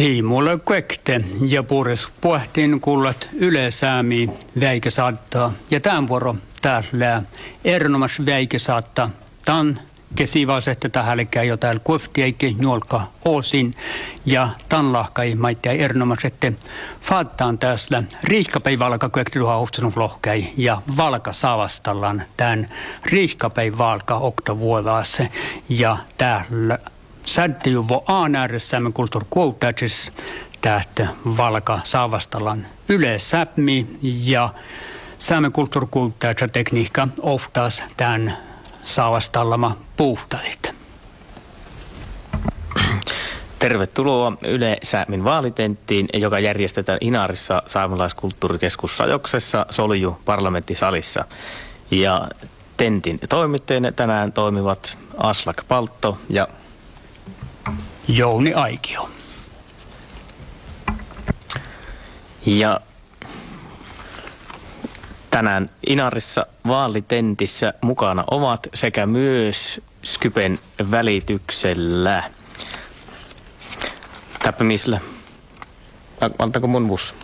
tiimoilla kökte ja puures pohtiin kullat Yle Säämi väikä saattaa. Ja tämän vuoro täällä erinomas väikä saattaa. Tämän kesivasette tähälläkään jo täällä kuhtiäikin juolka osin. Ja tämän lahkai maittaa erinomas, että faattaan tässä riihkapäin valka köktiluha ohtsunut lohkai ja valka saavastallaan tämän riihkapäin valka oktavuolaassa ja täällä Säddyjuvon aanäärässämme kulttuurikuoutaisessa tähtä valka saavastallaan Yle Säämi ja saamen kulttuurikuoutaisessa tekniikka oftaas tämän saavastallama puhtalit. Tervetuloa Yle Säämin vaalitenttiin, joka järjestetään Inarissa saamelaiskulttuurikeskus Sajoksessa Solju parlamenttisalissa. Ja tentin toimittajina tänään toimivat Aslak Paltto ja Jouni Aikio. Ja tänään Inarissa vaalitentissä mukana ovat sekä myös Skypen välityksellä. Täppimisellä. Antako mun bus?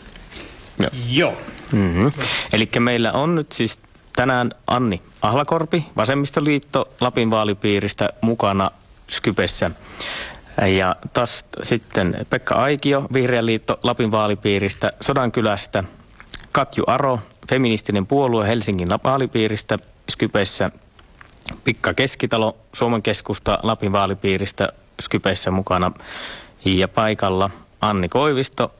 Joo. Mm-hmm. Elikkä meillä on nyt siis tänään Anni Ahlakorpi, Vasemmistoliitto Lapin vaalipiiristä mukana Skypessä. Ja taas sitten Pekka Aikio, Vihreän liitto Lapin vaalipiiristä, Sodankylästä. Katju Aro, Feministinen puolue Helsingin vaalipiiristä, Skypessä. Pikka Keskitalo, Suomen keskusta Lapin vaalipiiristä, Skypessä mukana. Ja paikalla Anni Koivisto,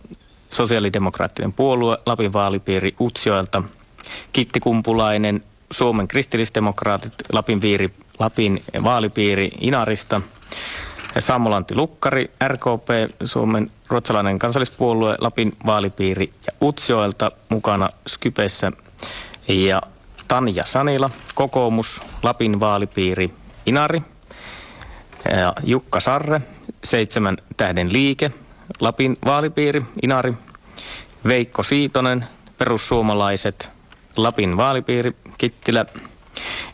Sosiaalidemokraattinen puolue Lapin vaalipiiri Utsjoelta. Kitti Kumpulainen, Suomen kristillisdemokraatit Lapin vaalipiiri Inarista. Sammolantti Lukkari, RKP, Suomen ruotsalainen kansallispuolue, Lapin vaalipiiri ja Utsjoelta mukana Skypessä. Ja Tanja Sanila, kokoomus, Lapin vaalipiiri, Inari. Ja Jukka Sarre, 7 tähden liike, Lapin vaalipiiri, Inari. Veikko Siitonen, perussuomalaiset, Lapin vaalipiiri, Kittilä.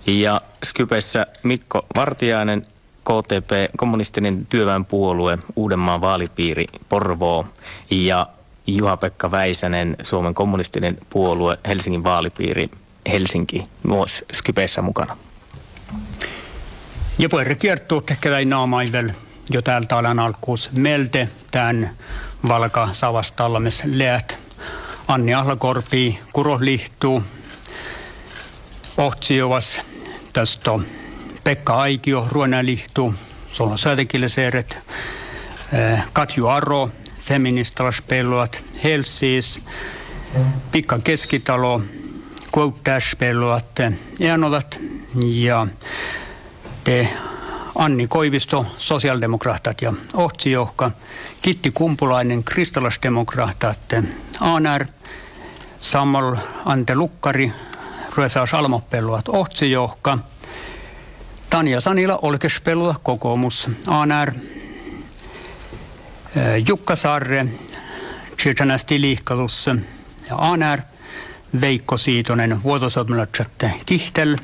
Ja Skypessä Mikko Vartiainen, KTP, kommunistinen työväenpuolue, Uudenmaan vaalipiiri, Porvoo ja Juha-Pekka Väisänen, Suomen kommunistinen puolue, Helsingin vaalipiiri, Helsinki, myös Skypeissä mukana. Ja voidaan kertoa tekevän naamaivel jo täältä alan alkuus meiltä tämän valka savastallamme läht. Anni Ahlakorpi, Kuroslihtuu, Ohtsijovas, tästä Pekka Aikio, Ruonälihtu, Suomen Sätekiläseret, Katju Aro, Feministalaspelluat, Helsis, Pikka Keskitalo, Kouttaspelluat, Eanolat ja Anni Koivisto, Sosialdemokraatat ja Ohtsiohka, Kitti Kumpulainen, Kristallisdemokraatat, Aanar, Samal Ante Lukkari, Ruesaus Almopelluat, Ohtsiohka, Tanja Sanila, Olkespelula, kokoomus, Aanar, Jukka Sarre, Tsirtanästi Liikkalus, Aanar, Veikko Siitonen, Vuotosopilatsat, Kihtel,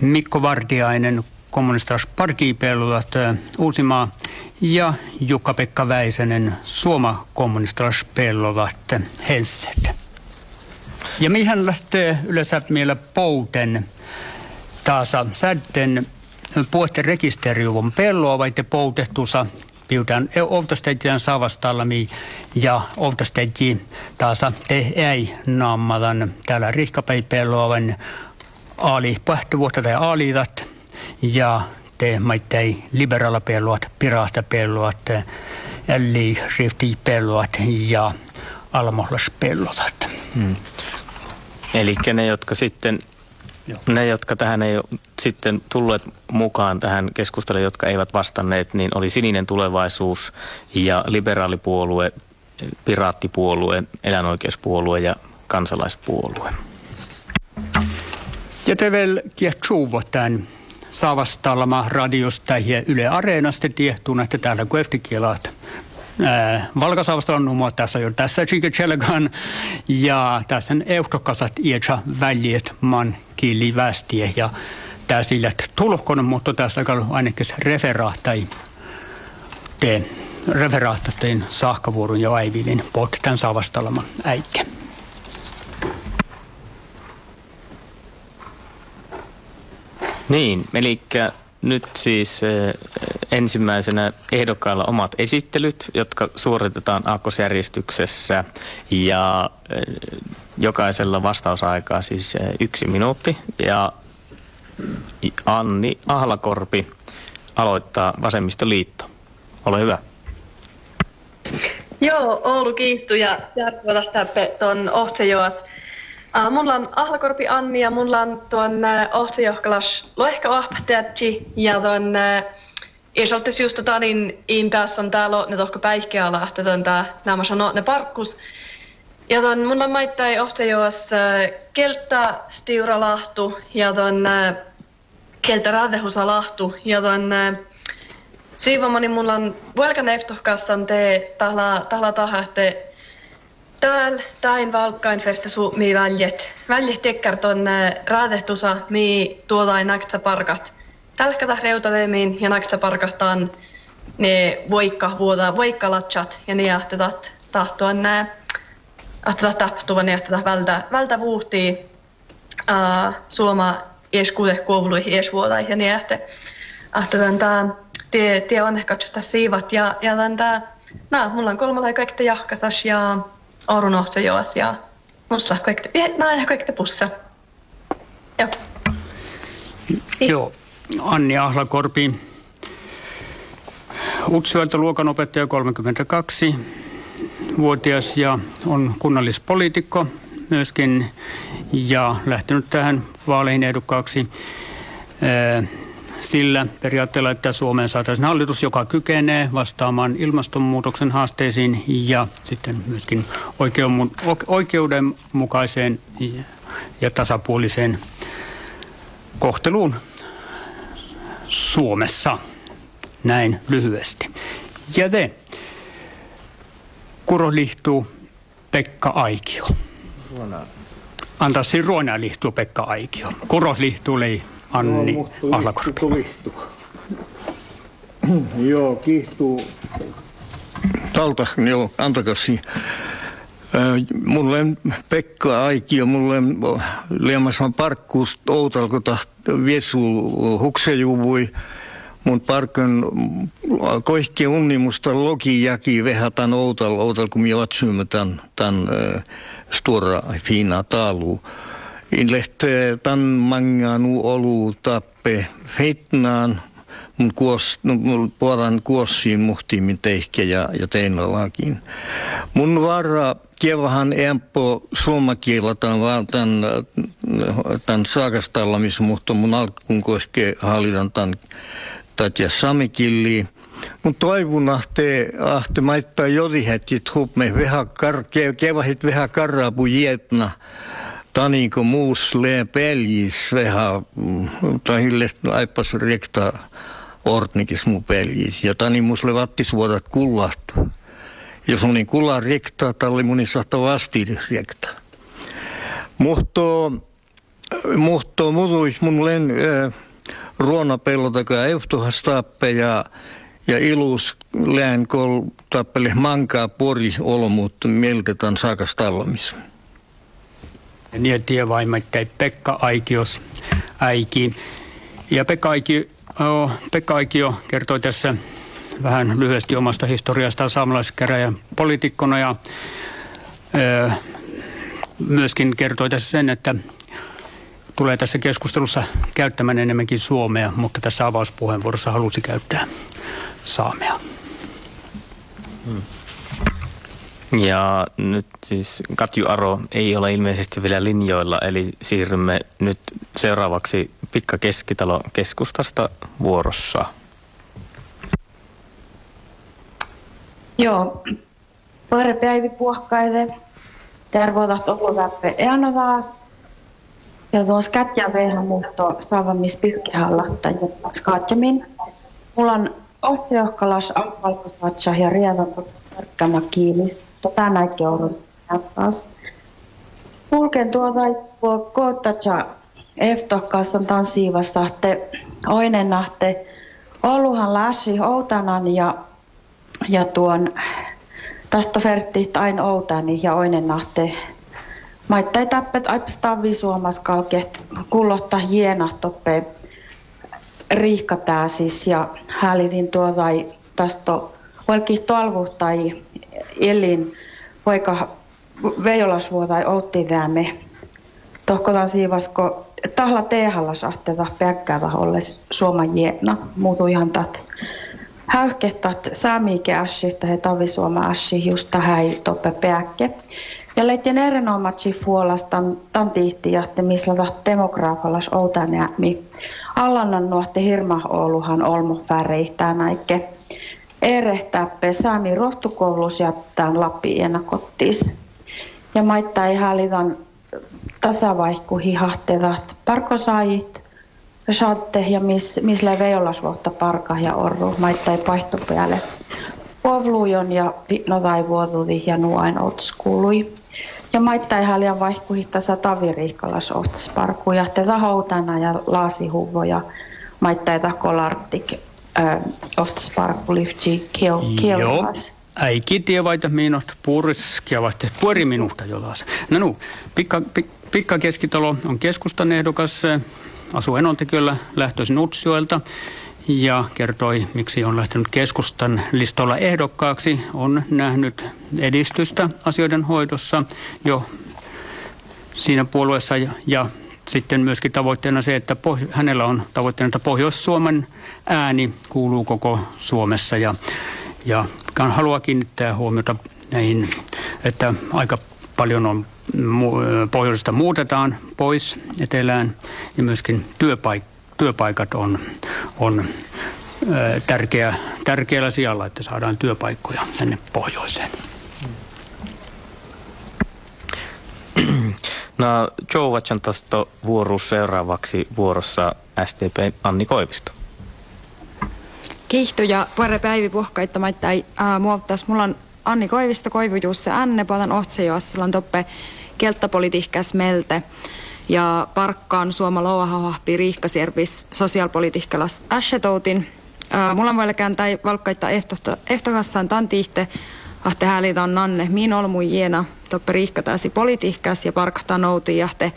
Mikko Vartiainen, kommunistas Parkiipelulat, Uusimaa ja Jukka-Pekka Väisänen, Suoma kommunistas Pellulat, Helset. Ja mihin lähtee yleensä meillä pouten? Taasa sätten puhutte rekisteriuvon pelloa vai te poutettuusa piutään oltasteitään saavastalmi ja oltasteittiin taasa te ei naammalan täällä rihkapäin pelloa vain aali pähtövuotta tai aalitat ja te maittei liberaala pelloat, pirahta pelloat, eli rifti pelloat ja almohlas pellotat. Eli ne, jotka sitten ne, jotka tähän ei sitten tulleet mukaan tähän keskusteluun, jotka eivät vastanneet, niin oli Sininen tulevaisuus ja liberaalipuolue, piraattipuolue, eläinoikeuspuolue ja kansalaispuolue. Ja te vielä kiehtuvat tämän Saavastalma radiosta ja Yle Areenasta tiehtuun, että täällä kun eftikielaat valkasaavastallan numoa tässä jo tässä tsiketselkaan ja tässä on euhtokasat iätsä väljet man kielivästiä ja tää sillä tulkon, mutta tässä on ainakin referaattai te referaatattein saakkavuorun ja aivilin poikkean saavastalaman äikä. Niin, eli nyt siis ensimmäisenä ehdokkailla omat esittelyt, jotka suoritetaan aakkosjärjestyksessä ja jokaisella vastausaikaa siis 1 minuutti. Ja Anni Ahlakorpi aloittaa Vasemmistoliitto. Ole hyvä. Joo, Oulu kiihtyi ja tervetuloa tuon Ohtsejoas. Mulla on Ahlakorpi Anni ja mulla on tuon Ohtsejohkalas loehka-ahpahteatji ja tuon Iisaltis just tanin inpäs on täällä ne tohko päihkeala, että tuon tää nämä sanoo ne parkkus. Ja tuon mun on maittain Ohtsejoas kelttä stiuralahtu ja tuon keltä radehusalahtu ja tuon siivomani mulla on velkan eftohkassan tee tahla tahahte täällä tain valkkain festesu mi väljet tekkart on raadehtusa mi tuodaan naksaparkat. Tälkätä reutalemiin ja naksaparkahtaan ne voikkalatsat ja ne jahtetat tahtoan nää tapahtuvan jahtetat vältä vuuhtii suoma eskuudekuovuluihin esvuodaihin ja ne jahtetan tää tie on ehkä katsotaan siivat ja tän tää nää mulla on kolmalla kaikki jahkasas ja Ourun Ohtsejoas ja musta kaikki pussa. Joo. Joo, Anni Ahlakorpi. Utsjoelta luokanopettaja 32-vuotias ja on kunnallispoliitikko myöskin ja lähtenyt tähän vaaleihin ehdokkaaksi sillä periaatteella, että Suomeen saataisiin hallitus, joka kykenee vastaamaan ilmastonmuutoksen haasteisiin ja sitten myöskin oikeudenmukaiseen ja tasapuoliseen kohteluun Suomessa. Näin lyhyesti. Ja te, Kuro lihtuu Pekka Aikio. Antaisi ruona lihtuu Pekka Aikio. Kuro lihtuu lei. Anni Ahlakorpi. Joo, kiihtuu. Taltas, joo, antakassi. Mulle Pekka Aikio, mulle liemasan parkkuus outalkota viesuu huksejuvui. Mun parkan koihki unnimusta lokijaki vehatan outal, kun minä atsymme tämän stora fiinaa taaluu. In lähtee tämän mangaanu oluu tappe fitnaan, mun puolan kuossiin muhtiimin tehke ja teinalakin. Mun varra kievahan empo suomakielä tämän saakastalla, missä muhto mun alkuun koskee hallitan tämän tatja samikilliin. Mun toivon ahte maittaa jodihetit huumme kevahit vähän karraapu jietna. Taniko muus lee peljis veha, tahille aipas rekta ortnikis mu peljis. Ja tani muus lee vattisvuodat kullahta. Jos moni kulla rekta, talli moni sahta vastiili rekta. Muhtoo mutuis mun len ruonapellotaka eftuhastappe ja ilus lään kol tappele mankaa pori olmuut mieltetään saakastallamis. Niin tievaimettai Pekka Aikios äiki. Ja Pekka Aikio kertoi tässä vähän lyhyesti omasta historiastaan saamelaiskäräjän poliitikkona ja myöskin kertoi tässä sen, että tulee tässä keskustelussa käyttämään enemmänkin suomea, mutta tässä avauspuheenvuorossa halusi käyttää saamea. Ja nyt siis Katju Aro ei ole ilmeisesti vielä linjoilla, eli siirrymme nyt seuraavaksi Pikka Keskitalo keskustasta vuorossa. Joo. Pore päivi puokkaide. Tervotat ohuväppe eanovaa. Ja tuossa Katja Vehän muutto saavamis pykkihallattajat Skatjamin. Mulla on ohjohkalas alpalkotatsa ja rievantot tarkkana kiinni. Tätä näkki oudut taas. Pulken tuo vaippua koottaja eftohkaassan tanssiivassa te oinen nahte. Olluhan läsi outanan ja ja tuon tästä färttit aina outani ja oinen nahte. Maittai tappet aipstaan visuomaskalket, kullotta hienahtoppe riihkatää siis ja hälitin tuo tai tästä oikein tolvu tai elin voika vejolasvuo tai outti täämme. Tohkotan siivasko tahla teehalla sahteta päkkäävä olles suoman jeena, muutu ihan tat. Häykehtat saamiike assi, tai tavisuoma assi, just häi toppe pääkke. Ja leitjen erinomatsi fuolastan tantihtiahte, missä taht demograafalas outanäämi. Allannan nuotte hirma ooluhan olmo väriihtää näikke. Erehtääppe saami rohtukoulus jättään Lappi enakottis. Ja maittai hälitan tasavaihku hihahtetat parkosaajit. Saatte ja misle vejolasvohta parka ja orru, maittai paihto päälle. Povlujon ja notai vuotuti ja nuain ots kuului. Ja maittai haljan vaihkuhitta tavirihkalas ots parkuja. Tätä houtana ja laasihuvoja maittai takolartik ots parku liftsi kielkas. Äiki tie vaita miinot puriskia vaihte puori minuutta jolas. No nu, pikka keskitalo on keskustan ehdokas. Asuu Enontekiöllä lähtöisin Utsjoelta ja kertoi, miksi on lähtenyt keskustan listalla ehdokkaaksi. On nähnyt edistystä asioiden hoidossa jo siinä puolueessa ja sitten myöskin tavoitteena se, että hänellä on tavoitteena, että Pohjois-Suomen ääni kuuluu koko Suomessa ja haluaa kiinnittää huomiota näihin, että aika paljon on pohjoisesta muutetaan pois etelään ja myöskin työpaikat on tärkeällä sijalla, että saadaan työpaikkoja tänne pohjoiseen. No, Jouvatsan tasto vuoruus seuraavaksi vuorossa SDP:n Anni Koivisto. Kiihtoja puore päivi puhkaittamaan tai muovtas. Mulla on Anni Koivisto, Koivujuussa Anne, puhutaan Ohtsejoassalan toppe kelttapolitiikkäs melte ja parkkaan Suoma Louahahpi riihkasiervis sosiaalpolitiikkalas Ashetoutin. Mulla on voilekään tai valkkaita ehtohassaan tantiihte, ahte hääliton nanne, miin olmui jiena, toppe riihkataasi politiikkäs ja parkkaan noutiin jahte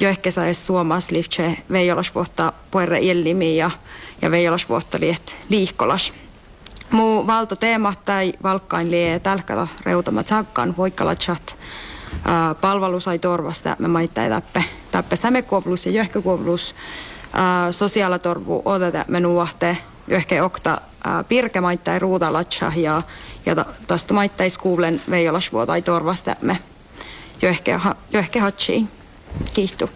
joehkesä ees Suomas liftse veijolasvuotta puerre illimi ja veijolasvuotta liet liihkolas. Muu valto teema tai valkkain lie tälkätä reutamat saakkaan voikkalatsat palvelusai torvasta me maittaa tappe sämekuovlus ja jöhkökuovlus sosiaalitorvu oteta me nuohte jöhke okta pirke maittaa ruutalatsa ja tästä maittais kuulen veijolasvuotai torvasta me jöhke hatsiin. Kiihtu.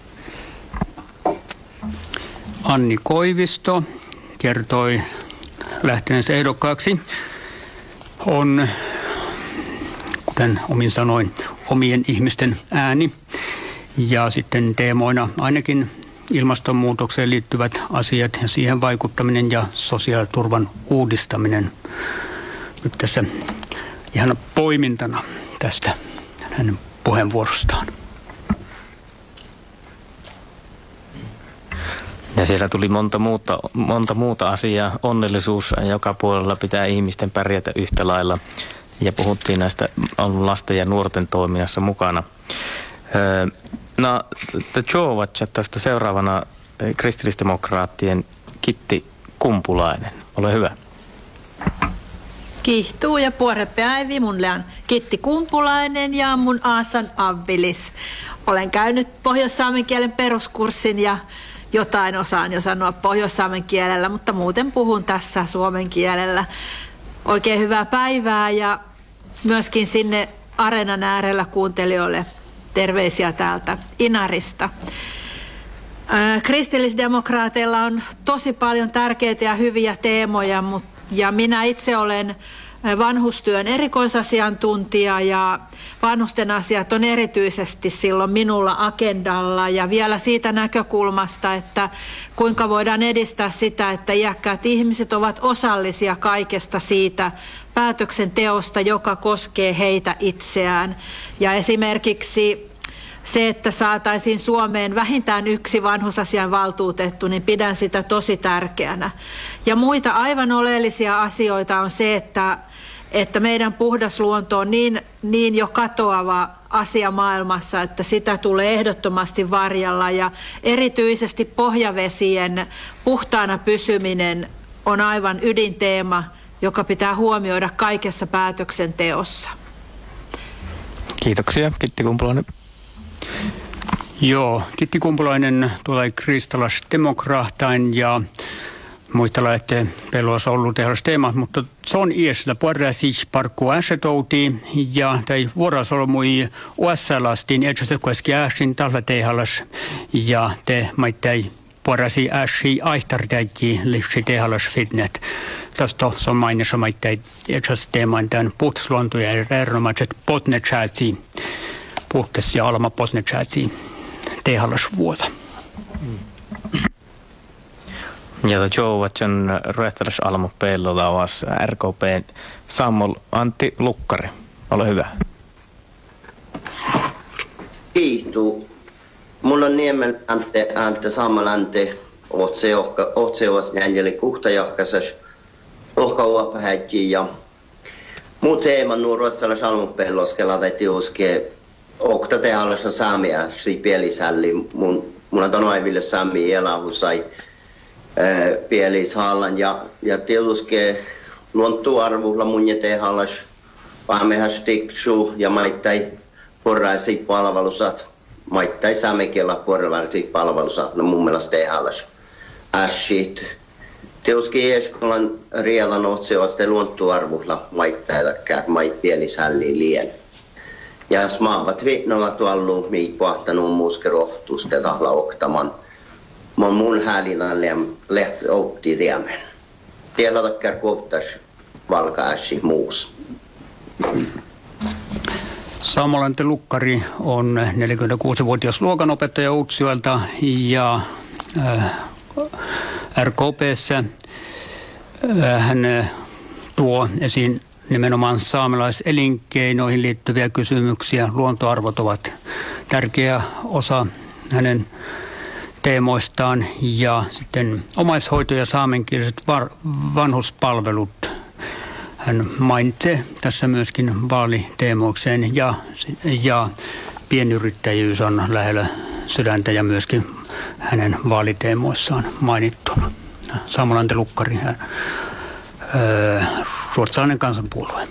Anni Koivisto kertoi lähteneensä ehdokkaaksi on, kuten omin sanoin, omien ihmisten ääni ja sitten teemoina ainakin ilmastonmuutokseen liittyvät asiat ja siihen vaikuttaminen ja sosiaaliturvan uudistaminen. Nyt tässä ihana poimintana tästä hänen puheenvuorostaan. Ja siellä tuli monta muuta asiaa. Onnellisuus joka puolella pitää ihmisten pärjätä yhtä lailla. Ja puhuttiin näistä lasten ja nuorten toiminnassa mukana. No, Jovatsa tästä seuraavana kristillisdemokraattien Kitti Kumpulainen. Ole hyvä. Kiihtuu ja puorepäivi. Mun leän Kitti Kumpulainen ja mun aasan avvilis. Olen käynyt pohjoissaamen kielen peruskurssin ja jotain osaan jo sanoa pohjoissaamen kielellä, mutta muuten puhun tässä suomen kielellä. Oikein hyvää päivää ja myöskin sinne areenan äärellä kuuntelijoille terveisiä täältä Inarista. Kristillisdemokraateilla on tosi paljon tärkeitä ja hyviä teemoja ja minä itse olen vanhustyön erikoisasiantuntija ja vanhusten asiat on erityisesti silloin minulla agendalla ja vielä siitä näkökulmasta, että kuinka voidaan edistää sitä, että iäkkäät ihmiset ovat osallisia kaikesta siitä päätöksenteosta, joka koskee heitä itseään. Ja esimerkiksi se, että saataisiin Suomeen vähintään yksi vanhusasian valtuutettu, niin pidän sitä tosi tärkeänä. Ja muita aivan oleellisia asioita on se, että meidän puhdas luonto on niin jo katoava asia maailmassa, että sitä tulee ehdottomasti varjella. Ja erityisesti pohjavesien puhtaana pysyminen on aivan ydinteema, joka pitää huomioida kaikessa päätöksenteossa. Kiitoksia. Kitti Kumpulainen. Joo, Kitti Kumpulainen tulee kristallisdemokraattain ja muita lähtee pelossa ollut tehdä, mutta se on iässä puolestaan parkku äshetouti ja tai vuorosolmui uusselastiin etsästä kuitenkin äshin tällä tehdäs ja te maittai puolesi äshi aihtartäki lifsi tehdäs fitnet. Tästä on mainissa maittai etsästä teeman tämän putsluontuja erinomatset potnetsätsiin. Puhkes ja alma potnetsätsiin tehdäs vuota. Ja to jouvatsen ruehtalas almu pellolla avas RKP Sammol Antti Lukkari. Ole hyvä. Kiitos. Mulla on niemellä Antti Sammol Antti. Oot se oas jäljellä kuhtajahkasas. Ohka uapa häkki ja muu teema nuo ruehtalas almu pellos kelateti uskee. Okta te halussa saamia sipielisälli. Mulla tonoiville saami elahu sai. Pielishallan ja tietysti luontoarvulla mun jätehallas paamehas tiksu ja maittai porraisi palvelusat maittai saamekella porraisi palvelusat no mun mielestä tehallas ashit tietysti eskolan rielan otseoste luontoarvulla maittai lakka mait pielishalli lien ja smaavat viinolla tuollu mi pohtanu muskerohtuste tahla oktaman man mun hälinä lähti opti tiemään. Tiellä takia kohtaisi valkaäsi muus. Saamelainen Lukkari on 46-vuotias luokanopettaja Utsjoelta ja RKP:ssä hän tuo esiin nimenomaan saamelaiselinkeinoihin liittyviä kysymyksiä. Luontoarvot ovat tärkeä osa hänen teemoistaan ja sitten omaishoito ja saamenkieliset vanhuspalvelut. Hän mainitsee tässä myöskin vaaliteemoikseen ja pienyrittäjyys on lähellä sydäntä ja myöskin hänen vaaliteemoissaan mainittu. Saamelainen Lukkari, ruotsalainen kansanpuolue.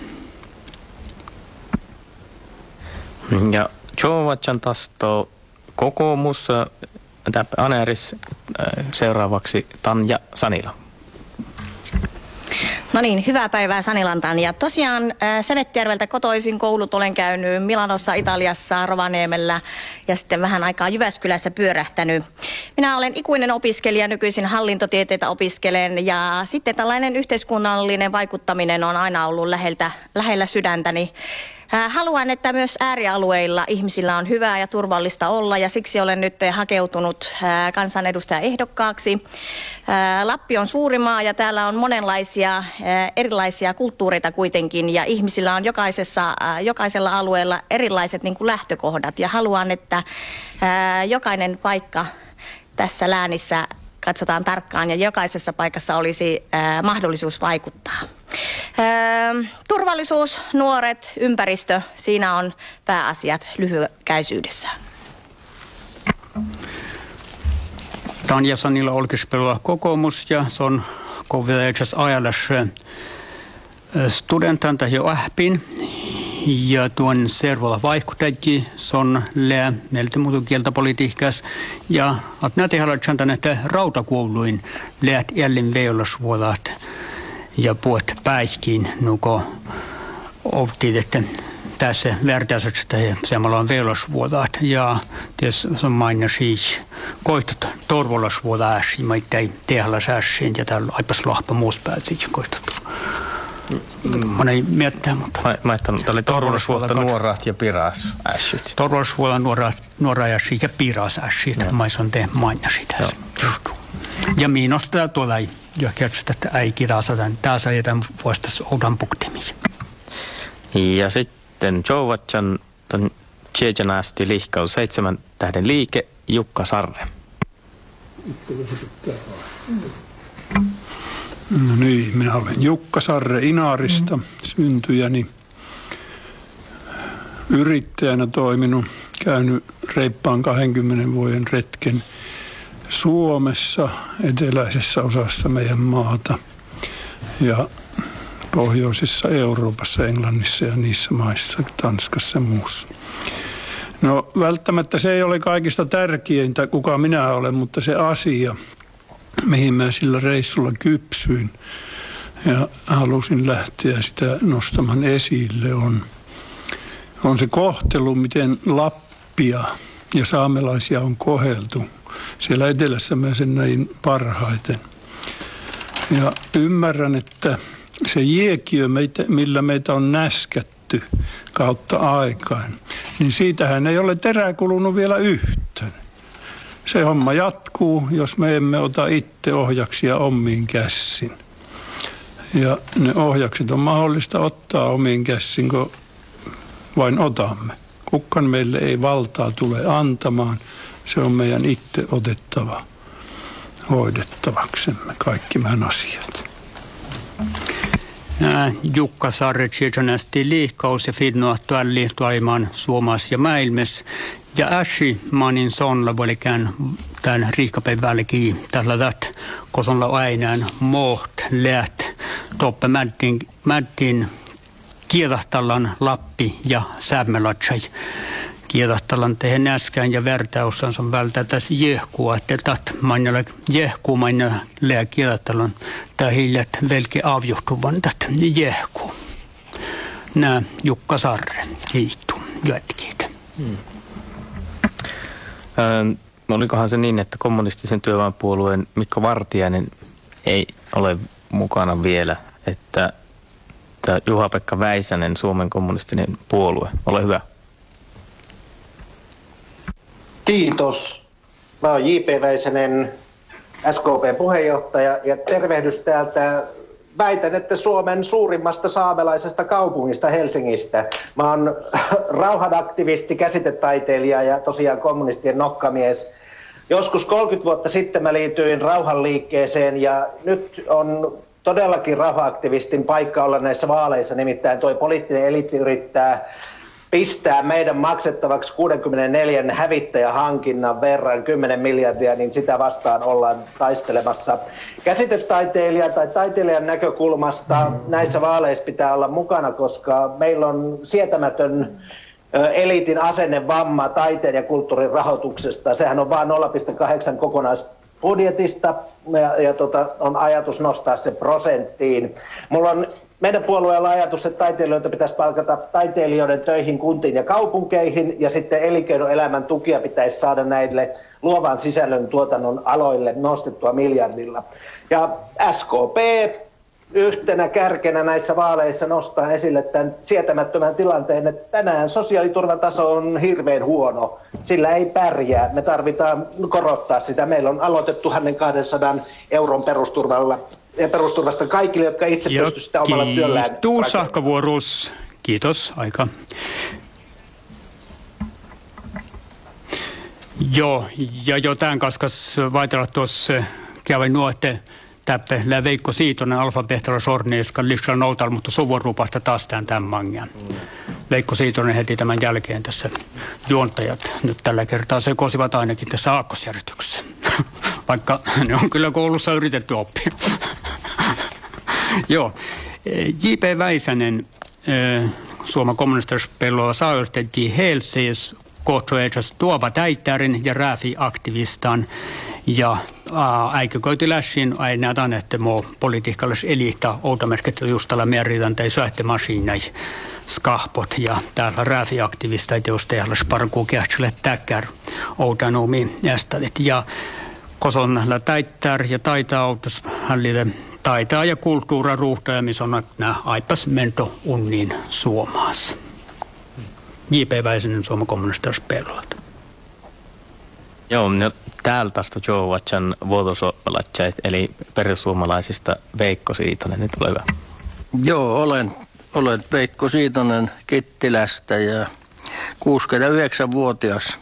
Ja Jovatsan taas kokoomus Aneris, seuraavaksi Tanja Sanila. No niin, hyvää päivää Sanilan Tanja. Tosiaan Sevettijärveltä kotoisin koulut olen käynyt Milanossa, Italiassa, Rovaniemellä ja sitten vähän aikaa Jyväskylässä pyörähtänyt. Minä olen ikuinen opiskelija, nykyisin hallintotieteitä opiskelen ja sitten tällainen yhteiskunnallinen vaikuttaminen on aina ollut lähellä sydäntäni. Haluan, että myös äärialueilla ihmisillä on hyvää ja turvallista olla ja siksi olen nyt hakeutunut kansanedustajaehdokkaaksi. Lappi on suuri maa ja täällä on monenlaisia erilaisia kulttuureita kuitenkin ja ihmisillä on jokaisella alueella erilaiset niin kuin lähtökohdat ja haluan, että jokainen paikka tässä läänissä katsotaan tarkkaan ja jokaisessa paikassa olisi mahdollisuus vaikuttaa. Turvallisuus, nuoret, ympäristö, siinä on pääasiat lyhykäisyydessään. Tanja Sanila olkispelua kokoomus ja se on kovilaisessa ajallassa studentanta jo ähpin ja tuon servolla vaikuttaji, se on lää, meiltä muuten kieltäpolitiikkaas ja että näitä halutaan tänne rautakouluin läät jälleen veijolasvuolaat. Ja puhut päihkiin, nuko optit, että tässä vertaisuudesta ja samalla on velasvuotaat. Ja tässä on mainia siis koitut torvolasvuotaasi, maittaa tehlasäässiin ja täällä aipas lahpa muus päätsi koitut. Mä ei miettää, mutta mä ajattelin, että torvolasvuotaat nuorat ja piras ässit. Torvolasvuotaat nuorat ja piras ässit, mä on te mainia tässä. Ja miinostetaan tuolla ei. Ja kertoo, että ei kirjasataan. Tässä ajetaan vuostas oudan puktimiin. Ja sitten Jouvatsan Tjejanasti Lihkaus, 7 tähden liike, Jukka Sarre. No niin, minä olen Jukka Sarre Inaarista, syntyjäni. Yrittäjänä toiminut, käynyt reippaan 20 vuoden retken Suomessa, eteläisessä osassa meidän maata ja pohjoisessa Euroopassa, Englannissa ja niissä maissa, Tanskassa ja muussa. No välttämättä se ei ole kaikista tärkeintä, kuka minä olen, mutta se asia, mihin mä sillä reissulla kypsyin ja halusin lähteä sitä nostamaan esille, on se kohtelu, miten Lappia ja saamelaisia on kohdeltu. Siellä etelässä mä sen näin parhaiten. Ja ymmärrän, että se jiekiö, millä meitä on näskätty kautta aikain, niin siitähän ei ole terää kulunut vielä yhtään. Se homma jatkuu, jos me emme ota itse ohjaksia omiin käsiin. Ja ne ohjakset on mahdollista ottaa omiin käsiin, kun vain otamme. Kukaan meille ei valtaa tule antamaan. Se on meidän itse otettava hoidettavaksemme kaikki meidän asiat. Jukka Sarre, Tjejanasti Lihkaus ja Finnoa Tualli, Tuaiman, Suomas ja Mäilmes. Ja äsi manin sonla välikään tämän riikkapäivälläkin tällä tätä, kun sonla aineen moht läht toppe mättiin kiedahtallan Lappi ja Saamelaiskäräjä. Kiedahtallan tehen äskään ja vertaussansa on välttää tässä jehkua, että tätä mainilla jehkuu mainilla lää kiedahtallan tai hiljät velki avjohtuvan tätä jehkuu. Nää Jukka Sarre, kiitos, jätkiitä. Olikohan se niin, että kommunistisen työväenpuolueen Mikko Vartiainen ei ole mukana vielä, että Juha-Pekka Väisänen, Suomen kommunistinen puolue, ole hyvä. Kiitos. Mä oon J.P. Väisänen, SKP-puheenjohtaja ja tervehdys täältä. Väitän, että Suomen suurimmasta saamelaisesta kaupungista Helsingistä. Mä oon rauhanaktivisti, käsitetaiteilija ja tosiaan kommunistien nokkamies. Joskus 30 vuotta sitten mä liityin rauhanliikkeeseen ja nyt on todellakin rauhanaktivistin paikka olla näissä vaaleissa. Nimittäin toi poliittinen eliitti yrittää pistää meidän maksettavaksi 64 hävittäjähankinnan verran 10 miljardia, niin sitä vastaan ollaan taistelemassa. Käsitetaiteilija tai taiteilijan näkökulmasta näissä vaaleissa pitää olla mukana, koska meillä on sietämätön eliitin asennevamma taiteen ja kulttuurin rahoituksesta. Sehän on vain 0,8 kokonaisbudjetista ja on ajatus nostaa se prosenttiin. Meidän puolueella on ajatus, että taiteilijoita pitäisi palkata taiteilijoiden töihin kuntiin ja kaupunkeihin ja sitten elinkeinoelämän tukia pitäisi saada näille luovan sisällön tuotannon aloille nostettua miljardilla. Ja SKP yhtenä kärkenä näissä vaaleissa nostaa esille tämän sietämättömän tilanteen, että tänään sosiaaliturvan taso on hirveän huono. Sillä ei pärjää. Me tarvitaan korottaa sitä. Meillä on aloitettu 1 200 euron perusturvasta kaikille, jotka itse pystyvät sitä omalla työllään. Kiitos, Sahkavuoruus. Kiitos, aika. Joo, ja jotain kaskas vaitella tuossa kävin nuotte. Täppelä Veikko Siitonen, Alfa Pehtala Sornieskan, Lishan Noutal, mutta suvun rupasta taas tämän mangian. Veikko Siitonen heti tämän jälkeen tässä juontajat. Nyt tällä kertaa se kosivat ainakin tässä aakkosjärjestyksessä, vaikka ne on kyllä koulussa yritetty oppia. Joo, J.P. Väisänen, Suomen kommunistarispelua saajustettiin Helsiis, kohtueetas tuova täittärin ja rääfi-aktivistaan. Ja äikököitiläisiin aina tämän, että muu politiikkallis eliittaa outomerkittä just tällä merkitän tai sähtömasiinai skahpot ja täällä rääfiaktivista, jos täällä sparkuu kehtsille täkkär outanoomi jästälit. Ja kosonnalla täittär ja taitaa outos hallille taitaa ja kulttuura ruuhtaa, missä on nämä aipas mento unniin Suomaassa. J.P. Väisänen, Suomen kommunistarispellat. Joo, no täältä sto Jouvatsan vuotosoppalatsait, eli perussuomalaisista Veikko Siitonen, nyt ole hyvä. Joo, olen Veikko Siitonen Kittilästä ja 69-vuotias.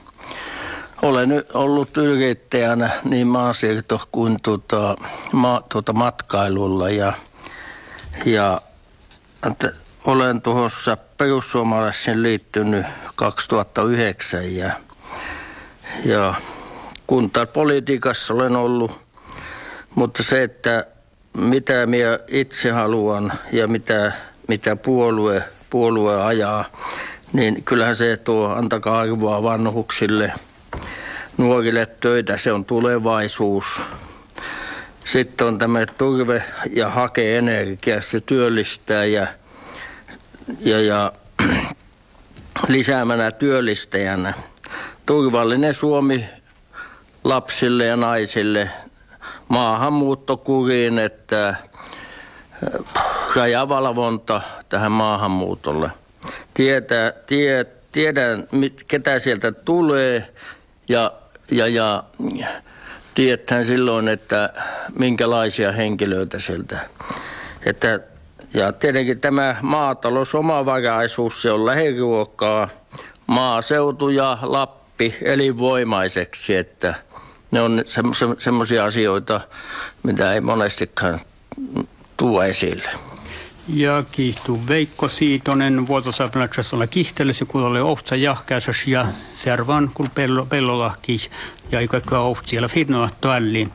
Olen ollut yrittäjänä niin maansiirto kuin matkailulla ja olen tuossa perussuomalaisen liittynyt 2009 ja kuntapolitiikassa olen ollut, mutta se, että mitä minä itse haluan ja mitä puolue ajaa, niin kyllähän se tuo antakaa arvoa vanhuksille, nuorille töitä, se on tulevaisuus. Sitten on tämä turve ja hakeenergia, se työllistää ja lisäämänä työllistäjänä. Turvallinen Suomi lapsille ja naisille, maahanmuuttokuriin, että rajavalvonta tähän maahanmuutolle. Tiedän, ketä sieltä tulee ja tiedetään silloin, että minkälaisia henkilöitä sieltä. Ja tietenkin tämä maatalousomavaraisuus, se on lähiruokaa, maaseutu ja Lappi elinvoimaiseksi, että ne on semmoisia asioita, mitä ei monestikaan tuo esille. Ja kiihtuu Veikko Siitonen, vuotosapnatsassolla kihtelis ja kuulolle ohtsa jahkäisas ja servaan kun pellolahki ja ikäkkä oht siellä finnoa tuolliin.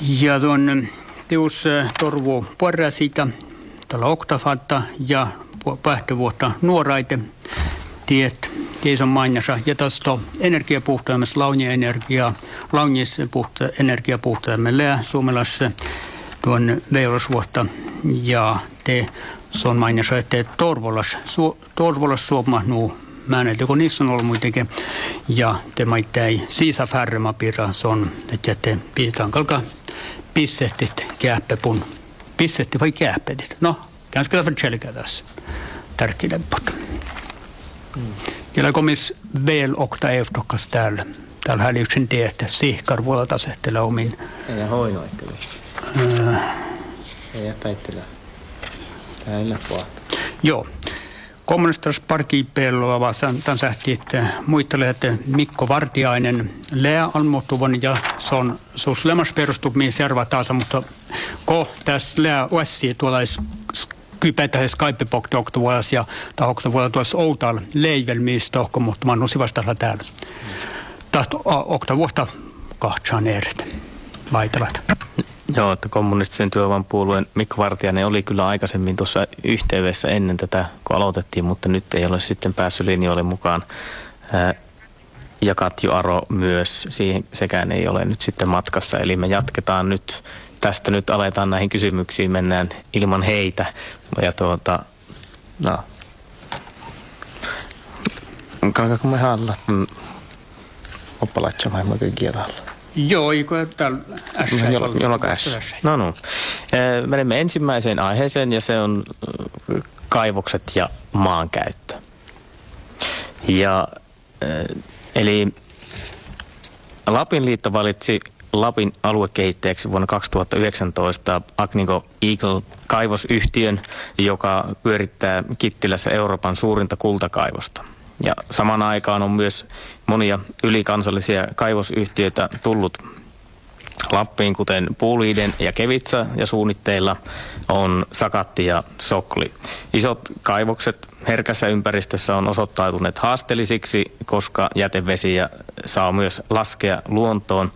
Ja tuon teus torvuu porrasita tällä oktafatta ja pähtövuotta nuoraite tiet. Keisan mainnassa ja tästä energiapuhtaamassa energiapuhtaamalla ja suomalaisessa tuon veurosvuotta ja te se on mainnassa, että Torvolas suoma nuu määneltä, kun niissä on ollut muutenkin ja te maittai sisäfärremä piirra se on, että te pitää kalkaa pissettit kääppäpun. Pissetti vai kääppätit? No, kanskella frikselkää tässä. Tärkeä lepot. Siellä komis vielä okta ehdokas täällä. Täällä hälyyksen tietä. Sihkar vuolta sehtelee omin. Ei ole hoinoa kyllä. Ei ole päittelä. Täällä puolta. Joo. Kommunistas parkiipelua vaan tämän sähti, että muita lähette Mikko Vartiainen. Lea almuutuvan ja se on suus lemmas perustumiin serva taas, mutta ko tässä lea uessi tuollais kypätähän Skype-pokta oktavuodas ja oktavuodas tuossa outal leivelmiistä ohko, mutta mä annan sivastalla täällä. Tahto oktavuosta kahtsaan eret laitalat. Joo, että kommunistisen työvan puolueen Mikko Vartiainen oli kyllä aikaisemmin tuossa yhteydessä ennen tätä, kun aloitettiin, mutta nyt ei ole sitten päässyt linjoille mukaan. Ja Katju Aro myös, siihen sekään ei ole nyt sitten matkassa, eli me jatketaan nyt. Tästä nyt aletaan näihin kysymyksiin, mennään ilman heitä. Ja no. Kankaanko me halla? Oppalaitsa vai mukaan kielalla? Joo, eikö täällä ässä? Jolloin ässä. No. Menemme ensimmäiseen aiheeseen ja se on kaivokset ja maankäyttö. Ja eli Lapin liitto valitsi Lapin aluekehittäjäksi vuonna 2019 Agnico Eagle -kaivosyhtiön, joka pyörittää Kittilässä Euroopan suurinta kultakaivosta. Ja samaan aikaan on myös monia ylikansallisia kaivosyhtiöitä tullut Lappiin, kuten Puuliden ja Kevitsa, ja suunnitteilla on Sakatti ja Sokli. Isot kaivokset herkässä ympäristössä on osoittautuneet haasteellisiksi, koska jätevesiä saa myös laskea luontoon.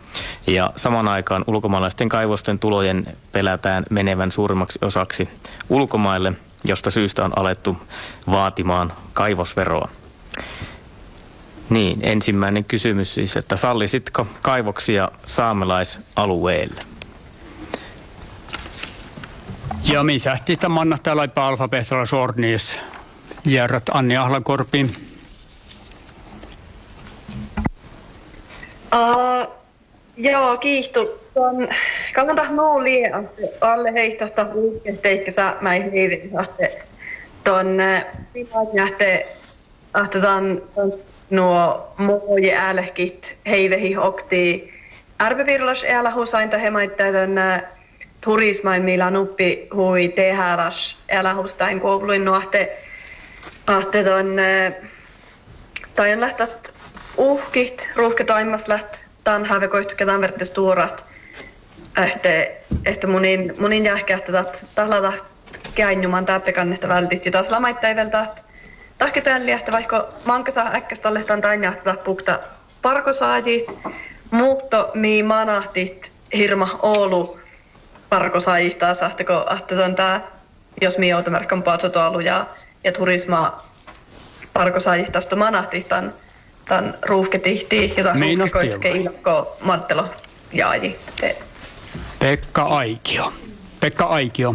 Ja saman aikaan ulkomaalaisten kaivosten tulojen pelätään menevän suurimmaksi osaksi ulkomaille, josta syystä on alettu vaatimaan kaivosveroa. Niin, ensimmäinen kysymys siis, että sallisitko kaivoksia saamelaisalueelle? Ja minä sähtiin tämän annan täällä laipaa alfabehtalla sorniis. Järrat Anni Ahlakorpi. Joo, kiihtu. Kannattaa nuu liian alle heihtohtaa liikenteikkä saamäin liivin. Tuonne tilaan jähtee nuo moje älkit heivehi okti arvevirlos älä husainta hemaittaa tänne turismain millä nuppi hui tehäras älä hustain kouluin nuahte ton Tämä on lähtänyt uhkit, ruuhketoimassa lähtöä, tämän haavekoittu, ketään vertis tuorat. Että monin jälkeen, että tällä lailla käännymaan täppäkannetta vältit. Ja taas lamaitteiveltä, että tahkitälli, että vaikka mankasa äkkästä lehtaan tänne, että puhuta parkosaajit, muutto mii manahtit hirma Oulu parkosaajit taas, että jos mii outomerkan paatsotoalu ja turismaa parkosaajit taas manahtit tämän ruuhketihtiin ja tämän ruuhkekoittukin ilkkoon Mattelo jaaji. Pekka Aikio.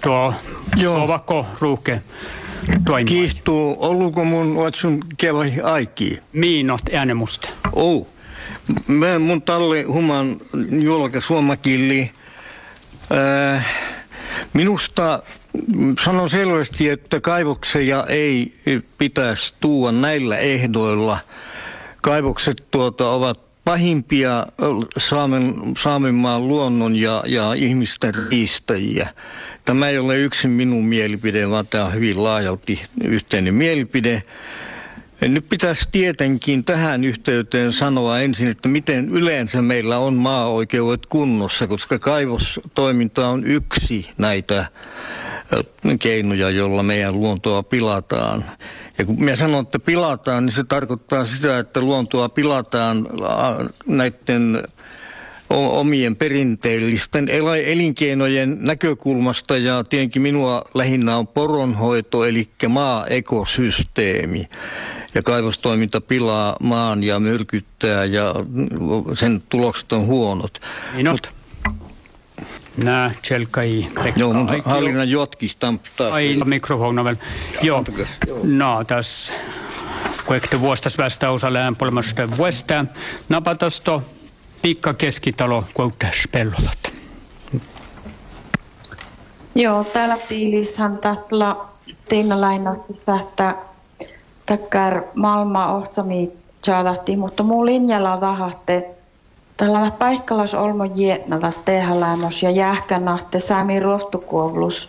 Tuo sovako ruuhke toimii. Kiihtuu, ollutko mun otsun kevähi Aikii? Miinot ääne musta. Ou. Mä mun talli human julka suomakilli. Minusta sanon selvästi, että kaivoksia ei pitäisi tuua näillä ehdoilla. Kaivokset ovat pahimpia Saamenmaan luonnon ja ihmisten riistäjiä. Tämä ei ole yksin minun mielipide, vaan tämä on hyvin laajalti yhteinen mielipide. Nyt pitäisi tietenkin tähän yhteyteen sanoa ensin, että miten yleensä meillä on maaoikeudet kunnossa, koska kaivostoiminta on yksi näitä keinoja, jolla meidän luontoa pilataan. Ja kun minä sanon, että pilataan, niin se tarkoittaa sitä, että luontoa pilataan näiden omien perinteellisten elinkeinojen näkökulmasta, ja tietenkin minua lähinnä on poronhoito, eli maa-ekosysteemi. Ja kaivostoiminta pilaa maan ja myrkyttää, ja sen tulokset on huonot. Minut. Nää, tselkai, Pekka. Joo, mun hallinnan jotkis tamptaa. Ai, mikrofonon väl. Joo, no, tässä kuitenkin vuostas vastaus lämpölmästä vuosta. Napatasto. Pikka Keskitalo, kuinkas pellotat? Joo, täällä piilishan tällä teinä lainattu tähtä täkkär maailmaa ohtsamii tjäädähti, mutta muu linjalla vähähti tällä paikkalas olmo jätnätäs tehälämös ja jähkänähti säämi ruohtukuovlus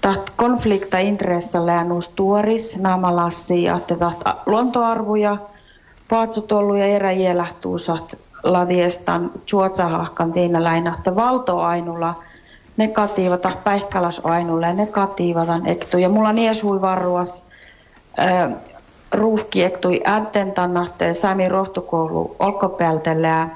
täht konflikta intressalla ja nuus tuoris naamalassi ahti täht luontoarvoja paatsutollu ja eräjiä lähtuusat laviestan juotsahahkan teinä lainahta valtoainulla negatiivata päihkäläsainulla ja negatiivatan ektu. Ja mulla nies hui varruas ruuhki ektui ättentannahteen säämi rohtukoulu olkopeltelle ja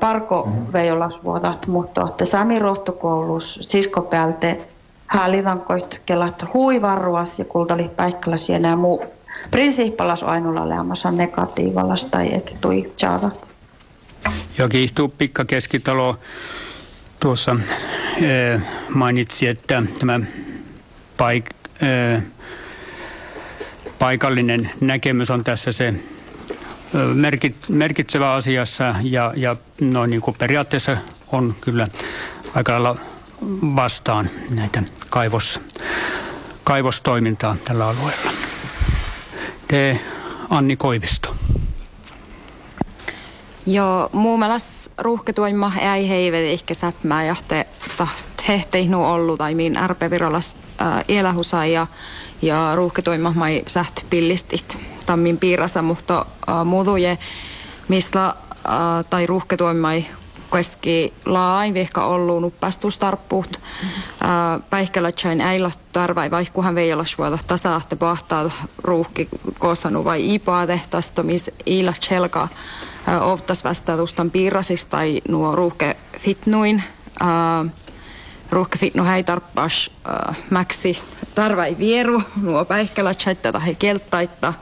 parko vejolas vuotat muuttua, että säämi rohtukoulus siskopelte häälitankoit kelat hui varruas ja kultali päihkäläs ja nämä muu prinsiippalasainulla leamassa negatiivalas tai ektui jaadat. Ja kiihtuu Pikka Keskitalo tuossa mainitsi, että tämä paikallinen näkemys on tässä se merkitsevä asiassa ja no, niin kuin periaatteessa on kyllä aika lailla vastaan näitä kaivostoimintaa tällä alueella. Te Anni Koivisto. Joo, muumelas ruuhketuima ei heivät ehkä säppmää jahte hehteihnuu ollu tai miin RP Virolas elähusai ja ruuhketuima mai säht pillistit tammin piirassa muhto muutuje missä tai ruuhketuimai koski lain vihka ollu nuppastustarppuut päihkälätsäin äillä tarvai vaihkuhan veijolas voida tasaahte pahtaa ruuhki koosanu vai ipaa tehtastomis iilat selkaa oftas vastatustan piirrasis tai nuo ruuhkefitnu hei tarppas mäksi tarvai vieru nuo päihkälätsäitä tai kelttaitta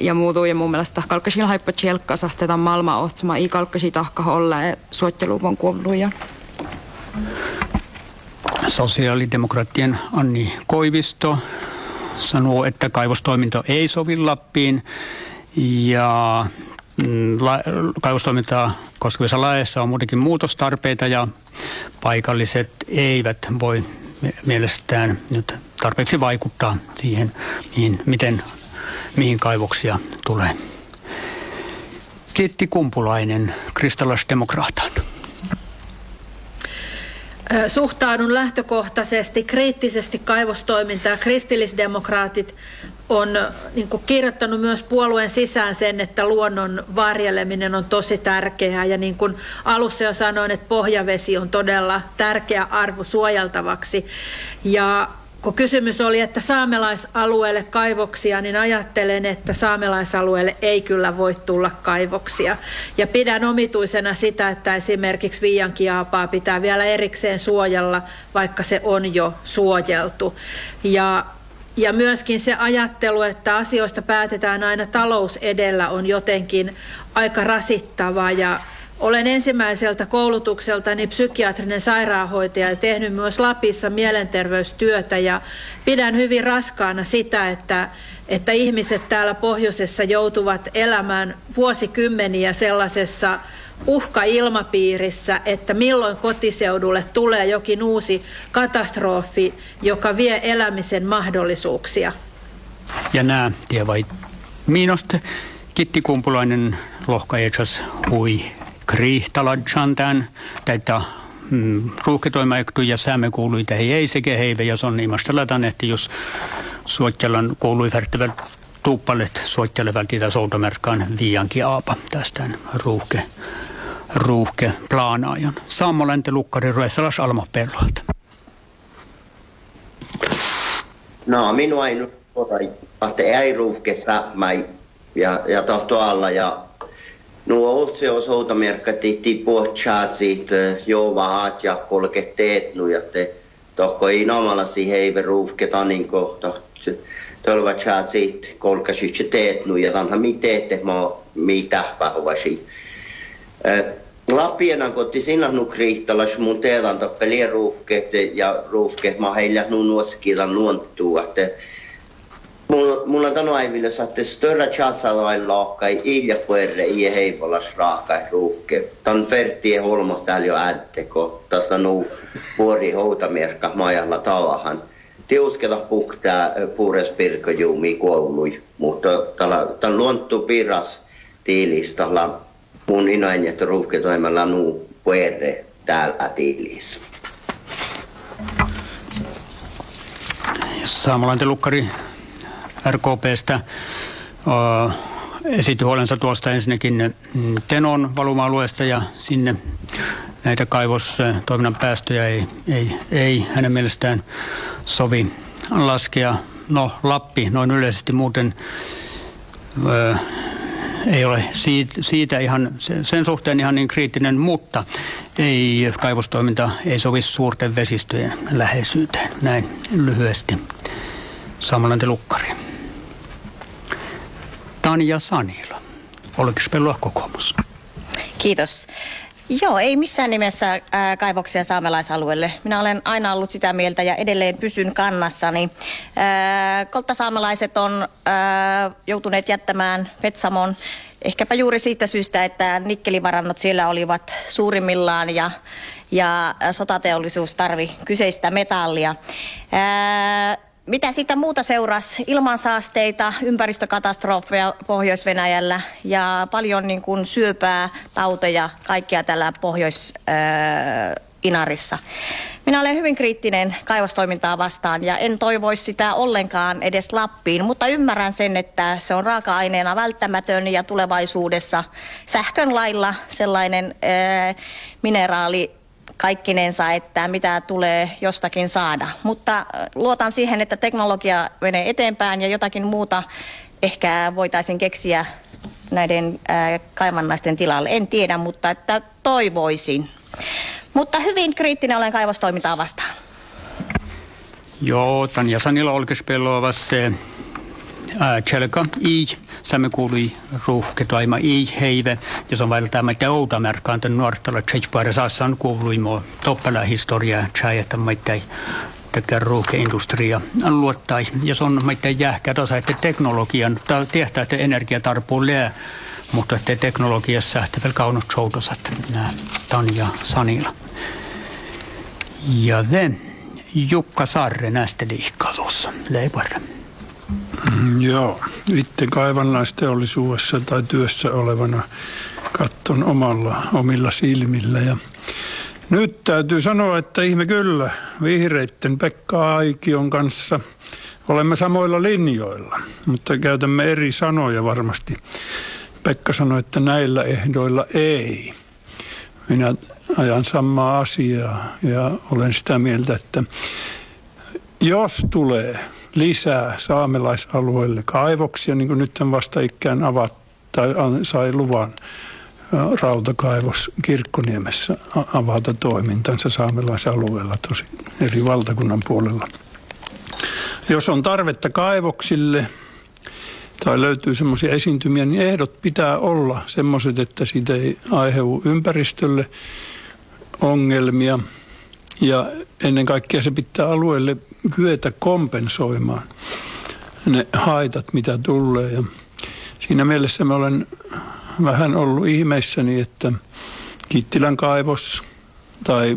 ja muutu ja mun mielestä kalkkasilla haippa tjelkkasa tätä maailmaa ohtsamaa ei kalkkasi tahka olla suotteluvon kuolluja. Sosiaalidemokraattien Anni Koivisto sanoo, että kaivostoiminta ei sovi Lappiin ja kaivostoimintaa koskevissa laeissa on muutenkin muutostarpeita ja paikalliset eivät voi mielestään nyt tarpeeksi vaikuttaa siihen, mihin kaivoksia tulee. Kiitti Kumpulainen, kristallisdemokraatan. Suhtaudun lähtökohtaisesti kriittisesti kaivostoimintaan. Kristillisdemokraatit on kirjoittanut myös puolueen sisään sen, että luonnon varjeleminen on tosi tärkeää. Ja niin kuin alussa jo sanoin, että pohjavesi on todella tärkeä arvo suojeltavaksi. Ja kun kysymys oli, että saamelaisalueelle kaivoksia, niin ajattelen, että saamelaisalueelle ei kyllä voi tulla kaivoksia. Ja pidän omituisena sitä, että esimerkiksi Viiankiaapaa pitää vielä erikseen suojella, vaikka se on jo suojeltu. Ja myöskin se ajattelu, että asioista päätetään aina talous edellä, on jotenkin aika rasittavaa. Ja olen ensimmäiseltä koulutukseltani psykiatrinen sairaanhoitaja ja tehnyt myös Lapissa mielenterveystyötä, ja pidän hyvin raskaana sitä, että ihmiset täällä pohjoisessa joutuvat elämään vuosikymmeniä sellaisessa uhkailmapiirissä, että milloin kotiseudulle tulee jokin uusi katastrofi, joka vie elämisen mahdollisuuksia. Ja nämä tievait miinosta Kitti Kumpulainen lohkaeksas hui. Krihtalajantan tätä ruuhketoimaiktu ja saamen kuului tähän ei sekä heivä, jos on imasta latan, että jos suottelan koului värttävät tuuppalet suottelevat tätä soutomerkkaan Viiankiaapa tästä ruuhke plaanaajan. Saamolänte lukkari ruessalas alma perloat. No minua ei nyt ei ruuhke saamai ja tohto alla ja nuo otse on soutomerkka tehtiin pohjaatsit, jovahat ja kolket teetnu, ja te tohko ei nomalasi heivä ruuhketa, niin kohta tölvätsaatsit kolkasit se teetnu, ja tanhan mi teette mitä pahvasi. Lapienan kotti sinna nukriittalas mun teetan toppelien ruuhket, ja ruuhket mä heillä nuoskilan nuonttuu, että mulla on aivilla saatte större chatsalain laakkai iljapuerre i heivolas raakkai ruuhke. Tän fertie holmo täällä jo ätteko. Tästä nuu vuori houtamerkka majalla talahan. Tiusketa puktaa puurespirko juumi koului. Mutta tän luonttu piras tiilistalla mun inain, että ruuhke toimella nuu puerre täällä tiilis. Saamelainen lukkari RKP:stä esitti huolensa tuosta ensinnäkin Tenon valuma-alueesta ja sinne näitä kaivostoiminnan päästöjä ei hänen mielestään sovi laskea. No Lappi noin yleisesti muuten ei ole siitä ihan sen suhteen ihan niin kriittinen, mutta ei kaivostoiminta ei sovi suurten vesistöjen läheisyyteen. Näin lyhyesti. Saamelainen lukkari. Tanja Sanila, oliko pelua kokoomus? Kiitos. Joo, ei missään nimessä kaivoksia saamelaisalueelle. Minä olen aina ollut sitä mieltä ja edelleen pysyn kannassani. Kolttasaamelaiset on joutuneet jättämään Petsamon ehkäpä juuri siitä syystä, että nikkelivarannot siellä olivat suurimmillaan ja sotateollisuus tarvi kyseistä metallia. Mitä siitä muuta seurasi? Ilmansaasteita, ympäristökatastrofeja Pohjois-Venäjällä ja paljon syöpää, tauteja, kaikkia tällä Pohjois-Inarissa. Minä olen hyvin kriittinen kaivostoimintaa vastaan ja en toivoisi sitä ollenkaan edes Lappiin, mutta ymmärrän sen, että se on raaka-aineena välttämätön ja tulevaisuudessa sähkön lailla sellainen mineraali, kaikkinensa, että mitä tulee jostakin saada. Mutta luotan siihen, että teknologia menee eteenpäin ja jotakin muuta ehkä voitaisiin keksiä näiden kaivannaisten tilalle. En tiedä, mutta että toivoisin. Mutta hyvin kriittinen olen kaivostoimintaa vastaan. Joo, Tanja Sanila olkespellovas tjelka i Samme kuului ruuhketoima ei heive, jos on välttämättä outamärkaan tämän nuortalla tseitpaare saassan kuului mua toppala historiaa tsaajata maittain tekee ruuhkeindustria luottaa. Jos on maittain jähkä tasa, että teknologian tehtää, että energiatarpuu lää, mutta että teknologiassa sähtäväl kaunot soudosat, nämä Tanja Sanila. Ja then Jukka Saarre näistä liikkalussa, leipäärä. Joo, itse kaivannaisteollisuudessa tai työssä olevana katson omilla silmillä ja Nyt täytyy sanoa, että ihme kyllä, vihreitten Pekka Aikion kanssa olemme samoilla linjoilla, mutta käytämme eri sanoja varmasti. Pekka sanoi, että näillä ehdoilla ei. Minä ajan samaa asiaa ja olen sitä mieltä, että jos tulee lisää saamelaisalueelle kaivoksia, niin kuin nyt vasta ikään sai luvan rautakaivos Kirkkoniemessä avata toimintansa saamelaisalueella tosi eri valtakunnan puolella. Jos on tarvetta kaivoksille tai löytyy semmoisia esiintymiä, niin ehdot pitää olla semmoiset, että siitä ei aiheudu ympäristölle ongelmia. Ja ennen kaikkea se pitää alueelle kyetä kompensoimaan ne haitat, mitä tulee. Ja siinä mielessä mä olen vähän ollut ihmeissäni, että Kittilän kaivos tai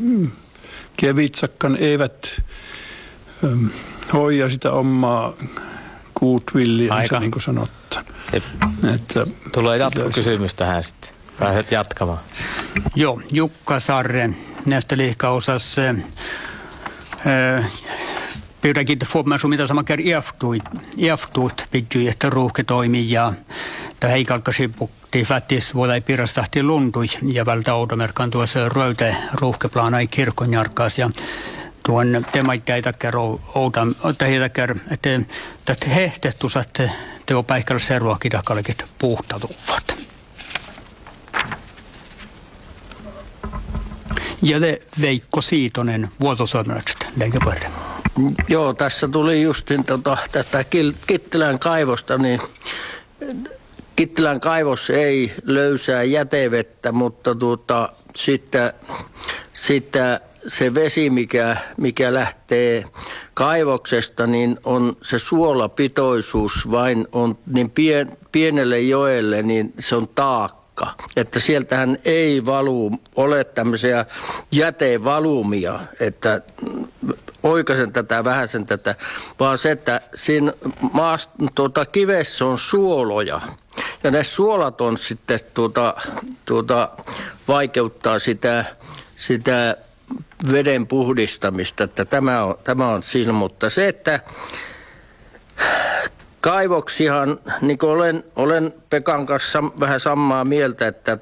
Kevitsakkan eivät hoija sitä omaa goodwilliansa, niin kuin sanottaan. Tulee jatkokysymys tähän sitten. Pääset jatkamaan. Joo, Jukka Sarre, näistä lihkaosas. Pyydänkin, että Fobman sun mitä saman kerran iäftuut pitää, että ruuhke toimii ja heikalkasi puhuttiin vätis vuodai pirastahti luntui ja vältä oudomerkan tuossa röytä ruuhkeplaanai kirkonjarkas ja tuon temaitteitäkär oudan tehtäkär, että hehtettusat teopäikällä servoa kidakalkit puhtatuvat. Ja Veikko Siitonen, vuotosuomelaiset, leikö paremmin. Joo, tässä tuli justin tästä Kittilän kaivosta, niin Kittilän kaivos ei löysää jätevettä, mutta sitä se vesi, mikä lähtee kaivoksesta, niin on se suolapitoisuus vain on niin pienelle joelle, niin se on taakka. Että sieltähän ei ole tämmöisiä jätevalumia, että oikaisen tätä, vähäsen tätä, vaan se, että siinä kivessä on suoloja. Ja ne suolat on sitten vaikeuttaa sitä veden puhdistamista, että tämä on siinä. Mutta se, että kaivoksihan, niin kuin olen Pekan kanssa vähän samaa mieltä, että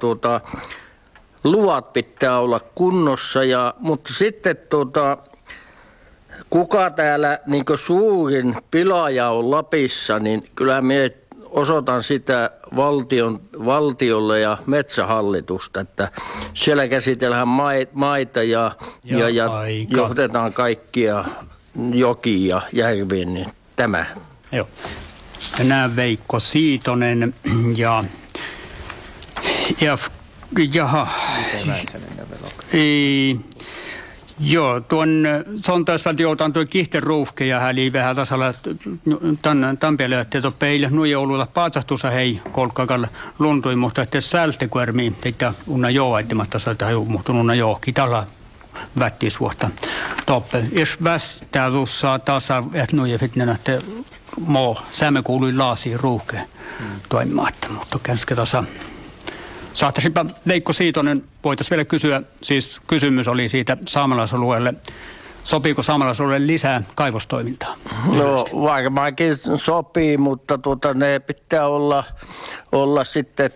luvat pitää olla kunnossa, mutta sitten kuka täällä niin kuin suurin pilaaja on Lapissa, niin kyllä minä osoitan sitä valtiolle ja Metsähallitusta, että siellä käsitellään maita ja johdetaan kaikkia jokiin ja järviin, niin tämä. Joo. Tänään Veikko Siitonen Joo, tuon taas välti joutaan tuo kihteruuhke ja häli vähän tasalla Tampeleen, että peille nuijouluilla paatsahtuussa hei kolkkakalla luntui, mutta ettei sältekuormiin, että unna joo aittimatta saattaa juu, mutta unna joo kitalla. Vättisvuotta. Toppe. Jos västää tuossa tasa, että nuja fitnenä, että muu säämme kuului laasiin ruuhkeen toimimaatta, mutta käskä tasa. Saattaisipa Veikko Siitonen, voitaisiin vielä kysyä, siis kysymys oli siitä saamelaisalueelle. Sopiiko saamelaisalueelle lisää kaivostoimintaa? No varmaankin sopii, mutta ne pitää olla sitten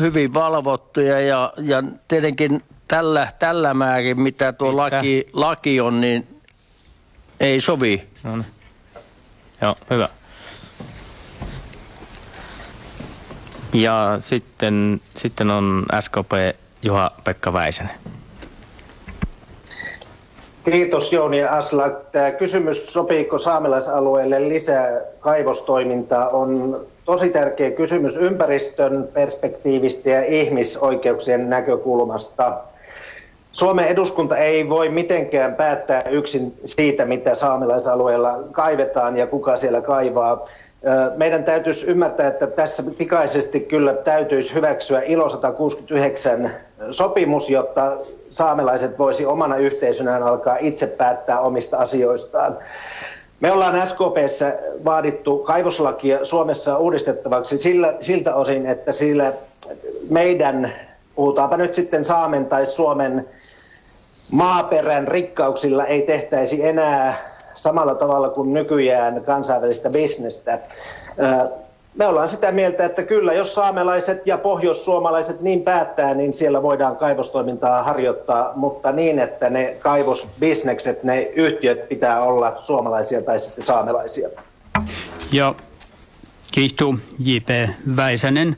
hyvin valvottuja ja tietenkin tällä määrin, mitä tuo laki on, niin ei sovi. Noniin. Joo, hyvä. Ja sitten on SKP Juha-Pekka Väisänen. Kiitos Jouni ja Asla. Tämä kysymys, sopiiko saamelaisalueelle lisää kaivostoimintaa, on tosi tärkeä kysymys ympäristön perspektiivistä ja ihmisoikeuksien näkökulmasta. Suomen eduskunta ei voi mitenkään päättää yksin siitä, mitä saamelaisalueella kaivetaan ja kuka siellä kaivaa. Meidän täytyisi ymmärtää, että tässä pikaisesti kyllä täytyisi hyväksyä ILO 169 sopimus, jotta saamelaiset voisi omana yhteisönään alkaa itse päättää omista asioistaan. Me ollaan SKP:ssä vaadittu kaivoslakia Suomessa uudistettavaksi siltä osin, että sillä meidän, puhutaanpa nyt sitten saamen tai Suomen maaperän rikkauksilla ei tehtäisi enää samalla tavalla kuin nykyään kansainvälistä bisnestä. Me ollaan sitä mieltä, että kyllä, jos saamelaiset ja pohjoissuomalaiset niin päättää, niin siellä voidaan kaivostoimintaa harjoittaa, mutta niin, että ne kaivosbisnekset, ne yhtiöt pitää olla suomalaisia tai sitten saamelaisia. Ja kiihtuu J.P. Väisänen.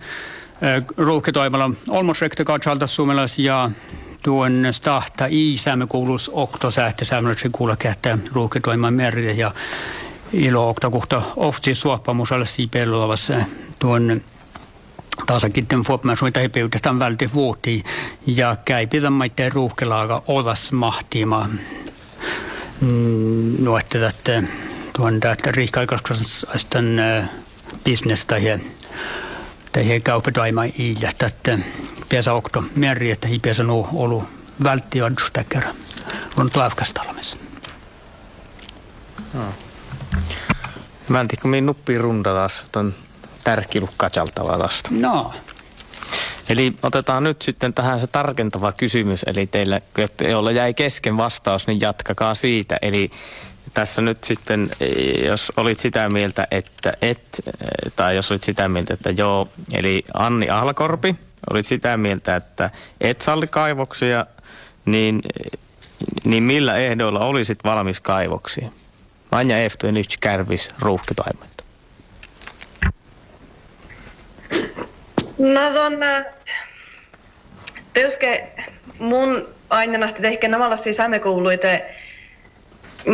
Ruuhketoimalla olmosrekta katsalta suomalaisia tuon stahta i saamekoulussa oktosähtä saamelaiset kuulakähtää ruuhketoiman merille ja ILO oktakuhta ofti suoppamusalle siipeiluvassa tuon tasakitten fuopmaisuita hepeytetään välti vuotiin ja käypitän maitteen ruuhkelaaga olas mahtimaa. No, että tuon täältä riikkaikaskasten bisnestä ja kaupetoimaa iillä, että pesä okto meri, että ei pesä nuu ollut välttiadustakerä. On tuavkastalmessa. Mä en tiedä, kun minä nuppiin rundataan tuon tärkilu katjaltavaa tästä. No. Eli otetaan nyt sitten tähän se tarkentava kysymys, eli teillä, jolla jäi kesken vastaus, niin jatkakaa siitä. Eli tässä nyt sitten, jos olit sitä mieltä, että joo, eli Anni Ahlakorpi, olit sitä mieltä, että et salli kaivoksia, niin millä ehdoilla olisit valmis kaivoksiin? Anja Eftuen yksi kärvis ruuhkitoiminta. No tuonne, teuske mun aina nähti tehkeen namallasi saamekouluite,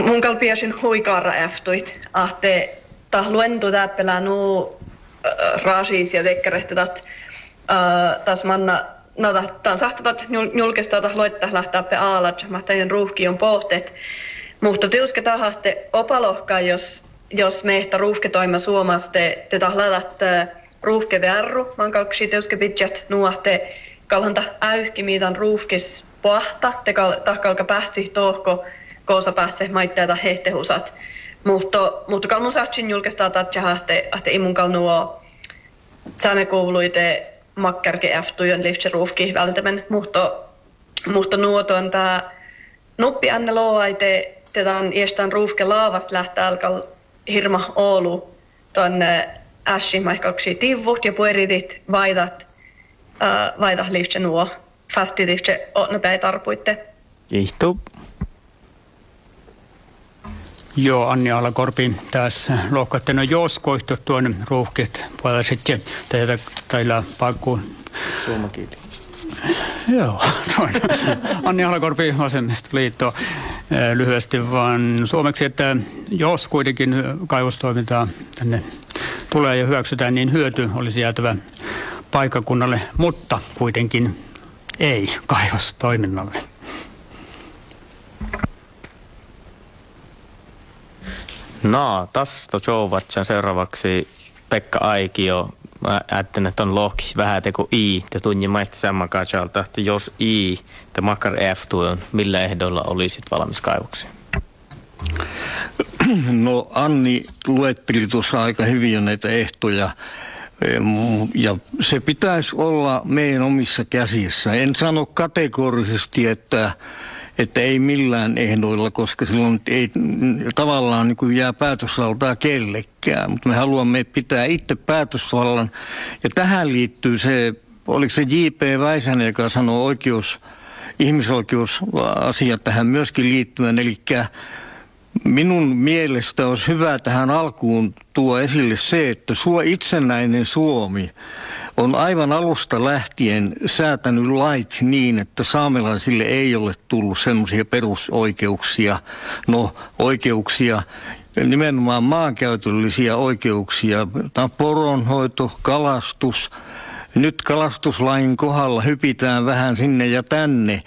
mun kalpiasin huikaara Eftuit, ahte tahluentu täppelä nuu raasiis ja tekkärehtetat, taas manna, no tahtaan sahtatat julkestaa tahluetta lähtääppe aalat, mahtajan ruuhkion pohteet. Mutta tiuske tahatte opalohkaa, jos meitä ruuhketoima Suomessa, te tahlaatatte ruuhkeverru, vaan kaksi tiuske pidjät nuohte kalhanta äyhki, miitan ruuhkis pahta, te tahkalka pähtsi tohko, koosa pähtse maitteata hehtehusat. Mutta kalmun saatsin julkistaa tatjahahte, ahte imun kalnuo saamekouluite makkarke äftujen liftse ruuhki vältämän, mutta nuoton tää nuppi anne loaite, tämän iestään ruuhke laavasta lähtee alkaa hirma Oulu tuonne äsken maikkauksia tivut ja pueritit vaihdat liiftse nuo fasti liiftse nopeai tarpuitte. Kiitos. Joo, Anni Ahlakorpi tässä lohkattena joskoihto tuon ruuhket puolella sitten teillä pakku. Suomakieli. Joo, Anni Ahlakorpi Vasemmistoliitto lyhyesti vaan suomeksi, että jos kuitenkin kaivostoimintaa tänne tulee ja hyväksytään, niin hyöty olisi jäätävä paikkakunnalle, mutta kuitenkin ei kaivostoiminnalle. No, tästä jouvatsen seuraavaksi Pekka Aikio. Mä ajattelin, että on lohki vähän teko i, te tunni maitsi saman katsalta, että jos i, te makar f tuon, millä ehdolla olisit valmis kaivoksiin? No, Anni luetteli tuossa aika hyvin näitä ehtoja, ja se pitäisi olla meidän omissa käsissä. En sano kategorisesti, että ei millään ehdoilla, koska silloin ei tavallaan niin kuin jää päätösvaltaa kellekään, mutta me haluamme pitää itse päätösvallan. Ja tähän liittyy se, oliko se J.P. Väisänen, joka sanoo ihmisoikeusasia tähän myöskin liittyen, eli minun mielestä olisi hyvä tähän alkuun tuoda esille se, että itsenäinen Suomi on aivan alusta lähtien säätänyt lait niin, että saamelaisille ei ole tullut semmoisia perusoikeuksia, oikeuksia, nimenomaan maankäytöllisiä oikeuksia, poronhoito, kalastus. Nyt kalastuslain kohdalla hypitään vähän sinne ja tänne,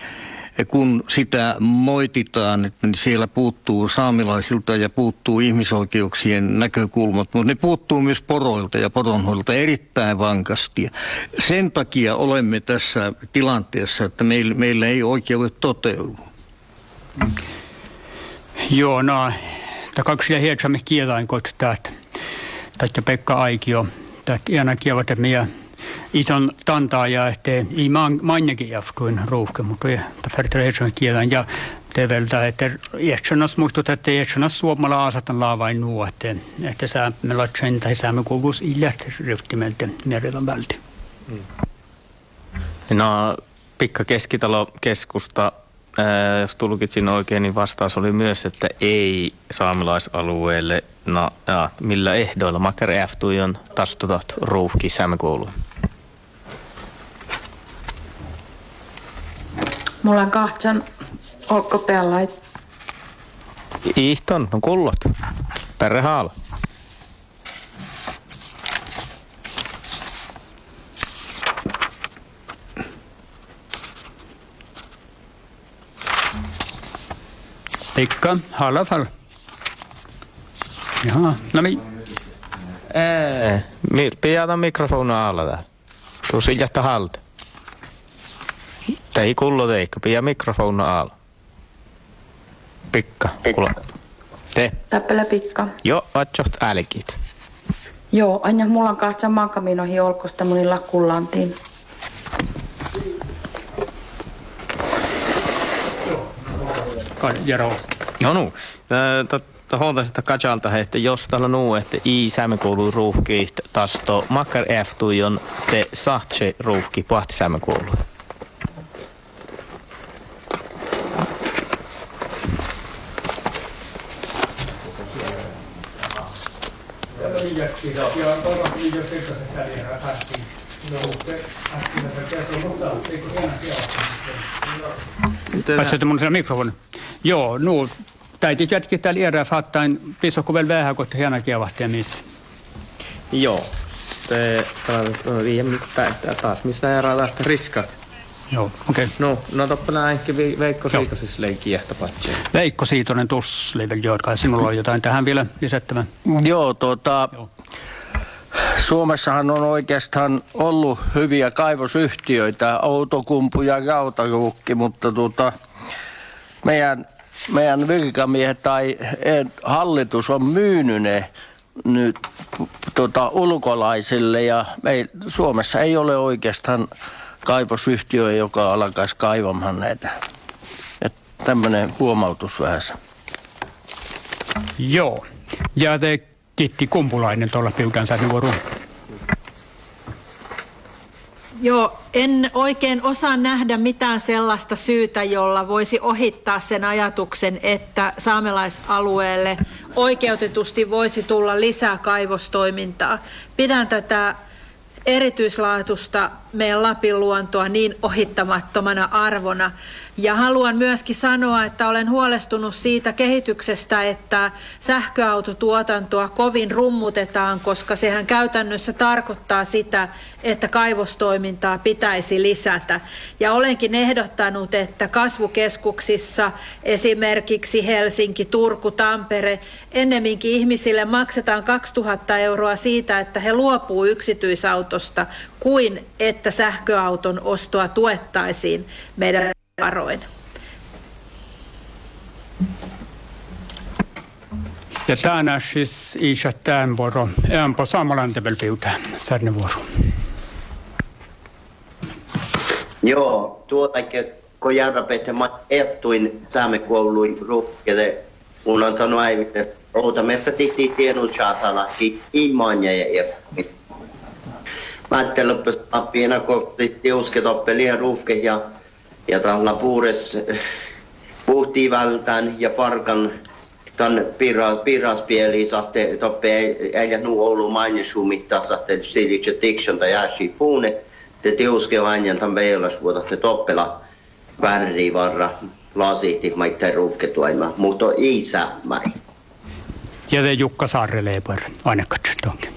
kun sitä moititaan, että siellä puuttuu saamelaisilta ja puuttuu ihmisoikeuksien näkökulmat, mutta ne puuttuu myös poroilta ja poronhoilta erittäin vankasti. Sen takia olemme tässä tilanteessa, että meillä ei oikeudet toteudu. Joo, no, tämä 2009 kielainkoit täältä, Pekka Aikio, täältä iänä kievat, että meidän ison tantaa ja ettei ei mainnekin jafkuin ruuhke, mutta färtreisön kielän ja teveltä, että jätsänas muistut, että jätsänas suomala asatan laavain nuo, että saamme latsen tai saamme kuulus illät ryhtimeltä merelän välti. No, Pikka Keskitalo keskusta, jos tulkitsin oikein, niin vastaus oli myös, että ei saamelaisalueelle, millä ehdoilla makar äftui on tastutat ruuhki saamekouluun. Mulla on kahtsan olkopäällä. Ihton, no kullot. Pärre haala. Pikka, halafel. Jaha, no mi... Pidätä mikrofonin alla täällä. Tuu siljästä halta. Ei kullo teikka, pidä mikrofonin alla. Pikka, kuule. Te. Täppelä Pikka. Joo, otsoht älkiit. Joo, aina mulla on kahtsa maankaminoihin olkosta monilla kullantiin. Jaro. No nu. Hållas sitä kajalta hette jos tällä nu että i säämekoulu ruuhki tasto makar eftujon te sahtse ruuhki pahti säämekoulu. Passatte mun sen mikrofonin. Joo, nu täytyy jätkiä täällä erää saattaen pisokko vielä vähän, kun hienoa kievahtia missä. Joo. Taas missä erää lähtee riskat. Joo, okei. No toppana ehkä Veikko Siitosissa leikkiä jähtäpatsia. Veikko Siitonen tuossa level jotka sinulla on jotain tähän vielä lisättävää. Joo, Suomessahan on oikeastaan ollut hyviä kaivosyhtiöitä, Outokumpu ja Rautaruukki, mutta meidän virkamiehet tai hallitus on myynyt ne nyt ulkolaisille ja Suomessa ei ole oikeastaan kaivosyhtiö, joka alkaisi kaivamaan näitä. Tämmöinen huomautus vähän. Joo. Ja te Kitti Kumpulainen tuolla piukansa nuoruun. Joo, en oikein osaa nähdä mitään sellaista syytä, jolla voisi ohittaa sen ajatuksen, että saamelaisalueelle oikeutetusti voisi tulla lisää kaivostoimintaa. Pidän tätä erityislaatusta meidän Lapin luontoa niin ohittamattomana arvona. Ja haluan myöskin sanoa, että olen huolestunut siitä kehityksestä, että sähköautotuotantoa kovin rummutetaan, koska sehän käytännössä tarkoittaa sitä, että kaivostoimintaa pitäisi lisätä. Ja olenkin ehdottanut, että kasvukeskuksissa esimerkiksi Helsinki, Turku, Tampere, ennemminkin ihmisille maksetaan 2 000 euroa siitä, että he luopuu yksityisautosta, kuin että sähköauton ostoa tuettaisiin meidän varoin. Ja tänään siis isät tämän vuoro. Eänpä saamalantevel piuta, särne vuoro. Joo, kun järpäitä mä ehtuin saamekouluun ruukkeelle, mun on tannut äivittä, routamessa tehtiin tiedon saasalaki, imaan ja ehtuin. Mä ajattelin loppuista appiina, kun tiusket oppeliin ruuhke ja tällä puures puhtiivältään ja parkan tämän pirraspieliin saatte toppe äljä nuu Oulu mainisuumihtaa saatte silitse tikson tai äsi fuune te tiuske vanjan tämän veilas vuotatte toppela värri varra lasihti maitte ruuhketuaimaa mutta isä mai ja te Jukka Saareleepar ainakaan tonkin.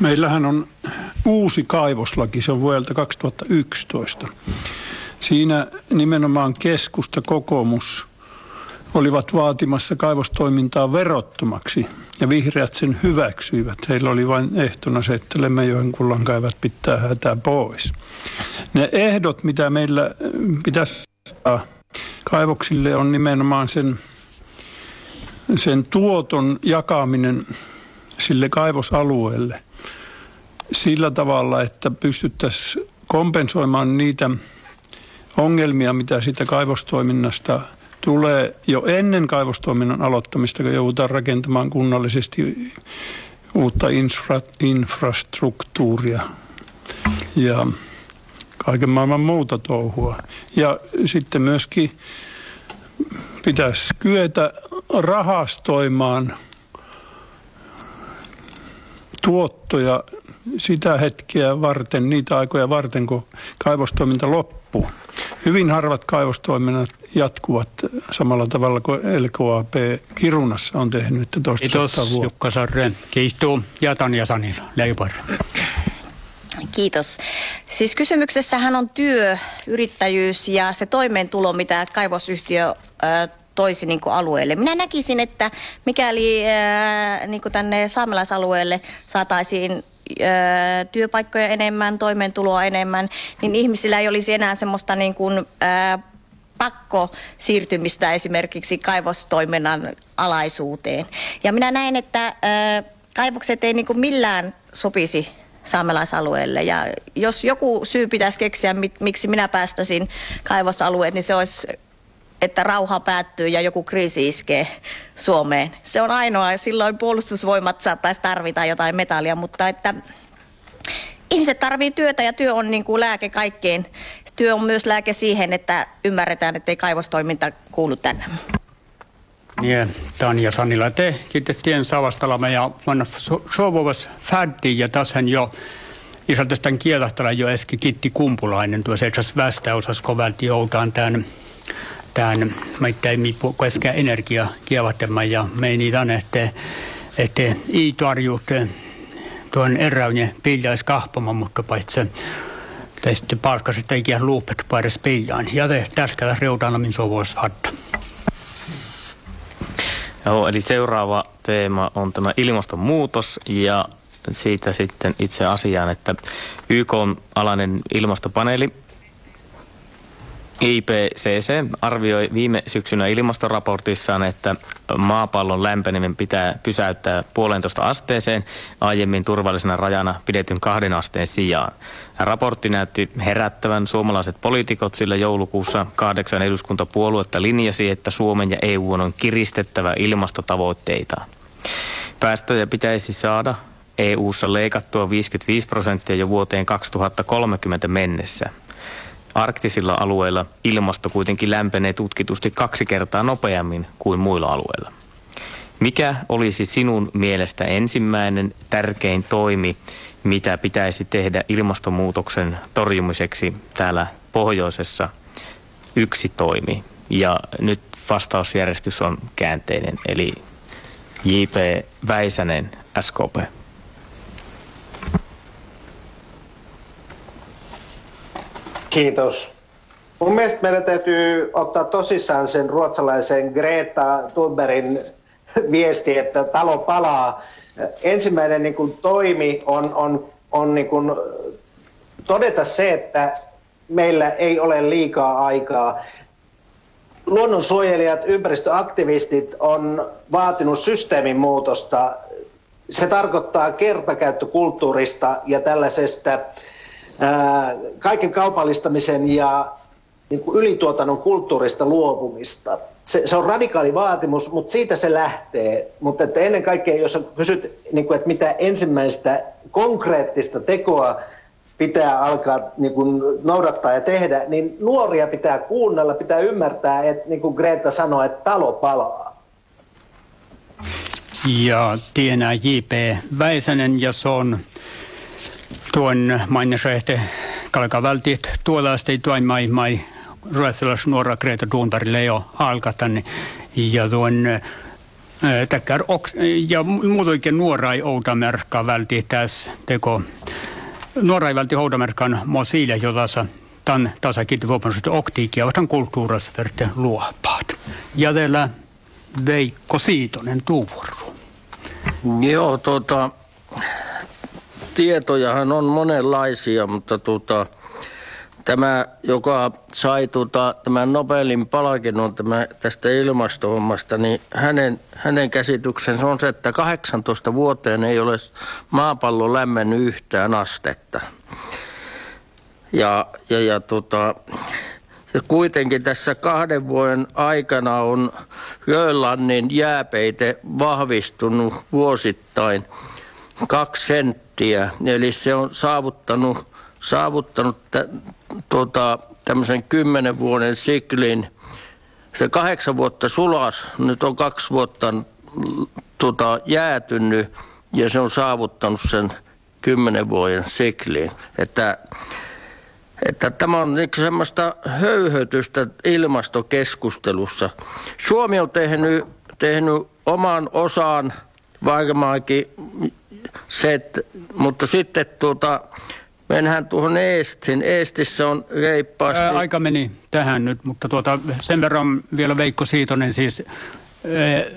Meillähän on uusi kaivoslaki, se on vuodelta 2011. Siinä nimenomaan keskusta, kokoomus olivat vaatimassa kaivostoimintaa verottomaksi ja vihreät sen hyväksyivät. Heillä oli vain ehtona se, että Lemmenjoen kullankaivat pitää hätää pois. Ne ehdot, mitä meillä pitäisi saada kaivoksille, on nimenomaan sen tuoton jakaminen sille kaivosalueelle. sillä tavalla, että pystyttäisiin kompensoimaan niitä ongelmia, mitä siitä kaivostoiminnasta tulee jo ennen kaivostoiminnan aloittamista, kun joudutaan rakentamaan kunnallisesti uutta infrastruktuuria ja kaiken maailman muuta touhua. Ja sitten myöskin pitäisi kyetä rahastoimaan tuottoja sitä hetkeä varten, niitä aikoja varten, kun kaivostoiminta loppuu. Hyvin harvat kaivostoiminnat jatkuvat samalla tavalla kuin LKAP Kirunassa on tehnyt toista sataa vuotta. Jukka Sarre, kiihtuu ja Tanja Sanila, Leipar. Kiitos. Siis kysymyksessähän on työ, yrittäjyys ja se toimeentulo, mitä kaivosyhtiö toisi niin kuin alueelle. Minä näkisin, että mikäli niin kuin tänne saamelaisalueelle saataisiin työpaikkoja enemmän, toimeentuloa enemmän, niin ihmisillä ei olisi enää semmoista niin kuin pakko siirtymistä esimerkiksi kaivostoiminnan alaisuuteen. Ja minä näen, että kaivokset ei niin kuin millään sopisi saamelaisalueelle. Ja jos joku syy pitäisi keksiä, miksi minä päästäisin kaivosalueet, niin se olisi, että rauha päättyy ja joku kriisi iskee Suomeen. Se on ainoa, silloin puolustusvoimat saattaisi tarvita jotain metallia, mutta että ihmiset tarvitsevat työtä ja työ on niin kuin lääke kaikkeen. Työ on myös lääke siihen, että ymmärretään, ettei kaivostoiminta kuulu tänne. Niin, Tanja Sanila, te kiitettiin Saavastalama ja vanha sovovas färdi ja täshän jo isältästään kielahtala jo eski Kitti Kumpulainen tuossa etsas västäosas kovalti joutaan tämän maittaimi koska energia kievahtema ja me niitä että ei tarjute tuon eräune piljais kahpama mutta paitsi tästä palkasta ei ihan luupet paras piljaan ja täskällä reutana min sovovas färdi. Joo, eli seuraava teema on tämä ilmastonmuutos ja siitä sitten itse asiaan, että YK-alainen ilmastopaneeli IPCC arvioi viime syksynä ilmastoraportissaan, että maapallon lämpeneminen pitää pysäyttää 1,5 asteeseen aiemmin turvallisena rajana pidetyn 2 asteen sijaan. Raportti näytti herättävän suomalaiset poliitikot, sillä joulukuussa 8 eduskuntapuoluetta linjasi, että Suomen ja EU on kiristettävä ilmastotavoitteitaan. Päästöjä pitäisi saada EU:ssa leikattua 55% jo vuoteen 2030 mennessä. Arktisilla alueilla ilmasto kuitenkin lämpenee tutkitusti 2 kertaa nopeammin kuin muilla alueilla. Mikä olisi sinun mielestä ensimmäinen tärkein toimi, mitä pitäisi tehdä ilmastonmuutoksen torjumiseksi täällä pohjoisessa? Yksi toimi. Ja nyt vastausjärjestys on käänteinen, eli J.P. Väisänen, SKP. Kiitos. Mun mielestä meidän täytyy ottaa tosissaan sen ruotsalaisen Greta Thunbergin viesti, että talo palaa. Ensimmäinen niin kuin toimi on niin kuin todeta se, että meillä ei ole liikaa aikaa. Luonnonsuojelijat, ympäristöaktivistit on vaatinut systeemin muutosta. Se tarkoittaa kertakäyttökulttuurista ja tällaisesta kaiken kaupallistamisen ja niin kuin ylituotannon kulttuurista luopumista. Se on radikaali vaatimus, mutta siitä se lähtee. Mutta että ennen kaikkea, jos kysyt, niin kuin, että mitä ensimmäistä konkreettista tekoa pitää alkaa niin kuin noudattaa ja tehdä, niin nuoria pitää kuunnella, pitää ymmärtää, että niin kuin Greta sanoi, että talo palaa. Ja tienaa J.P. Väisänen ja Son. Tuon mainitsen, että kalkavältit tuollaista ei tuon mai ruotsalais nuora Greta Thunbergille jo alkatan. Ja tuon ja muutoinkin nuorai oudamerkka välti tässä teko. Nuorai välti oudamerkan mosiilja, jota tämän tasakin vuopansuudet oktiikia vastaan kulttuurassa verran luopaat. Ja teillä Veikko Siitonen tuuvuoru. Joo, tietojahan on monenlaisia, mutta Tämä, joka sai tämän Nobelin palkinnon tästä ilmastohommasta, niin hänen käsityksensä on se, että 18 vuoteen ei ole maapallo lämmennyt yhtään astetta. Ja kuitenkin tässä 2 vuoden aikana on Grönlannin jääpeite vahvistunut vuosittain 2 senttiä, eli se on saavuttanut tämmöisen 10 vuoden siklin. Se 8 vuotta sulas, nyt on 2 vuotta jäätynyt ja se on saavuttanut sen 10 vuoden sikliin. Että tämä on niin semmoista höyhötystä ilmastokeskustelussa. Suomi on tehnyt oman osaan varmaankin se, mutta sitten mennään tuohon Eestiin. Eestissä on reippaasti... Aika meni tähän nyt, mutta sen verran vielä Veikko Siitonen siis.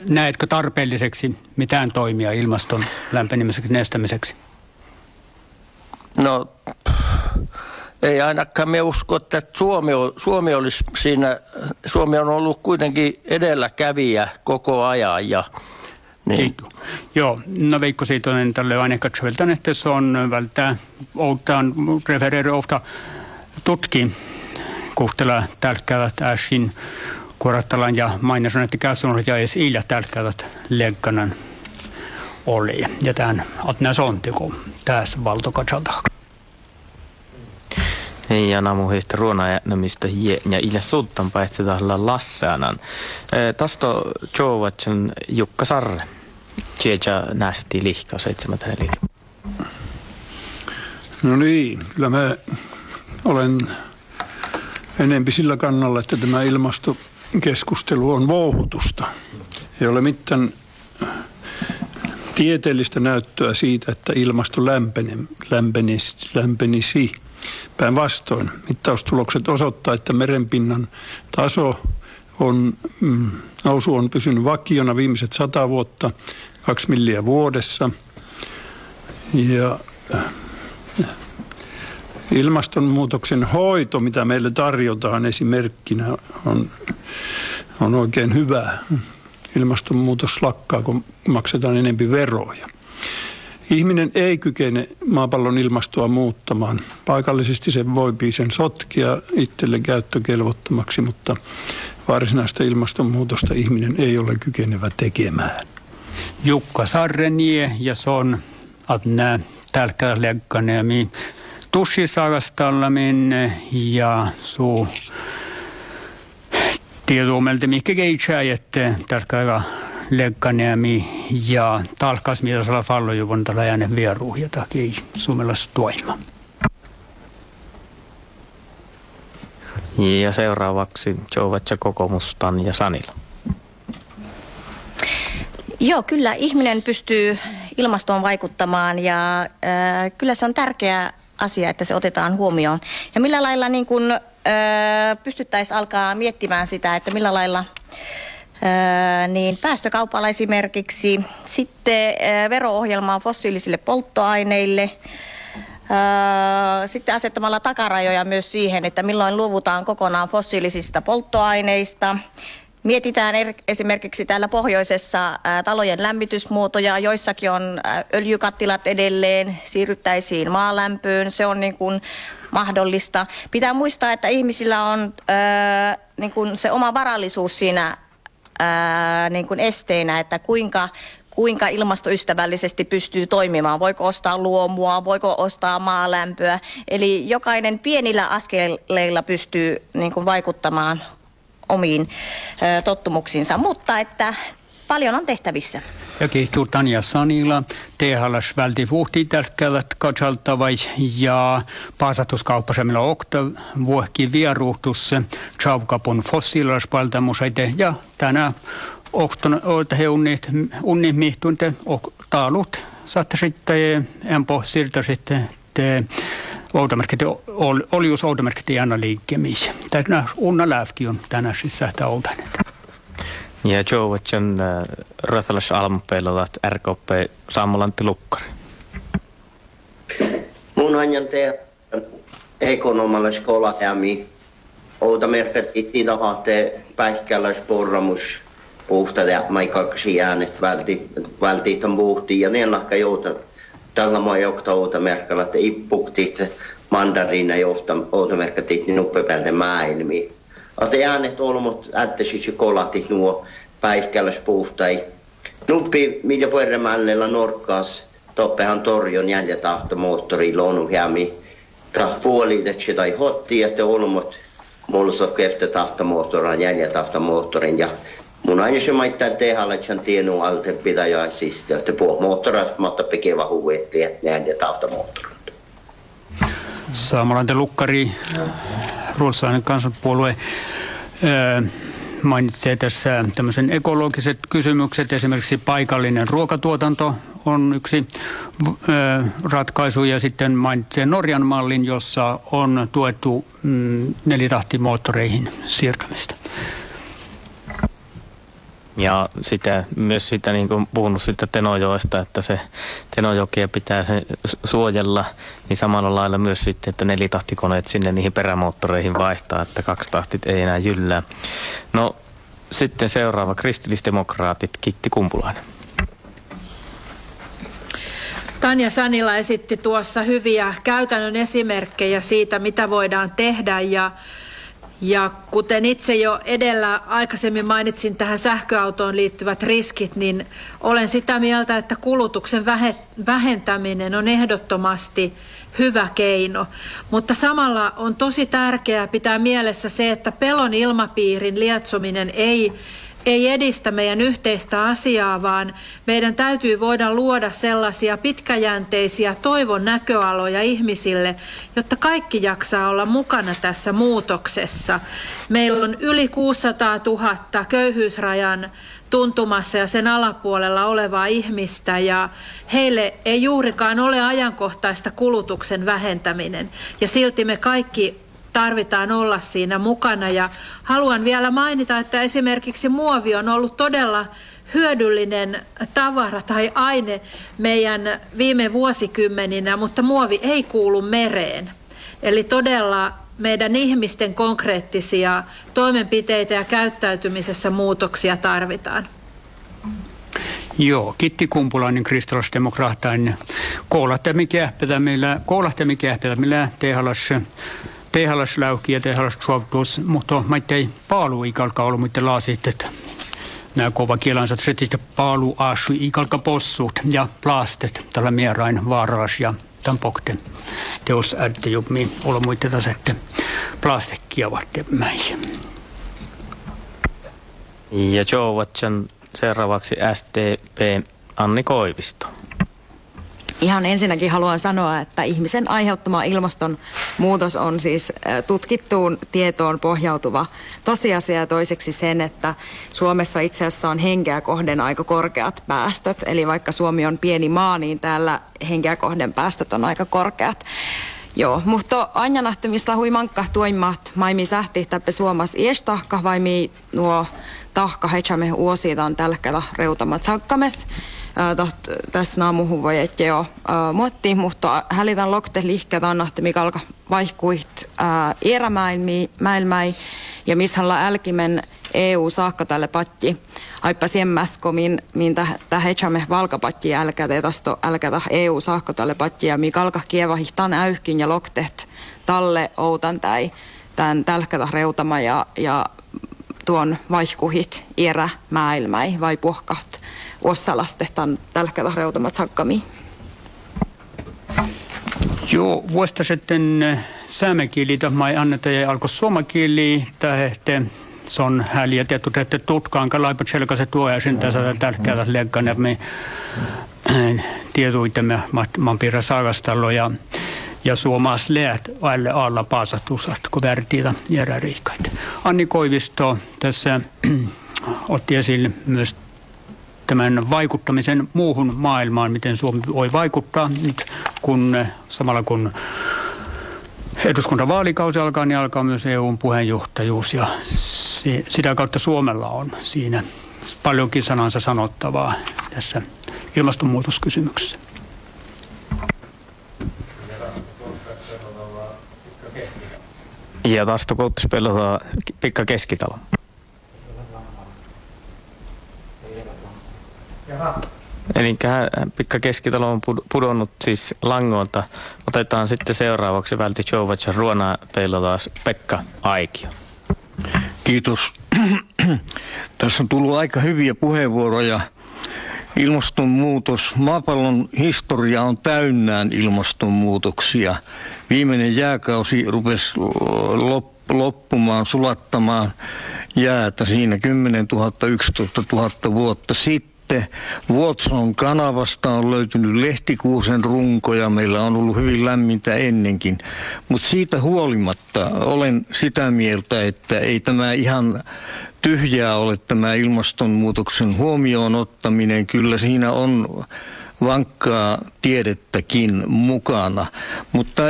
Näetkö tarpeelliseksi mitään toimia ilmaston lämpenemiseksi, estämiseksi? No, ei ainakaan me usko, että Suomi on ollut kuitenkin edelläkävijä koko ajan ja... Niin. Joo, no Veikko Siitonen tälle aina katsotaan, että se on välttää outaan refereeri ofta tutki kohtella tärkeät äsin korottalan ja mainitsen, että käytön ja edes iillä tärkeät lenkkanan oli. Ja tämän Atna Sontiko tässä valtokatsalta. Ja namu heistä ruonaajätnämistä ja ille suuttan päihtetällä Lassaanan. Tästä Jovatsen Jukka Sarre. Tietä nästi lihkaa 7. No niin, kyllä mä olen enempi sillä kannalla, että tämä ilmastokeskustelu on vouhotusta. Ei ole mitään tieteellistä näyttöä siitä, että ilmasto lämpenisi. Päinvastoin mittaustulokset osoittaa, että merenpinnan taso nousu on pysynyt vakiona viimeiset 100 vuotta, 2 milliä vuodessa. Ja ilmastonmuutoksen hoito, mitä meille tarjotaan esimerkkinä, on oikein hyvää. Ilmastonmuutos lakkaa, kun maksetaan enempi veroja. Ihminen ei kykene maapallon ilmastoa muuttamaan. Paikallisesti se voi sen sotkia itselle käyttökelvottomaksi, mutta varsinaista ilmastonmuutosta ihminen ei ole kykenevä tekemään. Jukka Sarrenie ja son Atnä tälkää legganeemi tussisarastallamin ja suu tiedomelta mikä keitsää, että tälkää legganeemi ja talkas mitä sala fallo juvon tällainen vieru ja takii suomalais toima. Ja seuraavaksi Jovatsa Kokoomustan ja Sanila. Joo, kyllä ihminen pystyy ilmastoon vaikuttamaan ja kyllä se on tärkeä asia, että se otetaan huomioon. Ja millä lailla niin kun, pystyttäisiin alkaa miettimään sitä, että millä lailla niin päästökaupalla esimerkiksi, sitten vero-ohjelmaa fossiilisille polttoaineille, sitten asettamalla takarajoja myös siihen, että milloin luovutaan kokonaan fossiilisista polttoaineista. Mietitään esimerkiksi täällä pohjoisessa talojen lämmitysmuotoja, joissakin on öljykattilat edelleen, siirryttäisiin maalämpöön, se on niin kuin mahdollista. Pitää muistaa, että ihmisillä on niin kuin se oma varallisuus siinä niin kuin esteenä, että kuinka ilmastoystävällisesti pystyy toimimaan. Voiko ostaa luomua, voiko ostaa maalämpöä. Eli jokainen pienillä askeleilla pystyy niin kuin vaikuttamaan omiin tottumuksiinsa, mutta että paljon on tehtävissä. Ja kiitos Tanja Sanila. THLs välti vuhti tärkeät katsaltavai ja paasatuskauppasemilla okta vuohki vieruhtussa Chaukapun fossiilaspaltamusaite ja tänä oktona he unnihmihtunte taalut saatte sitten enpo siltä sitten olius oudomerkki aina liikkemis. Tänä unna lävki on tänä siis sähtää oltainen. Ja Jovatsen Röthalais Almpeilla RKP Saamulantti Lukkari. Mun anjan tehdä ekonomalla skolajami. Outa merkittiin siitä haateen päihkäläisporramus puhtaa ja maikaksi äänet välttiin tämän puhtiin. Ja niin lahka jouta tällä maa johtaa outa merkillä, että ippuktit mandariina johtaa outa merkittiin niin uppepäältä maailmiin. Että äänet olmut ääntäisiksi kolahti nuo päihkäläispuhtai. Nuppi mitä perremällellä norkkaas toppehan torjon jäljetahtomoottorilla on hieman. Tämä puolitetsi tai hotti, että olmut mulla on keftä tahtomoottorin, jäljetahtomoottorin ja mun aina se maittaa tehdä, että sen tiennyt alta pitää jo siis, että puolimuottorat, mutta pikevä huvetti, että jäljetahtomoottorin. Saamelainen lukkari, ruotsalainen kansanpuolue. Mainitsee tässä tämmöisen ekologiset kysymykset, esimerkiksi paikallinen ruokatuotanto on yksi ratkaisu ja sitten mainitsee Norjan mallin, jossa on tuettu nelitahtimoottoreihin siirtymistä. Ja sitä, myös sitä niin kuin puhunut siitä Tenojoesta, että se Tenojokia pitää se suojella, niin samalla lailla myös sitten, että nelitahtikoneet sinne niihin perämoottoreihin vaihtaa, että kaksitahtit ei enää jyllää. No sitten seuraava kristillisdemokraatit, Kitti Kumpulainen. Tanja Sanila esitti tuossa hyviä käytännön esimerkkejä siitä, mitä voidaan tehdä ja kuten itse jo edellä aikaisemmin mainitsin tähän sähköautoon liittyvät riskit, niin olen sitä mieltä, että kulutuksen vähentäminen on ehdottomasti hyvä keino. Mutta samalla on tosi tärkeää pitää mielessä se, että pelon ilmapiirin lietsominen ei edistä meidän yhteistä asiaa, vaan meidän täytyy voida luoda sellaisia pitkäjänteisiä toivon näköaloja ihmisille, jotta kaikki jaksaa olla mukana tässä muutoksessa. Meillä on yli 600 000 köyhyysrajan tuntumassa ja sen alapuolella olevaa ihmistä ja heille ei juurikaan ole ajankohtaista kulutuksen vähentäminen ja silti me kaikki tarvitaan olla siinä mukana ja haluan vielä mainita, että esimerkiksi muovi on ollut todella hyödyllinen tavara tai aine meidän viime vuosikymmeninä, mutta muovi ei kuulu mereen. Eli todella meidän ihmisten konkreettisia toimenpiteitä ja käyttäytymisessä muutoksia tarvitaan. Joo, Kitti Kumpulainen, kristillisdemokraattain. Koulahtemikäähpätämillä tehalassa. Tehalas läuki ja tehalas suavtuus, mutta maittain ei paalu ikalka ollut muiden laasitteet. Nämä kova kielansat setistä paalu asu ikalka possuut ja plastet tällä mierain vaaras ja tampokte. Teos ääntä jupmi olla muiden tasette plastekkia vartemmäin. Ja Joe Watson seuraavaksi SDP Anni Koivisto. Ihan ensinnäkin haluan sanoa, että ihmisen aiheuttama ilmastonmuutos on siis tutkittuun tietoon pohjautuva tosiasia ja toiseksi sen, että Suomessa itse asiassa on henkeä kohden aika korkeat päästöt. Eli vaikka Suomi on pieni maa, niin täällä henkeä kohden päästöt on aika korkeat. Joo, mutta aina nähtämistä huimankka tuimmat maimi sähti täppä Suomessa iestahka vai mi nuo tahka heitsämme uositaan tällä kertaa reutamat sakkames. Tässä naamuhun voi että joo muottiin, mutta hälitän lokte lihkä tannahti, mikä alkaa vaihkuiht erämäilmäi ja mishalla älkimen EU saakka tälle patji. Aippa siemmäs, kun minä tähdämme valkapatji älkä teetasto älkätä EU saakka tälle patji ja mikä alkaa kievahihtaan äyhkin ja loktet talle outan tai tämän tälkätä reutama ja tuon vaihkuhit erämäilmäi vai puhkat. Ossalastehtaan tällä kertaa reutamat sakkamiin. Joo, vuosta sitten saamekieli mai anneta ja alkoi suomakieli tähte. Se on häliä tietty, että tutkaanka laipat selkäset tuojaisin tässä tärkeätä leikkaan, että me tietuitemme maanpiirra saakastalo ja suomais leät alle alla paasatusat, kun värtiitä järjärihkaita. Anni Koivisto tässä otti esille myös tämän vaikuttamisen muuhun maailmaan, miten Suomi voi vaikuttaa nyt, kun samalla kun eduskuntavaalikausi alkaa, niin alkaa myös EU:n puheenjohtajuus ja sitä kautta Suomella on siinä paljonkin sanansa sanottavaa tässä ilmastonmuutoskysymyksessä. Ja tästä koulutus pelataan pikka keskitalo. Eli pikka keskitalo on pudonnut siis langolta. Otetaan sitten seuraavaksi välti Jovatsan ruonaa pelataan Pekka Aikio. Kiitos. Tässä on tullut aika hyviä puheenvuoroja. Ilmastonmuutos. Maapallon historia on täynnään ilmastonmuutoksia. Viimeinen jääkausi rupesi loppumaan, sulattamaan jäätä siinä 10 000, 11 000 vuotta sitten. Watson kanavasta on löytynyt lehtikuusen runkoja. Meillä on ollut hyvin lämmintä ennenkin. Mutta siitä huolimatta olen sitä mieltä, että ei tämä ihan tyhjää ole tämä ilmastonmuutoksen huomioon ottaminen. Kyllä siinä on vankkaa tiedettäkin mukana. Mutta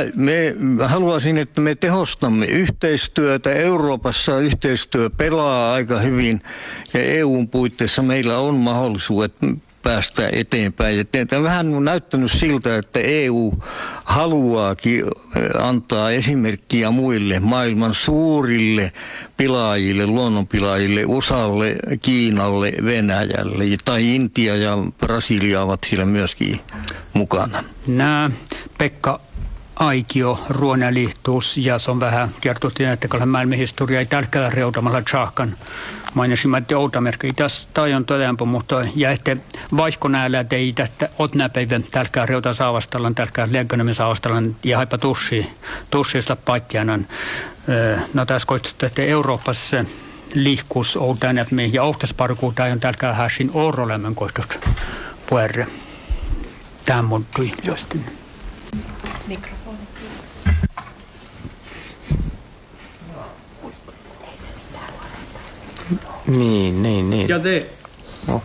haluaisin, että me tehostamme yhteistyötä. Euroopassa yhteistyö pelaa aika hyvin ja EUn puitteissa meillä on mahdollisuudet päästä eteenpäin. Tämä on vähän näyttänyt siltä, että EU haluaakin antaa esimerkkiä muille maailman suurille pilaajille, luonnonpilaajille, USAlle, Kiinalle, Venäjälle tai Intia ja Brasilia ovat siellä myöskin mukana. Nämä Pekka Aikio, ruonalihtuus ja se on vähän kertottiin, että kun maailmanhistoria ei tärkeää reudamalla tsaakkaan. Mainisimme, että outamerkki tässä tai on todempo, mutta ja että vaikka näillä ei tästä otnäpäivän tärkeää reutaa saavastellaan, tärkeää leikkanemme saavastellaan ja haipa tussista patjanan. No tässä koittaa, että Euroopassa lihkuus outanäpäivä ja outasparkuu tai on tärkeää häsin orrolemmen koistot puerre. Tämä muuttui jostain. Mikrofoni. Niin. Ja te? Oh,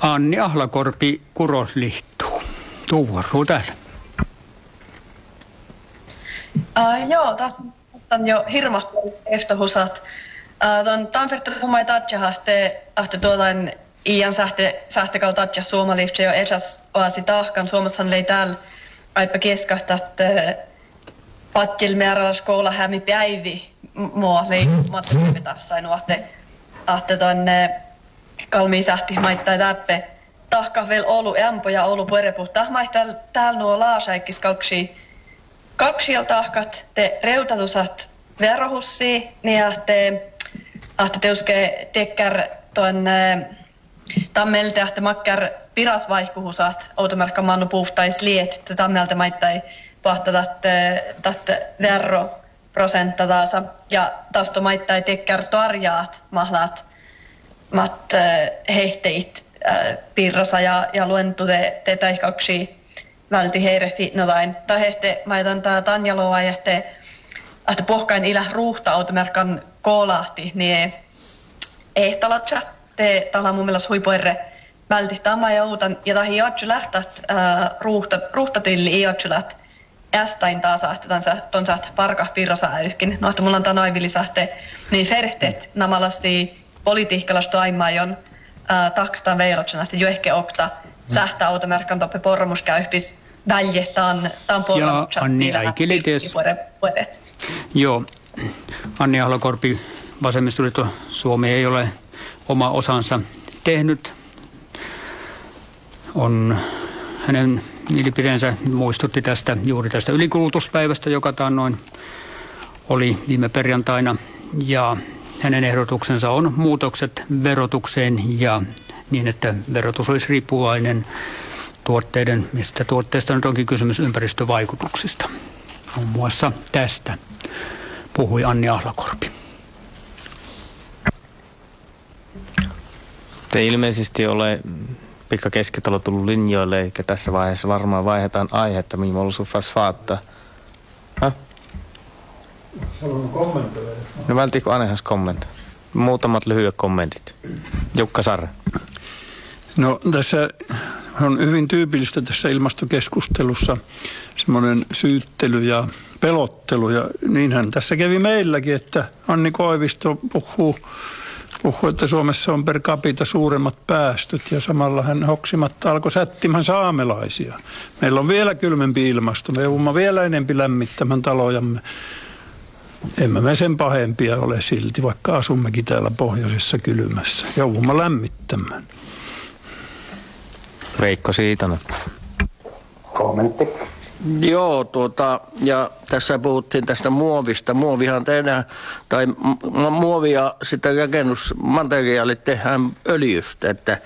Anni Ahlakorpi Kuroslihtuu. Tuuvarruu täällä. Joo, taas on jo hirmahtunut ehtohusat. Tuon Tamperta hummai tatjahahte, ahte tuollainen iän sähtekal tatjah suomaliiftse jo esäs oasi tahkan. Suomessahan lei täällä aipa keskahtat patjelmeäralla skoula hämi päivi. Mua leikmattimme tässä nuotte tonne kalmiin sähti maittaa täppe tahka vel Oulu ämpö ja Oulu puerepuhtaa maittaa täällä nuo laasaikkis kaksi tahkat te reutatusat verohussi niin ahte teuske tekkär tonne tammeltä ahte makkär piras vaihkuhusat outomerkka mannu puhtais liet te tammeltä maittai pahtatat verro prosentta taasa ja tasto maittai tekkär tarjaat mahlaat mat hehteit pirrasa ja luentu te täihkaksi välti heire fitnotain tai hehte maitan tää Tanjaloa ja että pohkain ilä ruuhta automerkan koolahti niin ehtalatsa te tala mummelas huipoire välti tama ja uutan ja tahi jatsu lähtät ruuhtatilli jatsulät ästain taas ton saat parka pirrasa äyskin. No, että mulla on tää noivillisahte, niin ferhteet namalasi politiikkalas toimaajon taktaan veiloksena, että jo ehkä okta sähtää automerkan toppe porromuskäyhpis väljehtaan porromukset. Ja Anni Äikilites. Joo, Anni Ahlakorpi, vasemmistoliitto Suomi ei ole oma osansa tehnyt. On hänen mielipiteensä muistutti tästä juuri tästä ylikulutuspäivästä, joka taannoin oli viime perjantaina. Ja hänen ehdotuksensa on muutokset verotukseen ja niin, että verotus olisi riippuvainen tuotteiden, mistä tuotteesta nyt onkin kysymys ympäristövaikutuksista. Muun muassa tästä puhui Anni Ahlakorpi. Te ilmeisesti ole Pikka Keskitalo tullut linjoille, eikä tässä vaiheessa varmaan vaihdetaan aihetta, mihin on ollut fasfaattaa. Haluan kommentoida. No välttikö Anehas kommentoi? Muutamat lyhyet kommentit. Jukka Sarre. No tässä on hyvin tyypillistä tässä ilmastokeskustelussa semmoinen syyttely ja pelottelu. Ja niinhän tässä kävi meilläkin, että Anni Koivisto puhuu puhui, että Suomessa on per capita suuremmat päästöt ja samalla hän hoksimatta alkoi sättimään saamelaisia. Meillä on vielä kylmempi ilmasto, me joudumme vielä enempi lämmittämään talojamme. Emme me sen pahempia ole silti, vaikka asummekin täällä pohjoisessa kylmässä. Joudumme lämmittämään. Veikko Siitonen. Kommentti. Joo, ja tässä puhuttiin tästä muovista. Muovihan tehdään, tai muovia sitä rakennusmateriaali tehdään öljystä, että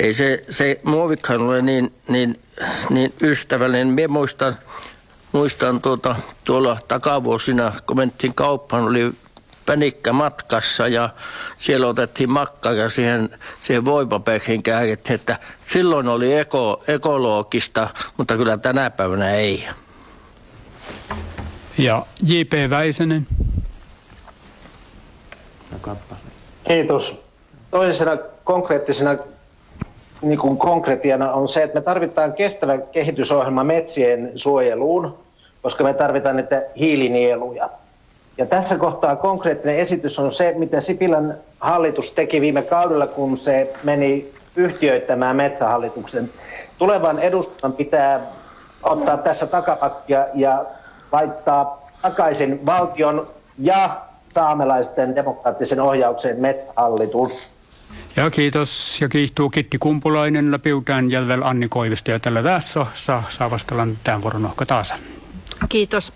ei se muovikkaan ole niin ystävällinen. Minä muistan tuolla takavuosina, kun mentiin kauppaan, oli pänikkä matkassa ja siellä otettiin makkara siihen voipaperhin käärittiin, että silloin oli ekologista, mutta kyllä tänä päivänä ei. Ja J.P. Väisenen. Kiitos. Toisena konkreettisena niin kuin konkretiana on se, että me tarvitaan kestävä kehitysohjelma metsien suojeluun, koska me tarvitaan niitä hiilinieluja. Ja tässä kohtaa konkreettinen esitys on se, mitä Sipilän hallitus teki viime kaudella, kun se meni yhtiöittämään Metsähallituksen. Tulevan eduskunnan pitää ottaa tässä takapakkia ja laittaa takaisin valtion ja saamelaisten demokraattisen ohjauksen Metsähallitus. Ja kiitos. Ja kiihtuu Kitti Kumpulainen, Läpiutään, Jälvel, Anni Koivisto. Ja tällä tässä saa vastaillaan tämän vuoron ohka taas. Kiitos.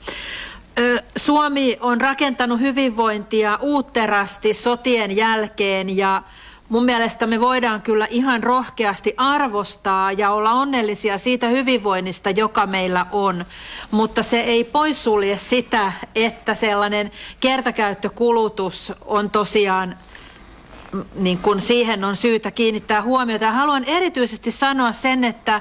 Suomi on rakentanut hyvinvointia uutterasti sotien jälkeen ja mun mielestä me voidaan kyllä ihan rohkeasti arvostaa ja olla onnellisia siitä hyvinvoinnista, joka meillä on, mutta se ei poissulje sitä, että sellainen kertakäyttökulutus on tosiaan niin kuin siihen on syytä kiinnittää huomiota. Ja haluan erityisesti sanoa sen, että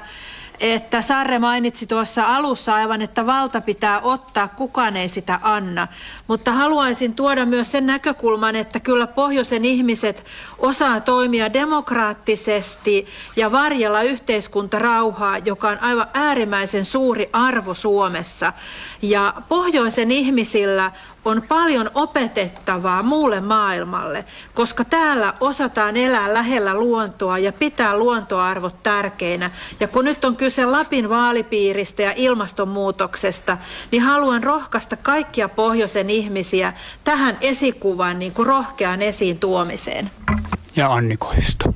Sarre mainitsi tuossa alussa aivan, että valta pitää ottaa, kukaan ei sitä anna. Mutta haluaisin tuoda myös sen näkökulman, että kyllä pohjoisen ihmiset osaa toimia demokraattisesti ja varjella yhteiskuntarauhaa, joka on aivan äärimmäisen suuri arvo Suomessa. Ja pohjoisen ihmisillä on paljon opetettavaa muulle maailmalle, koska täällä osataan elää lähellä luontoa ja pitää luontoarvot tärkeinä. Ja kun nyt on kyse Lapin vaalipiiristä ja ilmastonmuutoksesta, niin haluan rohkaista kaikkia pohjoisen ihmisiä tähän esikuvan niin kuin rohkeaan esiin tuomiseen. Ja Anni Koivisto.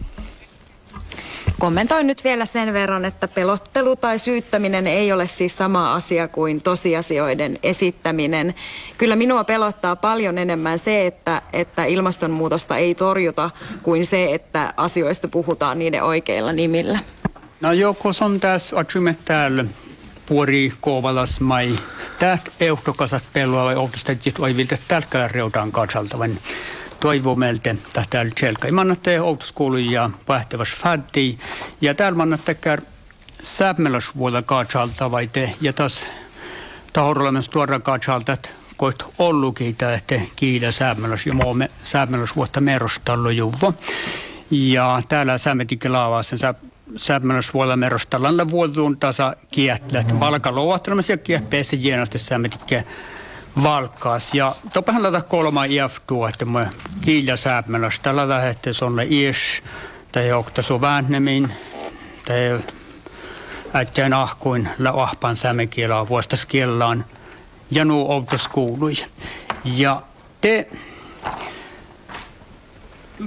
Kommentoin nyt vielä sen verran, että pelottelu tai syyttäminen ei ole siis sama asia kuin tosiasioiden esittäminen. Kyllä minua pelottaa paljon enemmän se, että ilmastonmuutosta ei torjuta kuin se, että asioista puhutaan niiden oikeilla nimillä. No joko on tässä atsymme täällä puori Kouvalas mai. Täältä ehdokasat pelua vai ohdustajat vai viltä tältällä reutaan katsaltavan. Toivomme, että täällä selkäi. Mannatte outoskoulun ja pähtevät fätti. Ja täällä mannattekään säämmeläisvuolla kaatsalta vai te. Ja taas tahdolla myös tuodaan kaatsalta, että koit ollutkin täältä kiitä säämmeläis. Ja me säämmeläisvuotta merostallu juvo. Ja täällä säämetikin laavassa säämmeläisvuolla merostallan vuotuun tasa kiettelät. Valkalouattelmassa ja kietteessä jienasti säämetikin valkaas. Ja topahan laita kolma iäftua, että me kiillä säämälästä laita, että se on ne iäs, tai johtaa sun väännemin, tai äittäen ahkuin ahpan säämäkielaa vuostaskiellaan, ja nuo outos kuului. Ja te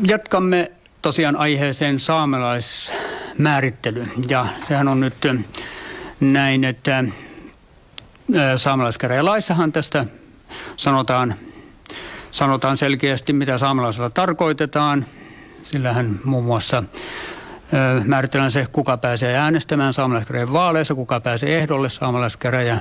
jatkamme tosiaan aiheeseen saamelaismäärittely, ja sehän on nyt näin, että saamelaiskäräjälaissahan tästä sanotaan selkeästi, mitä saamelaisella tarkoitetaan. Sillähän muun muassa määritellään se, kuka pääsee äänestämään saamelaiskäräjän vaaleissa, kuka pääsee ehdolle saamelaiskäräjän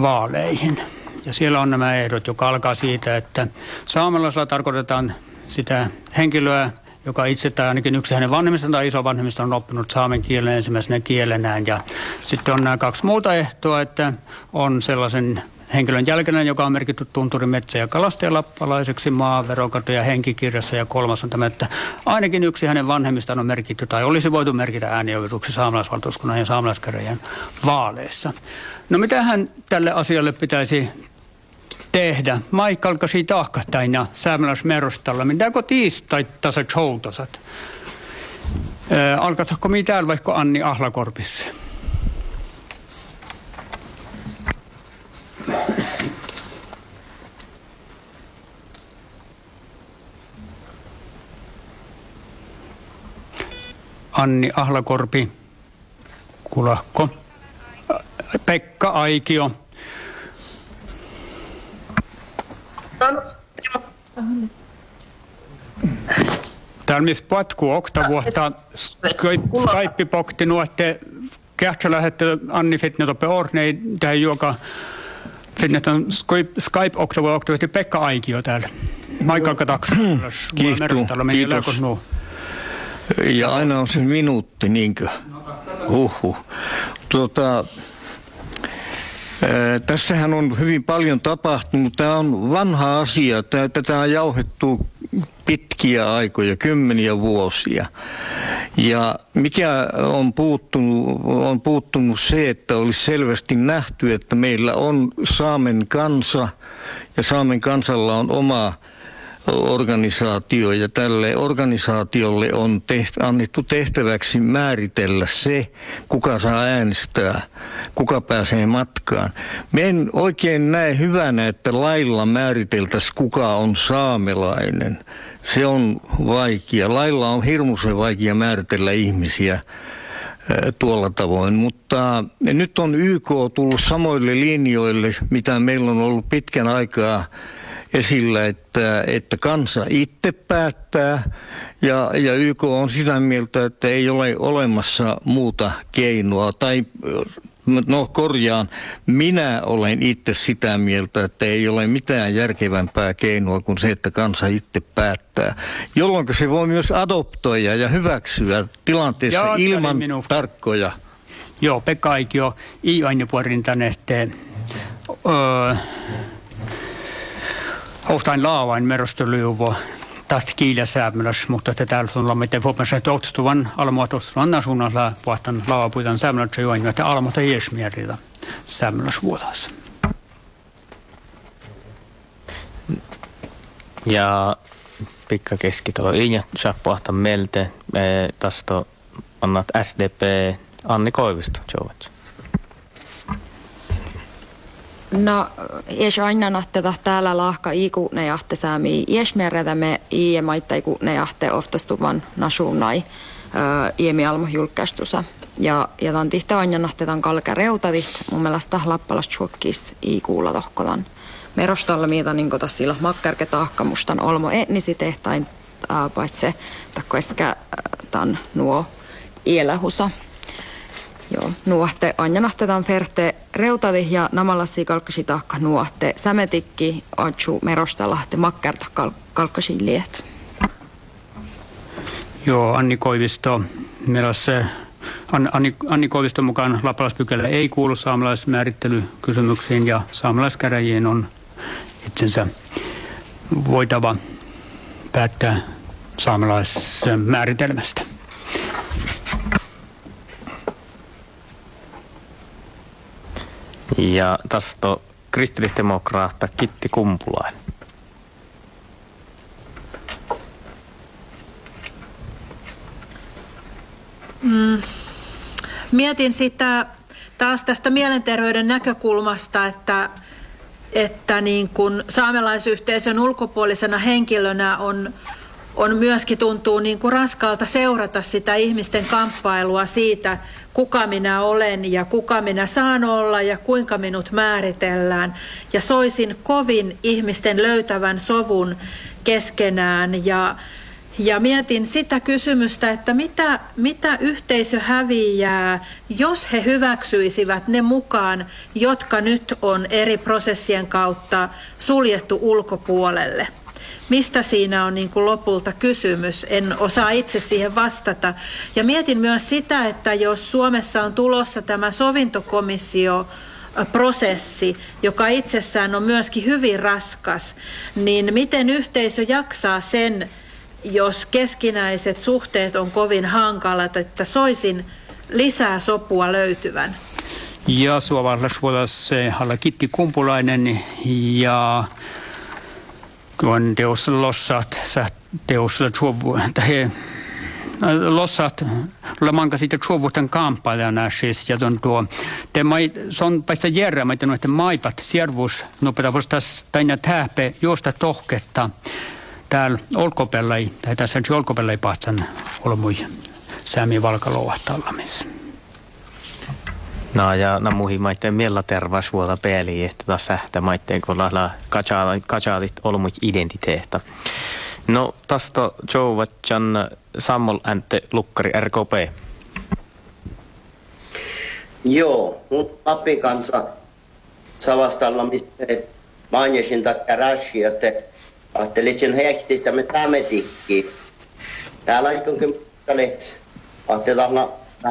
vaaleihin. Ja siellä on nämä ehdot, joka alkaa siitä, että saamelaisella tarkoitetaan sitä henkilöä, joka itse tai ainakin yksi hänen vanhemmistaan tai isovanhemmistaan on oppinut saamen kielen ensimmäisenä kielenään. Ja sitten on nämä kaksi muuta ehtoa, että on sellaisen henkilön jälkeen, joka on merkitty tunturi, metsä- ja kalastajalappalaiseksi maa, veronkato- ja henkikirjassa. Ja kolmas on tämä, että ainakin yksi hänen vanhemmistaan on merkitty tai olisi voitu merkitä äänioikeudeksi saamelaisvaltuuskunnan ja saamelaiskäräjien vaaleissa. No mitähän tälle asialle pitäisi tehdä. Maikalkasi tahkahtaina saamelaismerustalla. Mitäkö tiistai taset houtosat? Alkatko mitään vaikka Anni Ahlakorpissa? Anni Ahlakorpi, Kulahko, Pekka Aikio. Täällä missä patkuu oktavuotta Skype-pokti nuotte kähtsä lähette Anni Fitnetoppe Ornei tähän joka Fitnet on Skype-oktavuotta Pekka Aikio täällä. Maikka Kataksa. Kiihtuu, kiitos. Ja aina on se minuutti, niinkö? Huhhuh. Tässähän on hyvin paljon tapahtunut. Tämä on vanha asia. Tätä on jauhettu pitkiä aikoja, kymmeniä vuosia. Ja mikä on puuttunut se, että olisi selvästi nähty, että meillä on saamen kansa ja saamen kansalla on oma organisaatio ja tälle organisaatiolle on annettu tehtäväksi määritellä se, kuka saa äänestää, kuka pääsee matkaan. Me en oikein näe hyvänä, että lailla määriteltäisiin, kuka on saamelainen. Se on vaikea. Lailla on hirmuisen vaikea määritellä ihmisiä tuolla tavoin, mutta nyt on YK tullut samoille linjoille, mitä meillä on ollut pitkän aikaa esillä, että kansa itse päättää ja YK on sitä mieltä, että ei ole olemassa muuta keinoa tai minä olen itse sitä mieltä, että ei ole mitään järkevämpää keinoa kuin se, että kansa itse päättää, jolloin se voi myös adoptoida ja hyväksyä tilanteessa joo, ilman tarkkoja. Joo, Pekka Aikio, ei aina puorin tänne ehteen. Ostain laavain merostoliuvo tästä kiiläsäämölössä, mutta täällä on miten huomassa, että otstuvan almuotostuvan nasuunnalla puhutaan laavapuitan säämölössä juoin, että almuota jäsmierillä säämölössä vuodassa. Ja pikka keskitalo ei saa puhuta meiltä. Tästä annat SDP Anni Koivisto. No, jos aina nähtetään täällä lahka iikuutne jahte säämiä, jos me redämme iemaitta iikuutne jahte oftastuvan nasuunnai iemialmo julkaistussa. Ja tämän tihtä aina nähtetään kalkareutatit, mun mielestä lappalas tjuokkis iikuulla tohkotan. Merostalla mietän niin kota sillä makkärke tahkamustan olmo etnisi tehtain, paitse takko eskä tämän nuo ielähusa. Joo, nuohte aina nähtetään ferte reutati ja namalasi kalkkasi taakka nuohte. Sämetikki atsu merosta lahte makkerta kalkkasi liet. Joo, Anni Koivisto. Anni Koivisto mukaan lappalaispykälä ei kuulu saamelaismäärittelykysymyksiin ja saamelaiskäräjien on itsensä voitava päättää saamelaismääritelmästä. Ja tästä on kristillisdemokraatta Kitti Kumpulainen. Mietin sitä taas tästä mielenterveyden näkökulmasta, että niin kun saamelaisyhteisön ulkopuolisena henkilönä on myöskin tuntuu niin kuin raskalta seurata sitä ihmisten kamppailua siitä, kuka minä olen ja kuka minä saan olla ja kuinka minut määritellään. Ja soisin kovin ihmisten löytävän sovun keskenään. Ja mietin sitä kysymystä, että mitä yhteisö häviää, jos he hyväksyisivät ne mukaan, jotka nyt on eri prosessien kautta suljettu ulkopuolelle. Mistä siinä on niin kuin lopulta kysymys? En osaa itse siihen vastata. Ja mietin myös sitä, että jos Suomessa on tulossa tämä sovintokomissioprosessi, joka itsessään on myöskin hyvin raskas, niin miten yhteisö jaksaa sen, jos keskinäiset suhteet on kovin hankalat, että soisin lisää sopua löytyvän? ja suomalaisvuodas Hallakitti Kumpulainen ja on teossa lossat teossa lossat lamanka siitä suovuutan kamppailija näissä ja on tuo tämä on paitsi järjä mutta noiden maipat servus nopea vasta tänä tähpe josta tohketta täällä olkopellai tai tässä olkopellai pahtsan olmui Säämi Valkaloa tallamissa. No ja muihin maitteen millä tervasvuoda peliä, että tässä maitteen kun lailla kajaalit olmut identiteettä. No tästä jouvatjan sammol ante lukkari RKP. Joo, mutta Lappi kanssa savastalla mistä mainitsin takia rashi, että ajattelikin hehti, että me tämätikki. Täällä onkin tälet, ajatellaan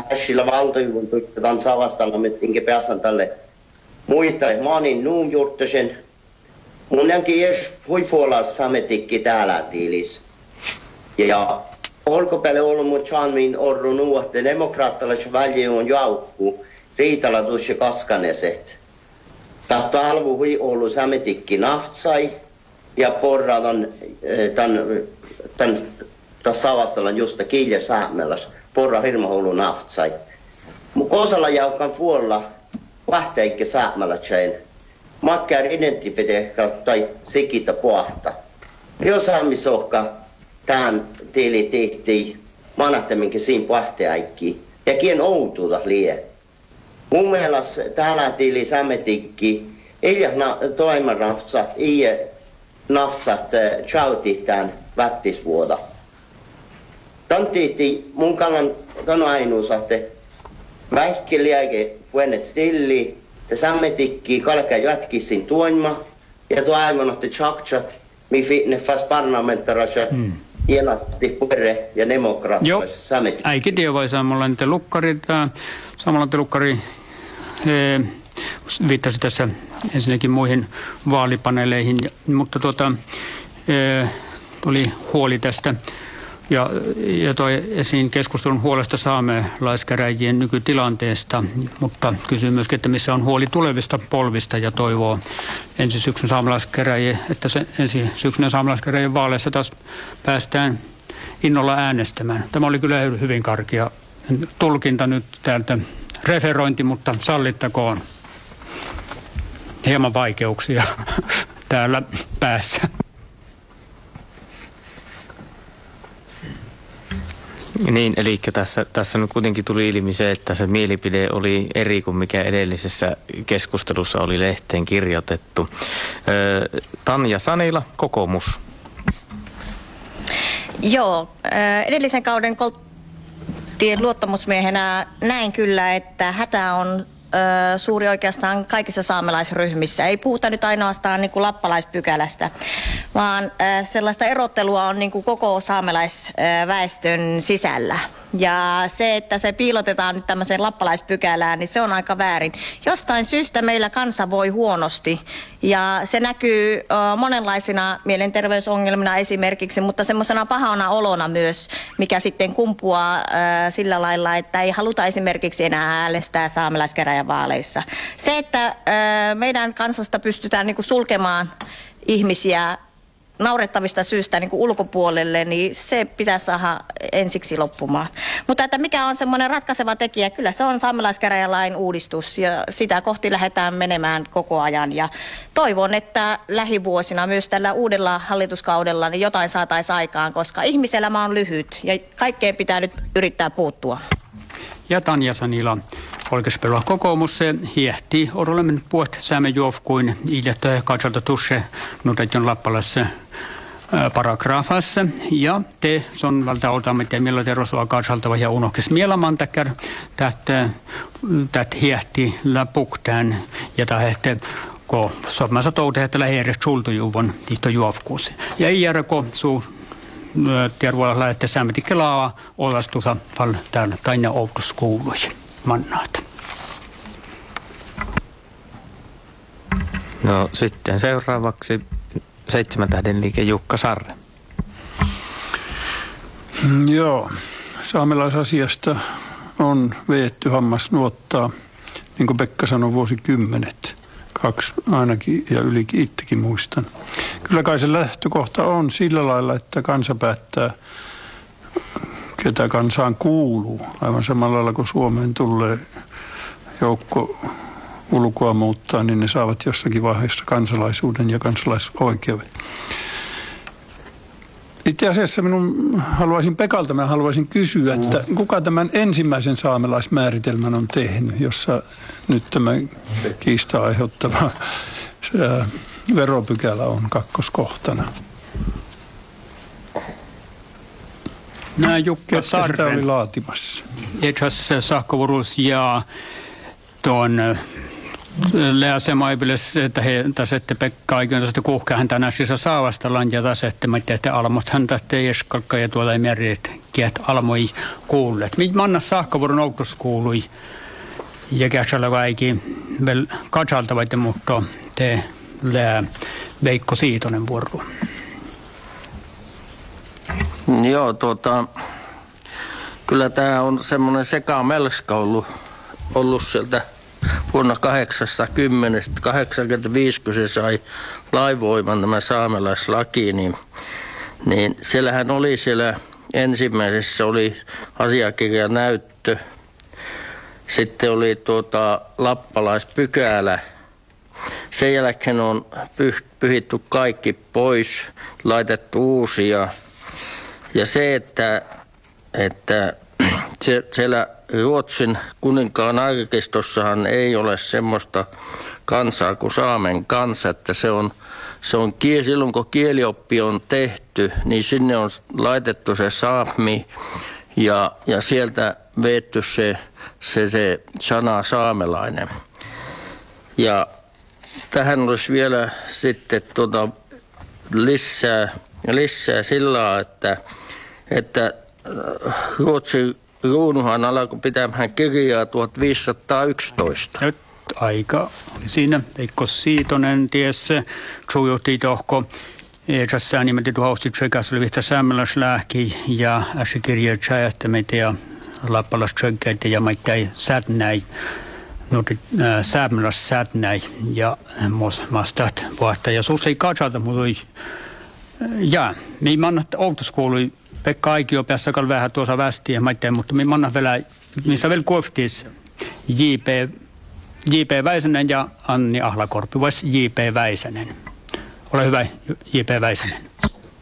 rassilla valtoivun tuikketaan savastalla, mitkä päästään tälle muista. Mä olin nuun juurtaisen. Mun onkin edes huifuolaa sametikki täällä tiilis. Ja olkopäälle ollut mun chanmin orru nuotte demokraattalais väljäjuun jaukku riitalatus ja kaskaneset. Tahto alvu hui ollut sametikki naftsai ja porra tämän savastalan justa kiilja saamelas. Porra hirma ollut naftsai. Mun kosalla jaukan vuolla vahteikke saamelaisen. Makkar identifiteekka tai sikita pohta. Jos saamisohka tämän teille tehtiin manattaminkin siinä pohteaikki. Ja kien outuuta lie. Mun mielestä täällä teille sametikki ei toimaraftsat, ei naftsat tjauti tämän vättisvuoda. Tämän tehtiin mun kannan tämän ainuus, että vähkeliäke vuennet stilli. Te sammetikki kalkea jatkisin tuoima ja tuo aivan otti tjaktjat, mihin ne fas parlamentarassa hienosti perre ja demokraattisessa sammetikki. Joo, äikin tiedä vai saamelainen lukkari viittasi tässä ensinnäkin muihin vaalipaneeleihin, mutta tuli huoli tästä. Ja toi esiin keskustelun huolesta saamelaiskäräjien nykytilanteesta, mutta kysyy myöskin, että missä on huoli tulevista polvista ja toivoo ensi syksyn saamelaiskäräjien, että se ensi syksyn saamelaiskäräjien vaaleissa taas päästään innolla äänestämään. Tämä oli kyllä hyvin karkea tulkinta nyt täältä referointi, mutta sallittakoon hieman vaikeuksia täällä päässä. Niin, eli tässä nyt kuitenkin tuli ilmi se, että se mielipide oli eri kuin mikä edellisessä keskustelussa oli lehteen kirjoitettu. Tanja Sanila, kokoomus. Joo, edellisen kauden kolttien luottamusmiehenä näin kyllä, että hätä on suuri oikeastaan kaikissa saamelaisryhmissä. Ei puhuta nyt ainoastaan niin kuin lappalaispykälästä, vaan sellaista erottelua on niin kuin koko saamelaisväestön sisällä. Ja se, että se piilotetaan nyt tämmöiseen lappalaispykälään, niin se on aika väärin. Jostain syystä meillä kansa voi huonosti ja se näkyy monenlaisina mielenterveysongelmina esimerkiksi, mutta semmoisena pahana olona myös, mikä sitten kumpuaa sillä lailla, että ei haluta esimerkiksi enää äänestää saamelaiskäräjävaaleissa. Se, että meidän kansasta pystytään niin kuin sulkemaan ihmisiä naurettavista syystä niin kuin ulkopuolelle, niin se pitää saada ensiksi loppumaan. Mutta että mikä on semmoinen ratkaiseva tekijä? Kyllä se on saamelaiskäräjälain uudistus ja sitä kohti lähdetään menemään koko ajan. Ja toivon, että lähivuosina myös tällä uudella hallituskaudella niin jotain saataisiin aikaan, koska ihmiselämä on lyhyt ja kaikkeen pitää nyt yrittää puuttua. Ja Tanja Sanila, oikeusperua kokoomus, se hiehtii orolemme nyt puhet säämen juovkuin iljettä katsalta tusse nutetjon lappalassa paragrafassa. Ja te son valta otamme te milloin terosua katsaltava ja unohkes mielaman täkkär tät hiehti läpuktään ja tähte ko sopmassa toude että lähiere sultujuvon tiitto juovkuus. Ja ei järko suu tervoilla lähette säämetikki laava olastusa täällä taina outuskuuluihin. Mannaat. No sitten seuraavaksi 7 tähden liike Jukka Sarre. Joo, saamelaisasiasta on veetty hammasnuottaa niin kuin Pekka sanoi, vuosikymmenet. 2 ainakin ja ylikin itsekin muistan. Kyllä kai se lähtökohta on sillä lailla, että kansa päättää, ketä kansaan kuuluu. Aivan samalla lailla kun Suomeen tulee joukko ulkoa muuttaa, niin ne saavat jossakin vaiheessa kansalaisuuden ja kansalaisoikeuden. Itse asiassa haluaisin kysyä, että kuka tämän ensimmäisen saamelaismääritelmän on tehnyt, jossa nyt tämä kiistaa aiheuttava veropykälä on kakkoskohtana. Nämä Jukka Sarven oli laatimassa. Etsas Sahkovorus ja tuon läsemaibylles että he tasette Pekka ikään tästä kuhkahan tänä sisä saavasta lanja tasette mitä te almothan tätte eskalka ja tuolla merjet kiet almoi kuullet mit manna Sahkovorun outos kuului ja käsalla vaiki vel katsalta vaite mutta te lä Veikko Siitonen vuoro. Joo, kyllä tämä on semmoinen sekamelska ollut sieltä vuonna 1985, kun se sai lainvoiman tämä saamelaislaki, niin siellähän oli siellä ensimmäisessä oli asiakirjanäyttö, sitten oli lappalaispykälä, sen jälkeen on pyhitty kaikki pois, laitettu uusia. Ja se, että siellä Ruotsin kuninkaan arkistossahan ei ole semmoista kansaa kuin saamen kansa, että se on silloin kun kielioppi on tehty, niin sinne on laitettu se saami ja sieltä vedetty se sana saamelainen. Ja tähän olisi vielä sitten lisää sillä, että Ruotsin kruunuhan alkoi pitämään kirjaa 1511. Nyt aika oli siinä. Veikko Siitonen tiessä. Sujuhti tohko. Tässä nimeltä tuhausti tsekas oli vihta saamelaislähki ja äsikirjaa tseähtämeitä ja lappalais tsekäitä ja maittai sätnäi. Nuutit saamelais sätnäi ja mastat vahtaa. Ja suus ei katsalta, mutta jaa, minä mannan outoskoului Pekka Aikio päässä kal vähän tuossa västiä, mutta minä mannan vielä, missä vielä kuoftis J.P. Väisänen ja Anni Ahlakorpi, vois J.P. Väisänen. Ole hyvä, J.P. Väisänen.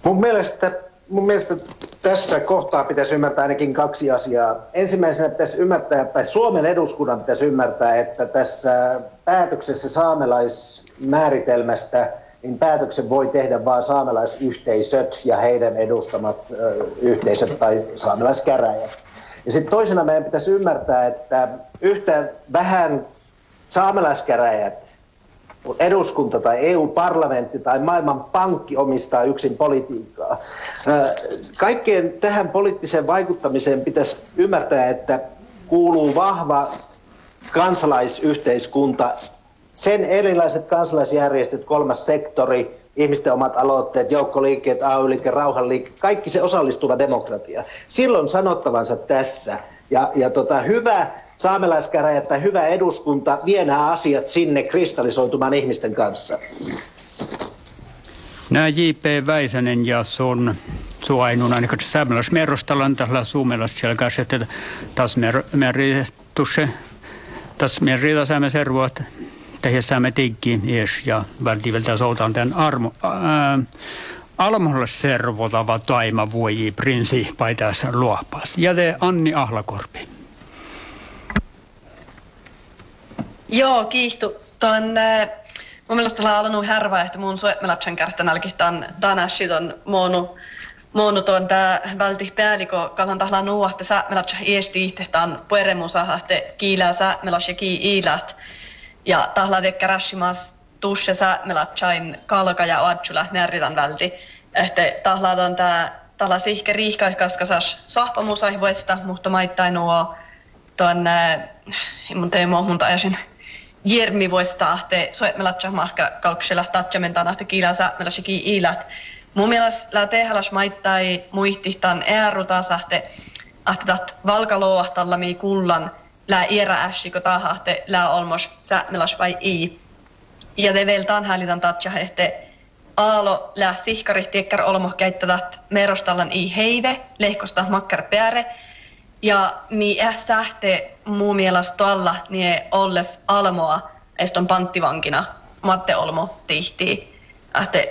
Mun mielestä tässä kohtaa pitäisi ymmärtää ainakin 2 asiaa. Ensimmäisenä pitäisi ymmärtää, tai Suomen eduskunnan pitäisi ymmärtää, että tässä päätöksessä saamelaismääritelmästä niin päätöksen voi tehdä vain saamelaisyhteisöt ja heidän edustamat yhteisöt tai saamelaiskäräjät. Ja sitten toisena meidän pitäisi ymmärtää, että yhtä vähän saamelaiskäräjät, eduskunta tai EU-parlamentti tai Maailmanpankki omistaa yksin politiikkaa. Kaikkeen tähän poliittiseen vaikuttamiseen pitäisi ymmärtää, että kuuluu vahva kansalaisyhteiskunta, sen erilaiset kansalaisjärjestöt, 3. sektori, ihmisten omat aloitteet, joukkoliikkeet, AY-liike, rauhanliike, kaikki se osallistuva demokratia. Silloin sanottavansa tässä. Ja hyvä saamelaiskäräjät tai hyvä eduskunta vie nämä asiat sinne kristallisoitumaan ihmisten kanssa. Nämä J.P. Väisänen ja sun suainun ainakaan saamelaismerrostalantalla suomalaisessa jälkässä, että taas merriitä saamme servoa. Tähän saamme tikkiin ees ja vältiveltä soutaan tämän almolle servotava taima vuoji prinssi paitaas luopas. Ja te Anni Ahlakorpi. Joo, kiihtu. Mun mielestä ollaan alannut härvää, että mun suojemelatsen kärstän alki tänäsit on moonu tuon välti päällikö kalan tahlaan nuohte saamelatsa iesti ihtehtaan pueremusahahte kiilää saamelas ja kiiilät. Ja tahlaade kärsimas tuusse saamelatsain kalka ja oatsula määritän välti. Että tahlaadon tahla sihke riihkaihkaskasas sahpamusaivuesta, mutta maittain nuo tuon mun teemo mun tajasin jermivuesta ahte soitmelatsa mahkalksella tatjamentaan ahte kiilän saamelasikin iilät. Mun mielestä tehalas maittain muihtihtaan äärutas ahte valkaloahtallami kullan lää ieräässikö tahahte lää olmos säämelas vai ii. Ja te vielä tämän hällitän tatsahe, että aalo lää sihkari tiekkär olmoh käyttävät merostallan ii heive, lehkosta makkar pääre. Ja niin sähtee muu mielas tuolla niin olles almoa, eston panttivankina matte olmo tihtii.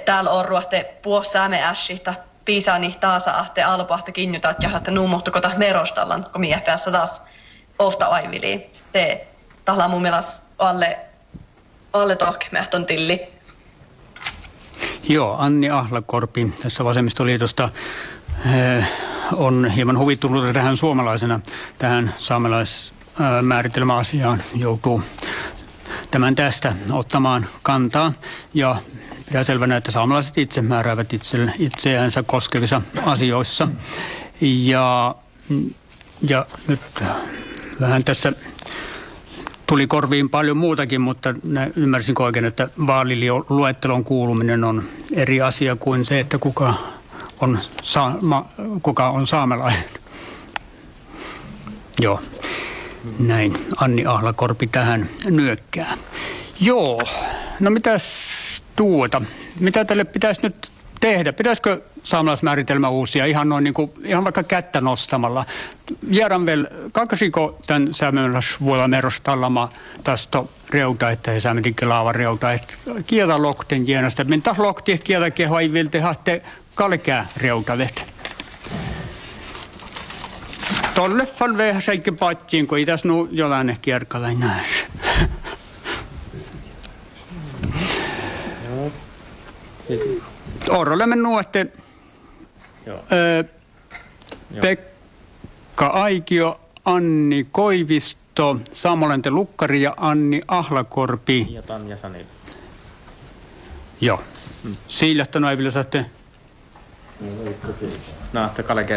Täällä on ruohte puossääme ässihtä. Piisani taas ahte alpahte kinnytat ja ahte nuumohtukota merostallan, kun miehpäässä taas ofta vaivili. Te tahla mun mielestä alle tohkemehton tilli. Joo, Anni Ahlakorpi tässä Vasemmistoliitosta on hieman huvittunut tähän suomalaisena. Tähän saamelaismääritelmäasiaan joutuu tämän tästä ottamaan kantaa ja pidä selvänä, että saamelaiset itse määräävät itseänsä koskevissa asioissa. Ja nyt vähän tässä tuli korviin paljon muutakin, mutta ymmärsinkö oikein, että vaaliluettelon kuuluminen on eri asia kuin se, että kuka on saamelainen. Joo, näin. Anni Ahlakorpi tähän nyökkää. Joo, no mitä tälle pitäisi nyt tehdä? Pitäisikö saamelaismääritelmä uusia ihan vaikka kättä nostamalla? Järänvel, kakasiko tämän saamelaisvuolla merostallama tästä reuta, että ei saamelaismääritelmä laava reuta, että kieltä lokten hienosta, minä lokti kieltä kehaivilti hahte kalkää reutavet. Tolle on vähän seikin pattiin, kun ei tässä jollainen kierkalla näe. Orrolle mennyt, että Pekka Aikio, Anni Koivisto, Saamelainen Lukkari ja Anni Ahlakorpi. Ja Tanja Sanila. Joo. Siilähtänyt ei vielä saatte. Nahta kalkea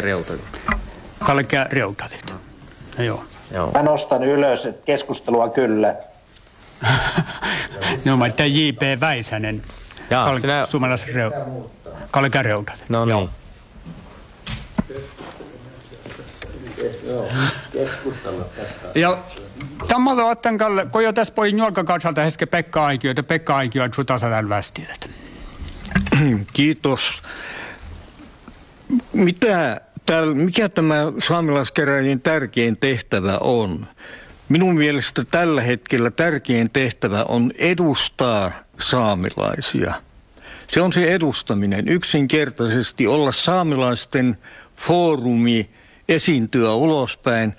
reutatit. Joo. Mä nostan ylös, että keskustelua kyllä. No mä tämän J.P. Väisänen. Kalkäreudat. No niin. Keskustella tästä. Ja tammalla otan kalle, kun jo tässä poin jolka katsalta hetke Pekka Aikio, että suta saadaan västiötä. Kiitos. Mikä tämä saamelaiskäräjien tärkein tehtävä on? Minun mielestä tällä hetkellä tärkein tehtävä on edustaa saamelaisia. Se on se edustaminen. Yksinkertaisesti olla saamelaisten foorumi, esiintyä ulospäin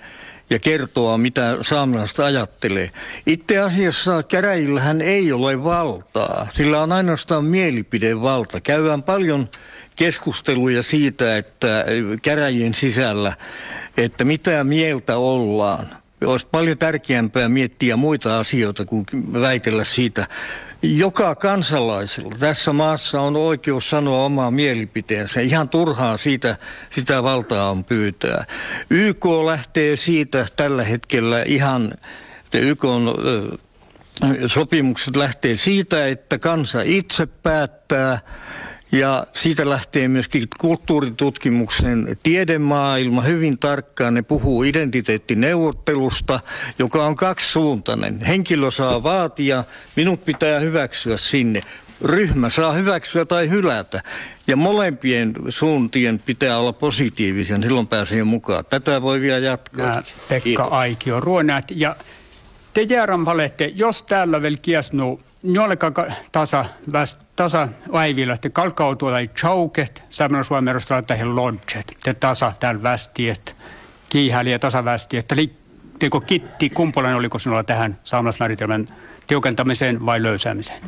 ja kertoa, mitä saamelaiset ajattelee. Itse asiassa käräjillähän ei ole valtaa. Sillä on ainoastaan mielipidevalta. Käydään paljon keskusteluja siitä, että käräjien sisällä, että mitä mieltä ollaan. Olisi paljon tärkeämpää miettiä muita asioita kuin väitellä siitä. Joka kansalaisella tässä maassa on oikeus sanoa omaa mielipiteensä. Ihan turhaa sitä valtaa on pyytää. YK lähtee siitä tällä hetkellä YK-sopimukset lähtee siitä, että kansa itse päättää. Ja siitä lähtee myöskin kulttuuritutkimuksen tiedemaailma hyvin tarkkaan. Ne puhuu identiteettineuvottelusta, joka on kaksisuuntainen. Henkilö saa vaatia, minut pitää hyväksyä sinne. Ryhmä saa hyväksyä tai hylätä. Ja molempien suuntien pitää olla positiivisia, silloin pääsee mukaan. Tätä voi vielä jatkaa. Pekka Aikio, ruonaat. Ja te järän valette, jos täällä vielä kiesnuu. Nyolka tasa vaivilla, että kalkautuu tai chauket, saamelaisvuolla merostalla tähän lodget, te tasa täällä västiet, kiihäli ja tasavästi, että teko kitti, kumpulainen oliko sinulla tähän saamelaismääritelmän tiukentamiseen vai löysäämiseen?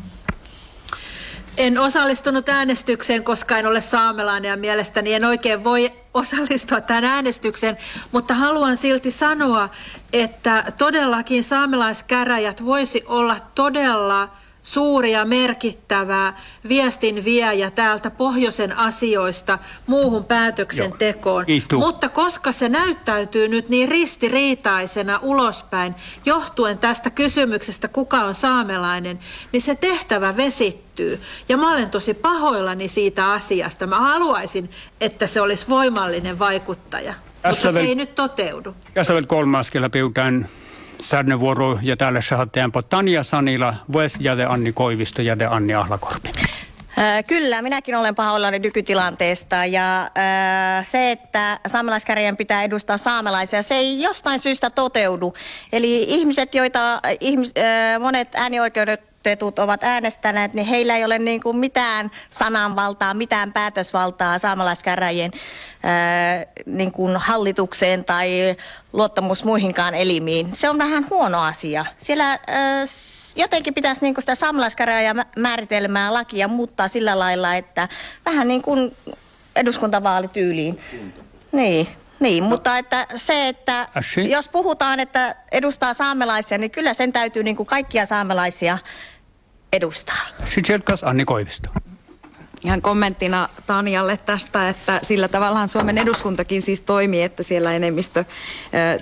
En osallistunut äänestykseen, koska en ole saamelainen ja mielestäni en oikein voi osallistua tähän äänestykseen, mutta haluan silti sanoa, että todellakin saamelaiskäräjät voisi olla todella suuri ja merkittävä viestinviejä täältä pohjoisen asioista muuhun päätöksentekoon. Joo, mutta koska se näyttäytyy nyt niin ristiriitaisena ulospäin, johtuen tästä kysymyksestä, kuka on saamelainen, niin se tehtävä vesittyy. Ja mä olen tosi pahoillani siitä asiasta. Mä haluaisin, että se olisi voimallinen vaikuttaja, mutta se ei nyt toteudu. Ja sä vielä kolmas kelpiytään säännövuoro ja täällä saatteanpa Tanja Sanila, West jäde Anni Koivisto, jäde Anni Ahlakorpi. Kyllä, minäkin olen pahoillani nykytilanteesta ja se, että saamelaiskäräjien pitää edustaa saamelaisia, se ei jostain syystä toteudu. Eli ihmiset, joita monet äänioikeutetut ovat äänestäneet, niin heillä ei ole niin kuin mitään sananvaltaa, mitään päätösvaltaa saamelaiskäräjien niin kuin hallitukseen tai luottamus muihinkaan elimiin. Se on vähän huono asia. Siellä jotenkin pitäisi niin kuin sitä saamelaiskäräjämääritelmää lakia muuttaa sillä lailla, että vähän niin kuin eduskuntavaalityyliin. Niin, mutta että se, että jos puhutaan, että edustaa saamelaisia, niin kyllä sen täytyy niin kuin kaikkia saamelaisia edustaa. Sitjelkas Anni Koivisto. Ihan kommenttina Tanjalle tästä, että sillä tavallaan Suomen eduskuntakin siis toimii, että siellä enemmistö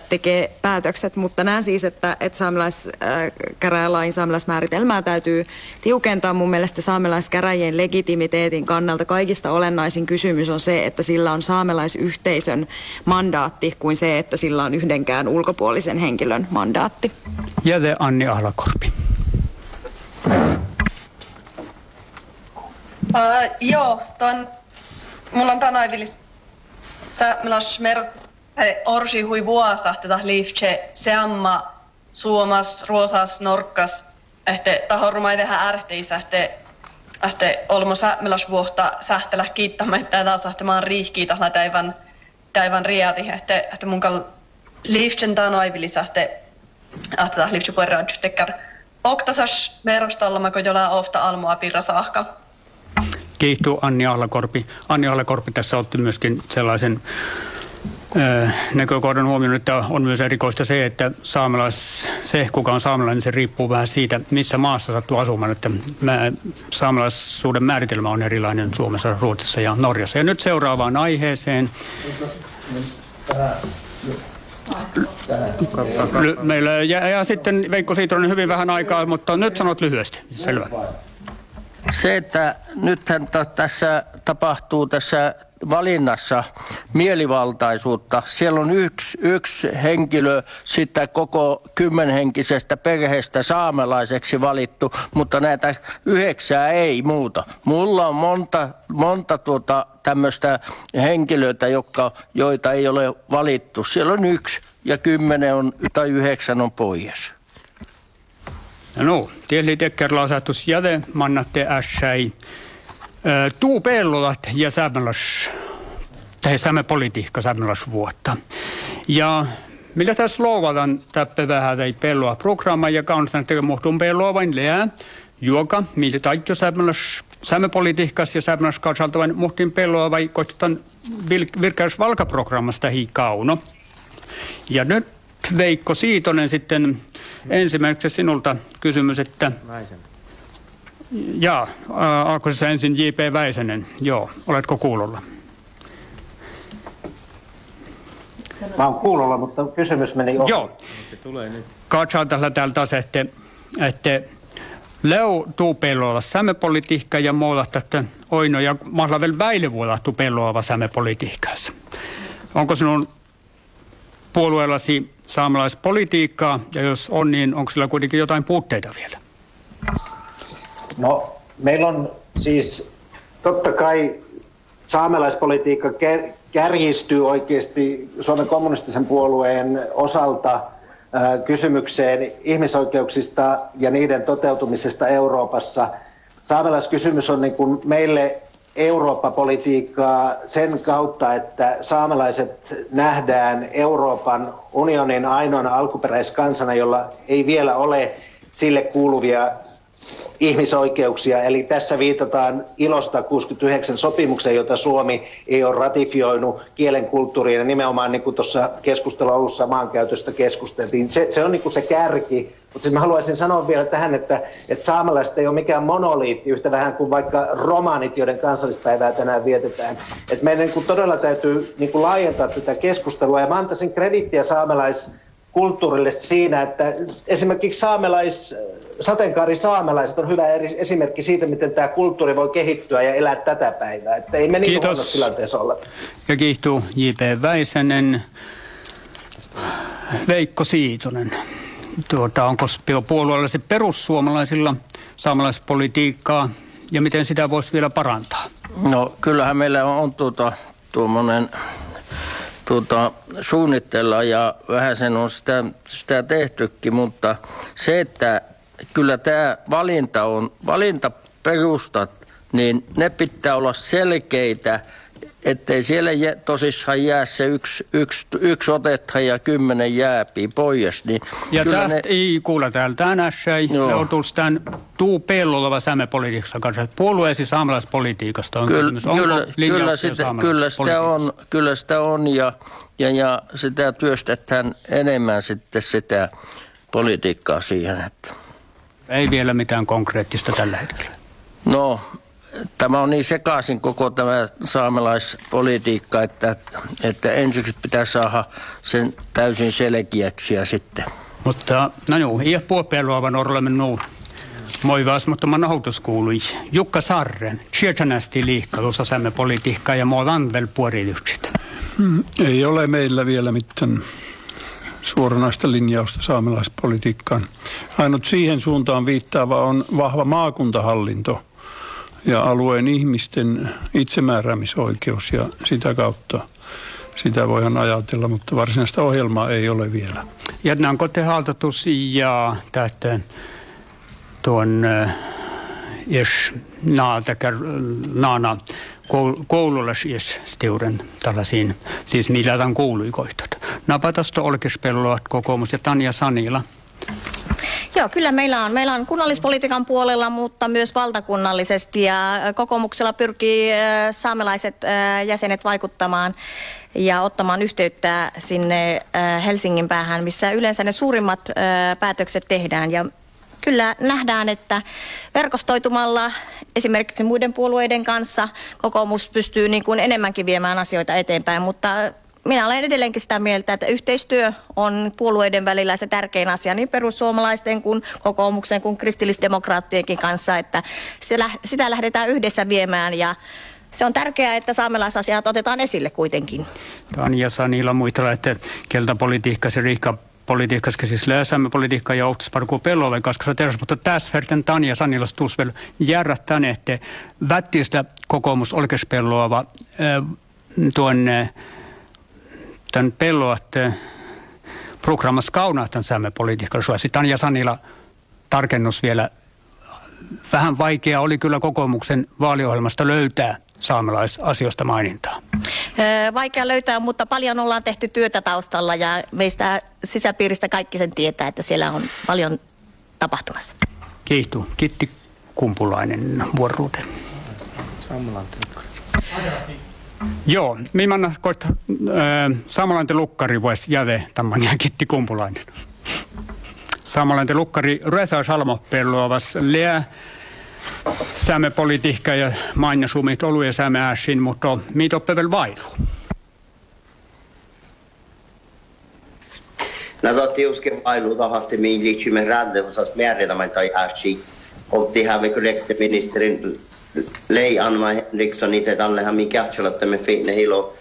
tekee päätökset, mutta näen siis, että saamelaiskäräjälain saamelaismääritelmää täytyy tiukentaa. Mun mielestä saamelaiskäräjien legitimiteetin kannalta kaikista olennaisin kysymys on se, että sillä on saamelaisyhteisön mandaatti kuin se, että sillä on yhdenkään ulkopuolisen henkilön mandaatti. Jäde Anni Ahlakorpi. Joo, mulla on tänään villis saamelaismer orsi hui vuosa tätä liifche seamma suomas ruosas norkkas ehte tahormai vähän ärhteisä ehte olmo saamelaisvuotta sähtelä kiittämättä taas sahtemaan riihkiä taas täivän riati ehte mun kal liifchen tänään villis ehte tätä liifche poiraadjustekkar oktasas merostallama kojola ofta almoa pirasahka. Kiihtuu Anni Ahlakorpi. Anni Ahlakorpi tässä otti myöskin sellaisen näkökohdan huomioon, että on myös erikoista se, että se kuka on saamelainen, se riippuu vähän siitä, missä maassa sattuu asumaan. Että saamelaisuuden määritelmä on erilainen Suomessa, Ruotsissa ja Norjassa. Ja nyt seuraavaan aiheeseen. Meillä ja sitten Veikko Siitronen hyvin vähän aikaa, mutta nyt sanot lyhyesti. Selvä. Se, että nythän tässä tapahtuu tässä valinnassa mielivaltaisuutta. Siellä on yksi henkilö sitä koko 10-henkisestä perheestä saamelaiseksi valittu, mutta näitä 9 ei muuta. Mulla on monta tämmöistä henkilöitä, joita ei ole valittu. Siellä on 1 ja 10 on, tai 9 on pois. No, tehli tekkerlaasatus jäde, mannatte ässäi. Tuu peellolat ja saamepolitiikka saamelasvuotta. Ja millä tässä luovataan täppä vähän tai peelloa programma, joka on sanottu, että muhtuun peelloa vain leää, joka millä taittuu saamepolitiikassa ja saamelaskausalta vain muhtuun peelloa vai koitetaan virkausvalkaprogrammasta hiikauno. Ja nyt Veikko Siitonen sitten ensimmäiseksi sinulta kysymys, että... Väisänen. Jaa, alkuisessa ensin J.P. Väisänen. Joo, oletko kuulolla? Mä oon kuulolla, mutta kysymys meni ohi. Joo. Se tulee nyt. Katsotaan täältä taas, että leu tuupeiluilla säämepolitiikka ja muualta, että oino ja mahdollisesti vielä väilevuilla tuupeiluilla säämepolitiikassa. Onko sinun puolueellasi saamelaispolitiikkaa, ja jos on, niin onko sillä kuitenkin jotain puutteita vielä? No, meillä on siis totta kai saamelaispolitiikka kärjistyy oikeasti Suomen kommunistisen puolueen osalta kysymykseen ihmisoikeuksista ja niiden toteutumisesta Euroopassa. Saamelaiskysymys on niin kuin meille Eurooppa-politiikkaa sen kautta, että saamelaiset nähdään Euroopan unionin ainoana alkuperäiskansana, jolla ei vielä ole sille kuuluvia ihmisoikeuksia. Eli tässä viitataan ILO 169 sopimukseen, jota Suomi ei ole ratifioinut kielen, kulttuuriin ja nimenomaan niin kuin tuossa keskustelun alussa maankäytöstä keskusteltiin. Se on niin kuin se kärki. Mutta siis mä haluaisin sanoa vielä tähän, että saamelaiset ei ole mikään monoliitti, yhtä vähän kuin vaikka romaanit, joiden kansallispäivää tänään vietetään. Et meidän niin todella täytyy niin laajentaa tätä keskustelua, ja mä antaisin krediittiä saamelaiskulttuurille siinä, että esimerkiksi sateenkaari saamelaiset on hyvä esimerkki siitä, miten tämä kulttuuri voi kehittyä ja elää tätä päivää. Että ei me niin huonossa tilanteessa olla. Ja kiihtuu J.P. Väisänen, Veikko Siitonen. onko puolueella se perussuomalaisilla saamelaispolitiikkaa ja miten sitä voisi vielä parantaa? No kyllähän meillä on tuommoinen suunnitella ja vähän sen on sitä tehtykin, mutta se, että kyllä tämä valintaperustat, niin ne pitää olla selkeitä, ettei siellä tosissaan jää se yksi otetta ja 10 jääpii pois. Niin ja tästä ei kuule täällä tänään, me oltuus tämän tuu peiloleva säämepolitiikasta kanssa. Puolueesi saamelaispolitiikasta on kysymys. Kyllä sitä on ja sitä työstetään enemmän sitten sitä politiikkaa siihen. Että. Ei vielä mitään konkreettista tällä hetkellä. No. Tämä on niin sekaisin koko tämä saamelaispolitiikka, että ensiksi pitää saada sen täysin selkeäksi ja sitten. Mutta no juu, ei puopeluavan orlemme nuun. Moi vaas, mutta mä nautus kuului. Jukka Sarren, tietänästi liikkalussa saamme politiikkaa ja mua vanvel puolilyhtsit. Ei ole meillä vielä mitään suoranaista linjausta saamelaispolitiikkaan. Ainut siihen suuntaan viittaava on vahva maakuntahallinto ja alueen ihmisten itsemääräämisoikeus, ja sitä kautta sitä voidaan ajatella, mutta varsinaista ohjelmaa ei ole vielä. Ja nämä on kotihaltatus ja tähtään tuon naana koululaisjästiuren tällaisiin, siis millä tämän kouluikohtat. Napatasta olkespelloat kokoomus ja Tanja Sanila. Joo, kyllä meillä on kunnallispolitiikan puolella, mutta myös valtakunnallisesti ja kokoomuksella pyrkii saamelaiset jäsenet vaikuttamaan ja ottamaan yhteyttä sinne Helsingin päähän, missä yleensä ne suurimmat päätökset tehdään. Ja kyllä nähdään, että verkostoitumalla esimerkiksi muiden puolueiden kanssa kokoomus pystyy niin kuin enemmänkin viemään asioita eteenpäin, mutta minä olen edelleenkin sitä mieltä, että yhteistyö on puolueiden välillä se tärkein asia niin perussuomalaisten kuin kokoomuksen kuin kristillisdemokraattienkin kanssa, että sitä lähdetään yhdessä viemään ja se on tärkeää, että saamelaisasiat otetaan esille kuitenkin. Tanja Sanila muistella, että keltapolitiikka se riikka politiikka, siis saamepolitiikka ja outusparkuu pelloven kanssa tehdä, mutta tässä verten Tanja Sanilas tuus vielä järjät tänne, että vättistä kokoomus olkespelloava tämän pelloa, että programmassa kaunaa tämän saamepolitiikan suosi. Tanja Sanila, tarkennus vielä. Vähän vaikea oli kyllä kokoomuksen vaaliohjelmasta löytää saamelaisasioista mainintaa. Vaikea löytää, mutta paljon ollaan tehty työtä taustalla ja meistä sisäpiiristä kaikki sen tietää, että siellä on paljon tapahtumassa. Kiitos. Kitti Kumpulainen vuoruuteen. Joo, minä koittaa saamelainen lukkari vois jäve tämän ja Kitti Kumpulainen. Saamelainen lukkari Resa Salmo peluavas leä saamen politiikka ja mainosumit olu ja saamen ässin, mutta mitä oppevel vailu? No totti usken vailu tahatti mihin liittymme randeusas määritämään tai ässin. Oltiin häve ministerin Lei Anna Henriksson itse tällähän minkä ajattelimme finne ilo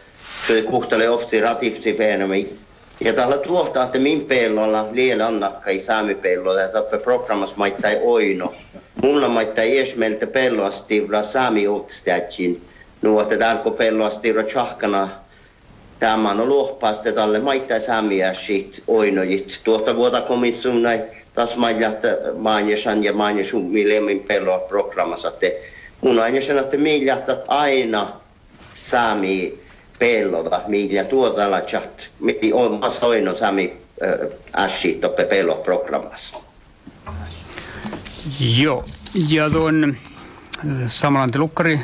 se kuhtale ofsi ratifsi fenomi ja tällä tuottaa että min pellolla liela annakkai saami pellolla ja tappe programmas maittai oino mulla maittai esmeltä pelloasti vla saami otstachin nuotta dalko pelloasti ro chahkana tämän on luoppaaste tälle maittai saamiä shit oinojit tuotta vuota komissun näi taas maittaa maanjasan ja maanjasun milemin pelloa programmassa te mun aina sanoo, että miljattat aina saami pelloda, millä tuotalla chat, millä on vastoinnon saami ässit oppe pelloprogrammas. Joo, ja tuon saamelainen lukkari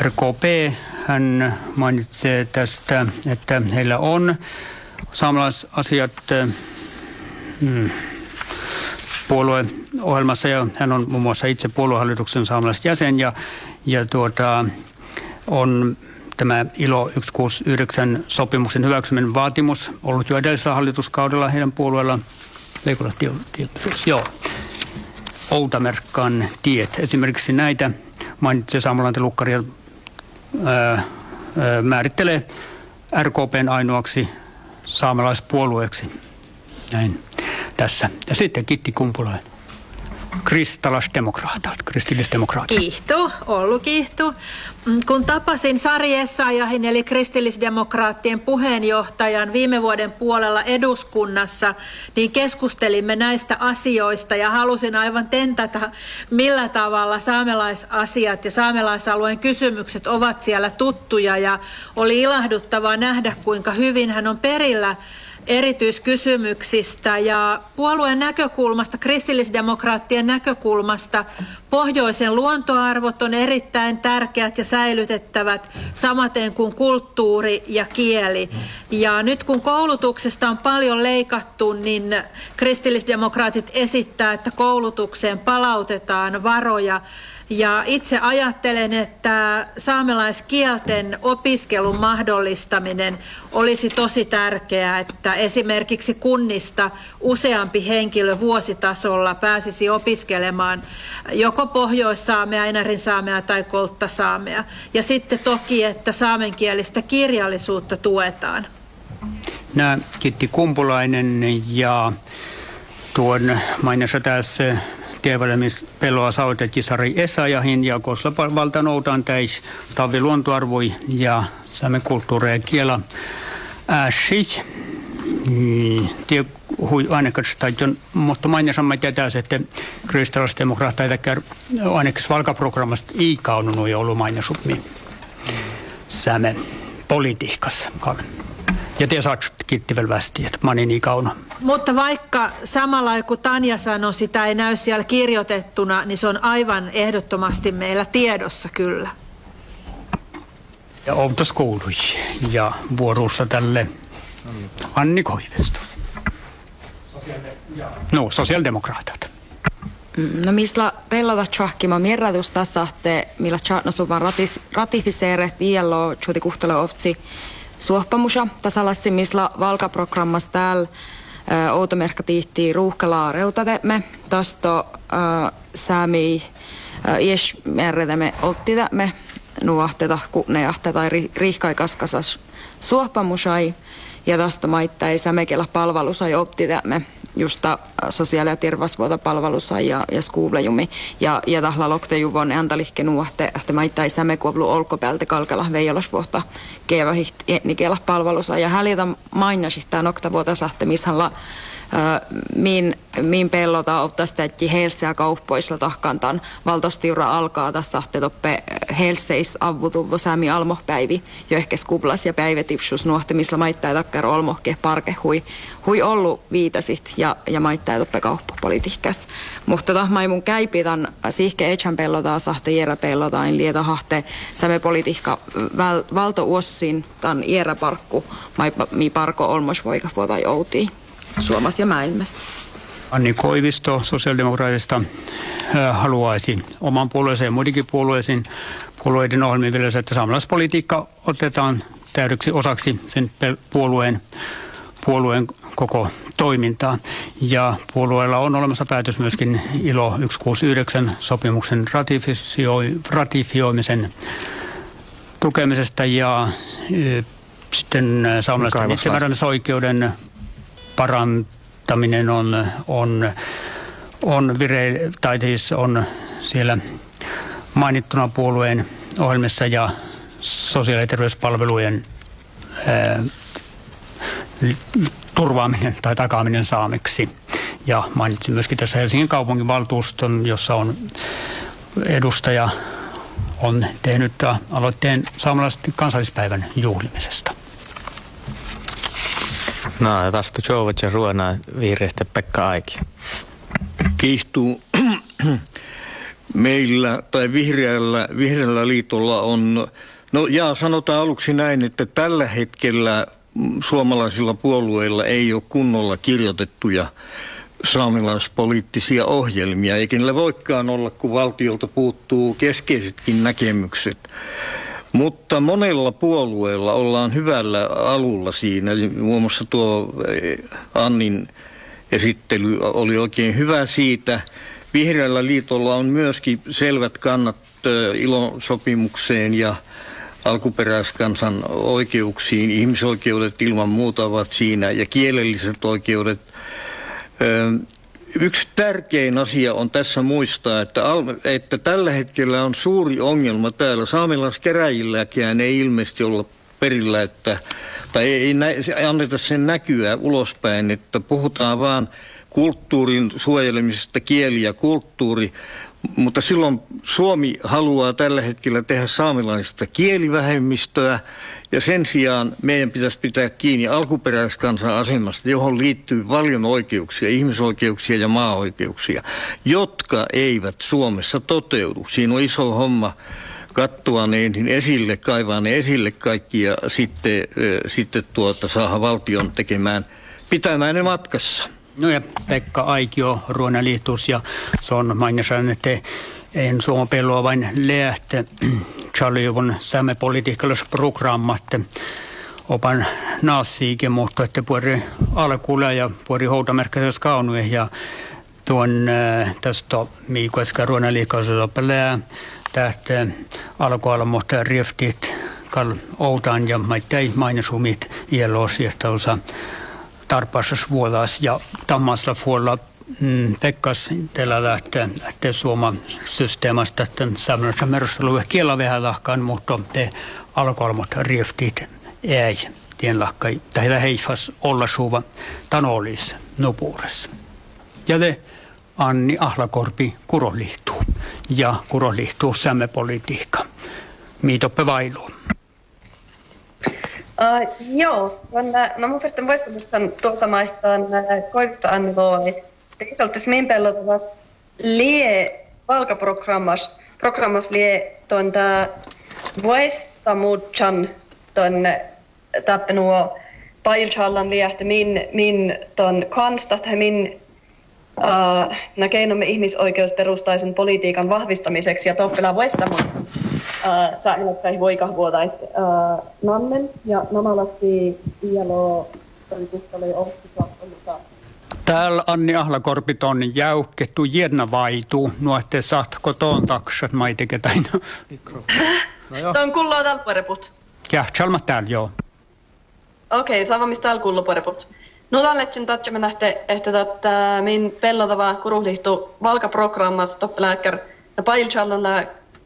RKP, hän mainitsee tästä, että heillä on saamelaisasiat puolueohjelmassa ja hän on muun muassa itse puoluehallituksen saamelaisjäsen ja on tämä ILO 169 sopimuksen hyväksyminen vaatimus ollut jo edellisellä hallituskaudella heidän puolueellaan. Joo. Outamerkkaan tiet. Esimerkiksi näitä mainitsee saamelainen lukkari määrittelee RKPn ainoaksi saamelaispuolueeksi. Näin. tässä. Ja sitten Kitti Kumpulainen. Kristillisdemokraatit. Kiihtu. Kun tapasin Sari Essayahin eli kristillisdemokraattien puheenjohtajan viime vuoden puolella eduskunnassa, niin keskustelimme näistä asioista ja halusin aivan tentata, millä tavalla saamelaisasiat ja saamelaisalueen kysymykset ovat siellä tuttuja, ja oli ilahduttavaa nähdä, kuinka hyvin hän on perillä erityiskysymyksistä. Ja puolueen näkökulmasta, kristillisdemokraattien näkökulmasta, pohjoisen luontoarvot on erittäin tärkeät ja säilytettävät, samaten kuin kulttuuri ja kieli. Ja nyt kun koulutuksesta on paljon leikattu, niin kristillisdemokraatit esittää, että koulutukseen palautetaan varoja. Ja itse ajattelen, että saamelaiskielten opiskelun mahdollistaminen olisi tosi tärkeää, että esimerkiksi kunnista useampi henkilö vuositasolla pääsisi opiskelemaan joko pohjoissaamea, einärinsaamea tai kolttasaamea. Ja sitten toki, että saamenkielistä kirjallisuutta tuetaan. Nämä Kitti Kumpulainen ja tuon mainitsen tässä Kievälämis peloa sautekki Sari Essayahin ja Koslavalta noutaan täis tavi luontoarvoi ja saamen kulttuureja kiela ässis. Tie hui ainakas taiton, mutta mainitsamme tätäs, että kristillisdemokraatteita kär ainakas valkaprogrammasta ei kaununut ja ollut mainitsupmi saamen politiikassa. Ja te saat kittivel västi, että mä niin ikauna. Mutta vaikka samalla kun Tanja sanoi, sitä ei näy siellä kirjoitettuna, niin se on aivan ehdottomasti meillä tiedossa kyllä. Ja outos kuului. Ja vuorussa tälle Anni Koivisto. No, sosiaalidemokraatat. No mistä pellavas tšahkima mierradus tasahte, millä tšaatnosuvan ratifiseeret ILO 169 suohpamusa tasalassi misla valkaprogrammas täällä outomerkka tiihtii ruuhkalaa reutatemme tasto säämi ies merretemme ottitämme nuahteta kunneahte tai riihkai kaskasas suohpamusai ja tasto maittai sämekellä palvelusai ottitämme justa sosiaali- ja terveysvuoto palvelusai ja skuulejumi ja tahla loktejuvon antalihke nuohte että maittai sämekuovlu olkopäältä kalkala veijolasvuotta kevähiht etnikela palvelusa ja hälitä mainasihtaa noktavuota sahte mishalla min pellota ottaste että helseä kauppoisla tahkantan valtostiura alkaa tässä toppe helseis avvutuvo sami almohpäivi jo ehkä skublas ja päivetifsus nuohte misla maittaa takkar olmohke parke hui ollu viitasit ja maittaa toppe kauppapolitiikkas mutta tahmai mun käipitan sihke echan pellota sahte jera pellotain lieta hahte same politiikka valtouossin tan jera parkku mi parko olmos voika vuota joutii Suomessa ja maailmassa. Anni Koivisto sosiaalidemokraatista haluaisi oman puolueeseen ja muidenkin puolueiden ohjelmiin vielä se, että saamelaispolitiikka otetaan täydeksi osaksi sen puolueen koko toimintaa. Ja puolueella on olemassa päätös myöskin ILO 169 sopimuksen ratifioimisen tukemisesta ja sitten saamelaisten itsemääräämisoikeuden parantaminen on vireillä, tai siis on siellä mainittuna puolueen ohjelmassa ja sosiaali- ja terveyspalvelujen turvaaminen tai takaaminen saameksi. Ja mainitsin myöskin tässä Helsingin kaupunginvaltuuston, jossa on edustaja on tehnyt aloitteen saamelaisten kansallispäivän juhlimisesta. No, tästä Jouvitsen ruona vihreistä Pekka Aiki. Kiihtuu. Meillä tai vihreällä liitolla on, no jaa, sanotaan aluksi näin, että tällä hetkellä suomalaisilla puolueilla ei ole kunnolla kirjoitettuja saamelaispoliittisia ohjelmia, eikä niillä voikaan olla, kun valtiolta puuttuu keskeisetkin näkemykset. Mutta monella puolueella ollaan hyvällä alulla siinä. Muun muassa tuo Annin esittely oli oikein hyvä siitä. Vihreällä liitolla on myöskin selvät kannat ILOn sopimukseen ja alkuperäiskansan oikeuksiin. Ihmisoikeudet ilman muuta ovat siinä ja kielelliset oikeudet. Yksi tärkein asia on tässä muistaa, että tällä hetkellä on suuri ongelma täällä. Saamelaiskäräjilläkään ei ilmeisesti olla perillä, ei anneta sen näkyä ulospäin, että puhutaan vaan kulttuurin suojelemisesta, kieli ja kulttuuri. Mutta silloin Suomi haluaa tällä hetkellä tehdä saamelaisista kielivähemmistöä, ja sen sijaan meidän pitäisi pitää kiinni alkuperäiskansan asemasta, johon liittyy paljon oikeuksia, ihmisoikeuksia ja maaoikeuksia, jotka eivät Suomessa toteudu. Siinä on iso homma katsoa ne ensin esille, kaivaa ne esille kaikki ja sitten saada valtion pitämään ne matkassa. No ja Pekka Aikio, ruonaliitus ja son mainitsen, että en Suomen pelua vain lähtee. Chaljuvun saamepolitiikallis programmat opan naasiikin, mutta että puori alkuula ja puori houdamerkkäisessä kaunuihin ja tuon tästä miikoiskaan ruonaliikaisuudella pelää tähtää alkualmoista riftit outaan ja maittain mainitsumit ILO-siehtaosa. Tarpeessa vuolas ja Tammasla vuolla Pekkas teillä lähtee Suomen systeemasta, että saamelaiset merustelua kielä vähän lahkaan, mutta te alkoholmat rieftit ei tien lahkai, tai heifas olla suuva tanolis nupuuressa. Ja te Anni Ahlakorpi kurolihtuu ja kurolihtuu saamepolitiikka. Miitoppe vailuun. Joo, no mun verran voisin tuossa maihtaan koivista Anni Loa, että itse oltaisiin minun pelotavas lie valkaprogrammas lie tuonta vuestamutsan tuon tappenuo pailchallan liehti min tuon kansta tai min keinomme ihmisoikeusperustaisen politiikan vahvistamiseksi ja toppelaa vuestamutsan. Saamelaiskäräjät voikahvuota, että nannen ja namalatti ILO oli ohtisvattu. Täällä Anni Ahlakorpi on jäykettu jennavaitu, no ettei saat kotoon taksat maitiketain. Tuon kulloo täällä puereput. Jah, tsalma täällä, joo. Okei, saava mistä täällä kulloo puereput. No täällä etsin tatsamme nähte, että min pellotavaa kuruhlihtu valkaprogrammas toppelääkkär ja pailchallalla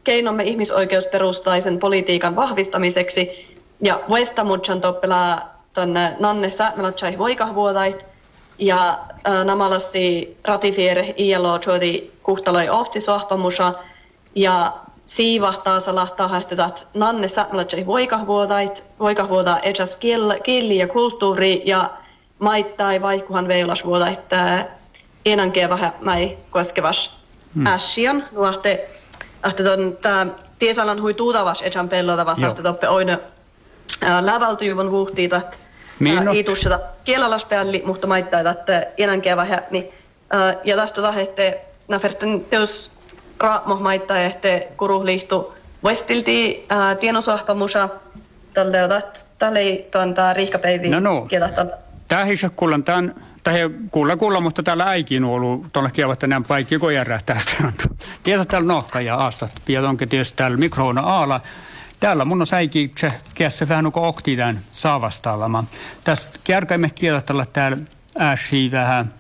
keinomme ihmisoikeusperustaisen politiikan vahvistamiseksi ja vuestamutsan toppelaa tonne nanne säämelatsäih voikahvuotait ja namalassi ratifiere ILO tjuoti kuhtaloi ofti sohpamusa ja siivahtaa salahtaa hähtötät nanne säämelatsäih voikahvuotait voikahvuota etsäs kieli ja kulttuuri ja maittai vaihkuhan veilasvuotait enankia vähän mäi koskevas äsian nuohte. Tämä tiesalan hui tuutavas etsän pellotavas, että toppe oina lävältyjuvon vuhtiita, että iitussata kielalaspäälli, mutta maittaa, että enänkeä vähän. Ja tästä tota, että näferten teos raamo maittaa, että kuruhliihtu vestilti tienosohpamusa, tällä ei tuon tämä riihkapäiviä. No, tähissä kuullaan tämän. Tähän kuulla, mutta täällä äikin on ollut tuolla kievatta näin paikki, kun järjähtää. Tiedät täällä nohka ja aastat, ja onkin tietysti täällä mikroona aala. Täällä mun on säikin se kässä vähän kuin oktiidään saavastaalamaan. Tässä kärkäimme kieltällä täällä äsi vähän.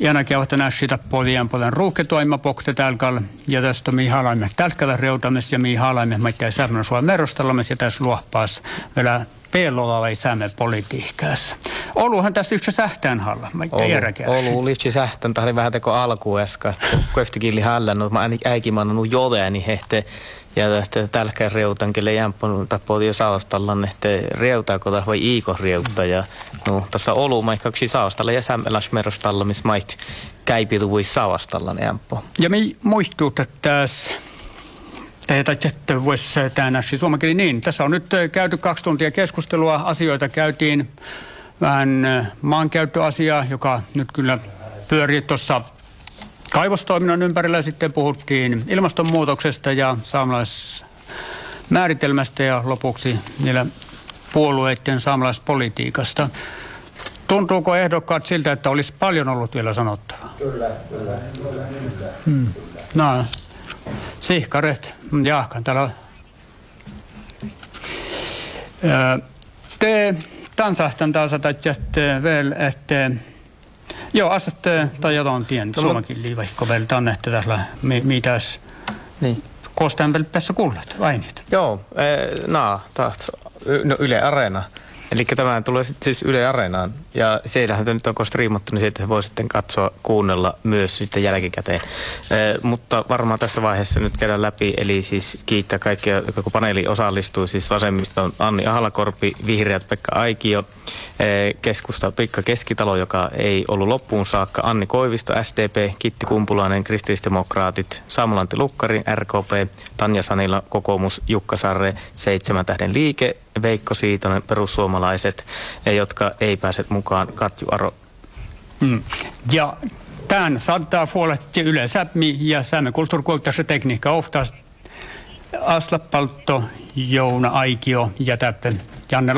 Iänä kievatta näsitä paljon ruuhketuaimma pokte täällä. Ja tästä me halaimme tälkällä reutamessa ja me halaimme maittain säännön sua merustallamessa ja tässä luohpaas vielä pelolla vai säämme politiikkaassa. Oluhan tässä yksi sähtään halla. Olu oli yksi sähtän, tämä oli vähän teko alkueska. Kueftikin oli hallannut, mä äikin annanut joleni hehte. Ja tälkään reutan, kelle jämpunut tapoiti jo saavastallan, että reutaako tämä vai iikon reutta. Ja no, tässä olu maikka yksi saavastalla ja säämmelasmerostalla, missä mait käipitu voi saavastallan jämpun. Ja me muistuu, että tässä että voisi tänään suomenkieli niin. Tässä on nyt käyty 2 tuntia keskustelua. Asioita käytiin vähän maankäyttöasiaa, joka nyt kyllä pyörii tuossa kaivostoiminnan ympärillä. Sitten puhuttiin ilmastonmuutoksesta ja saamelaismääritelmästä ja lopuksi niillä puolueiden saamelaispolitiikasta. Tuntuuko ehdokkaat siltä, että olisi paljon ollut vielä sanottavaa? Kyllä. No. Sihkaret, jaahkan täällä. Te tansahtan taas, että vielä, että Joo, asetteen tai jotain pientä. Suomakin liivahko vielä annette tässä, mitäs niin. Kostaan vielä tässä kuulet aineet. Joo, Yle Areena. Eli tämä tulee sitten siis Yle Areenaan ja siellähän nyt on striimattu, niin siitä voi sitten katsoa, kuunnella myös sitten jälkikäteen. Mutta varmaan tässä vaiheessa nyt käydään läpi, eli siis kiittää kaikkia, joka kun paneeli osallistuu, siis vasemmista on Anni Ahalakorpi, vihreät Pekka Aikio, keskusta Pekka Keskitalo, joka ei ollut loppuun saakka, Anni Koivisto, SDP, Kitti Kumpulainen, kristillisdemokraatit, Samuel Antti Lukkari, RKP, Tanja Sanila, kokoomus, Jukka Sarre, 7 tähden liike, Veikko Siitonen, perussuomalaiset, jotka ei pääse mukaan, Katju Aro. Ja tämän saattaa huolehtia Yle Säämi ja Säämen kulttuurikulttuurissa tekniikka ohtaas Aslapalto, Jouna Aikio ja täyttä Janne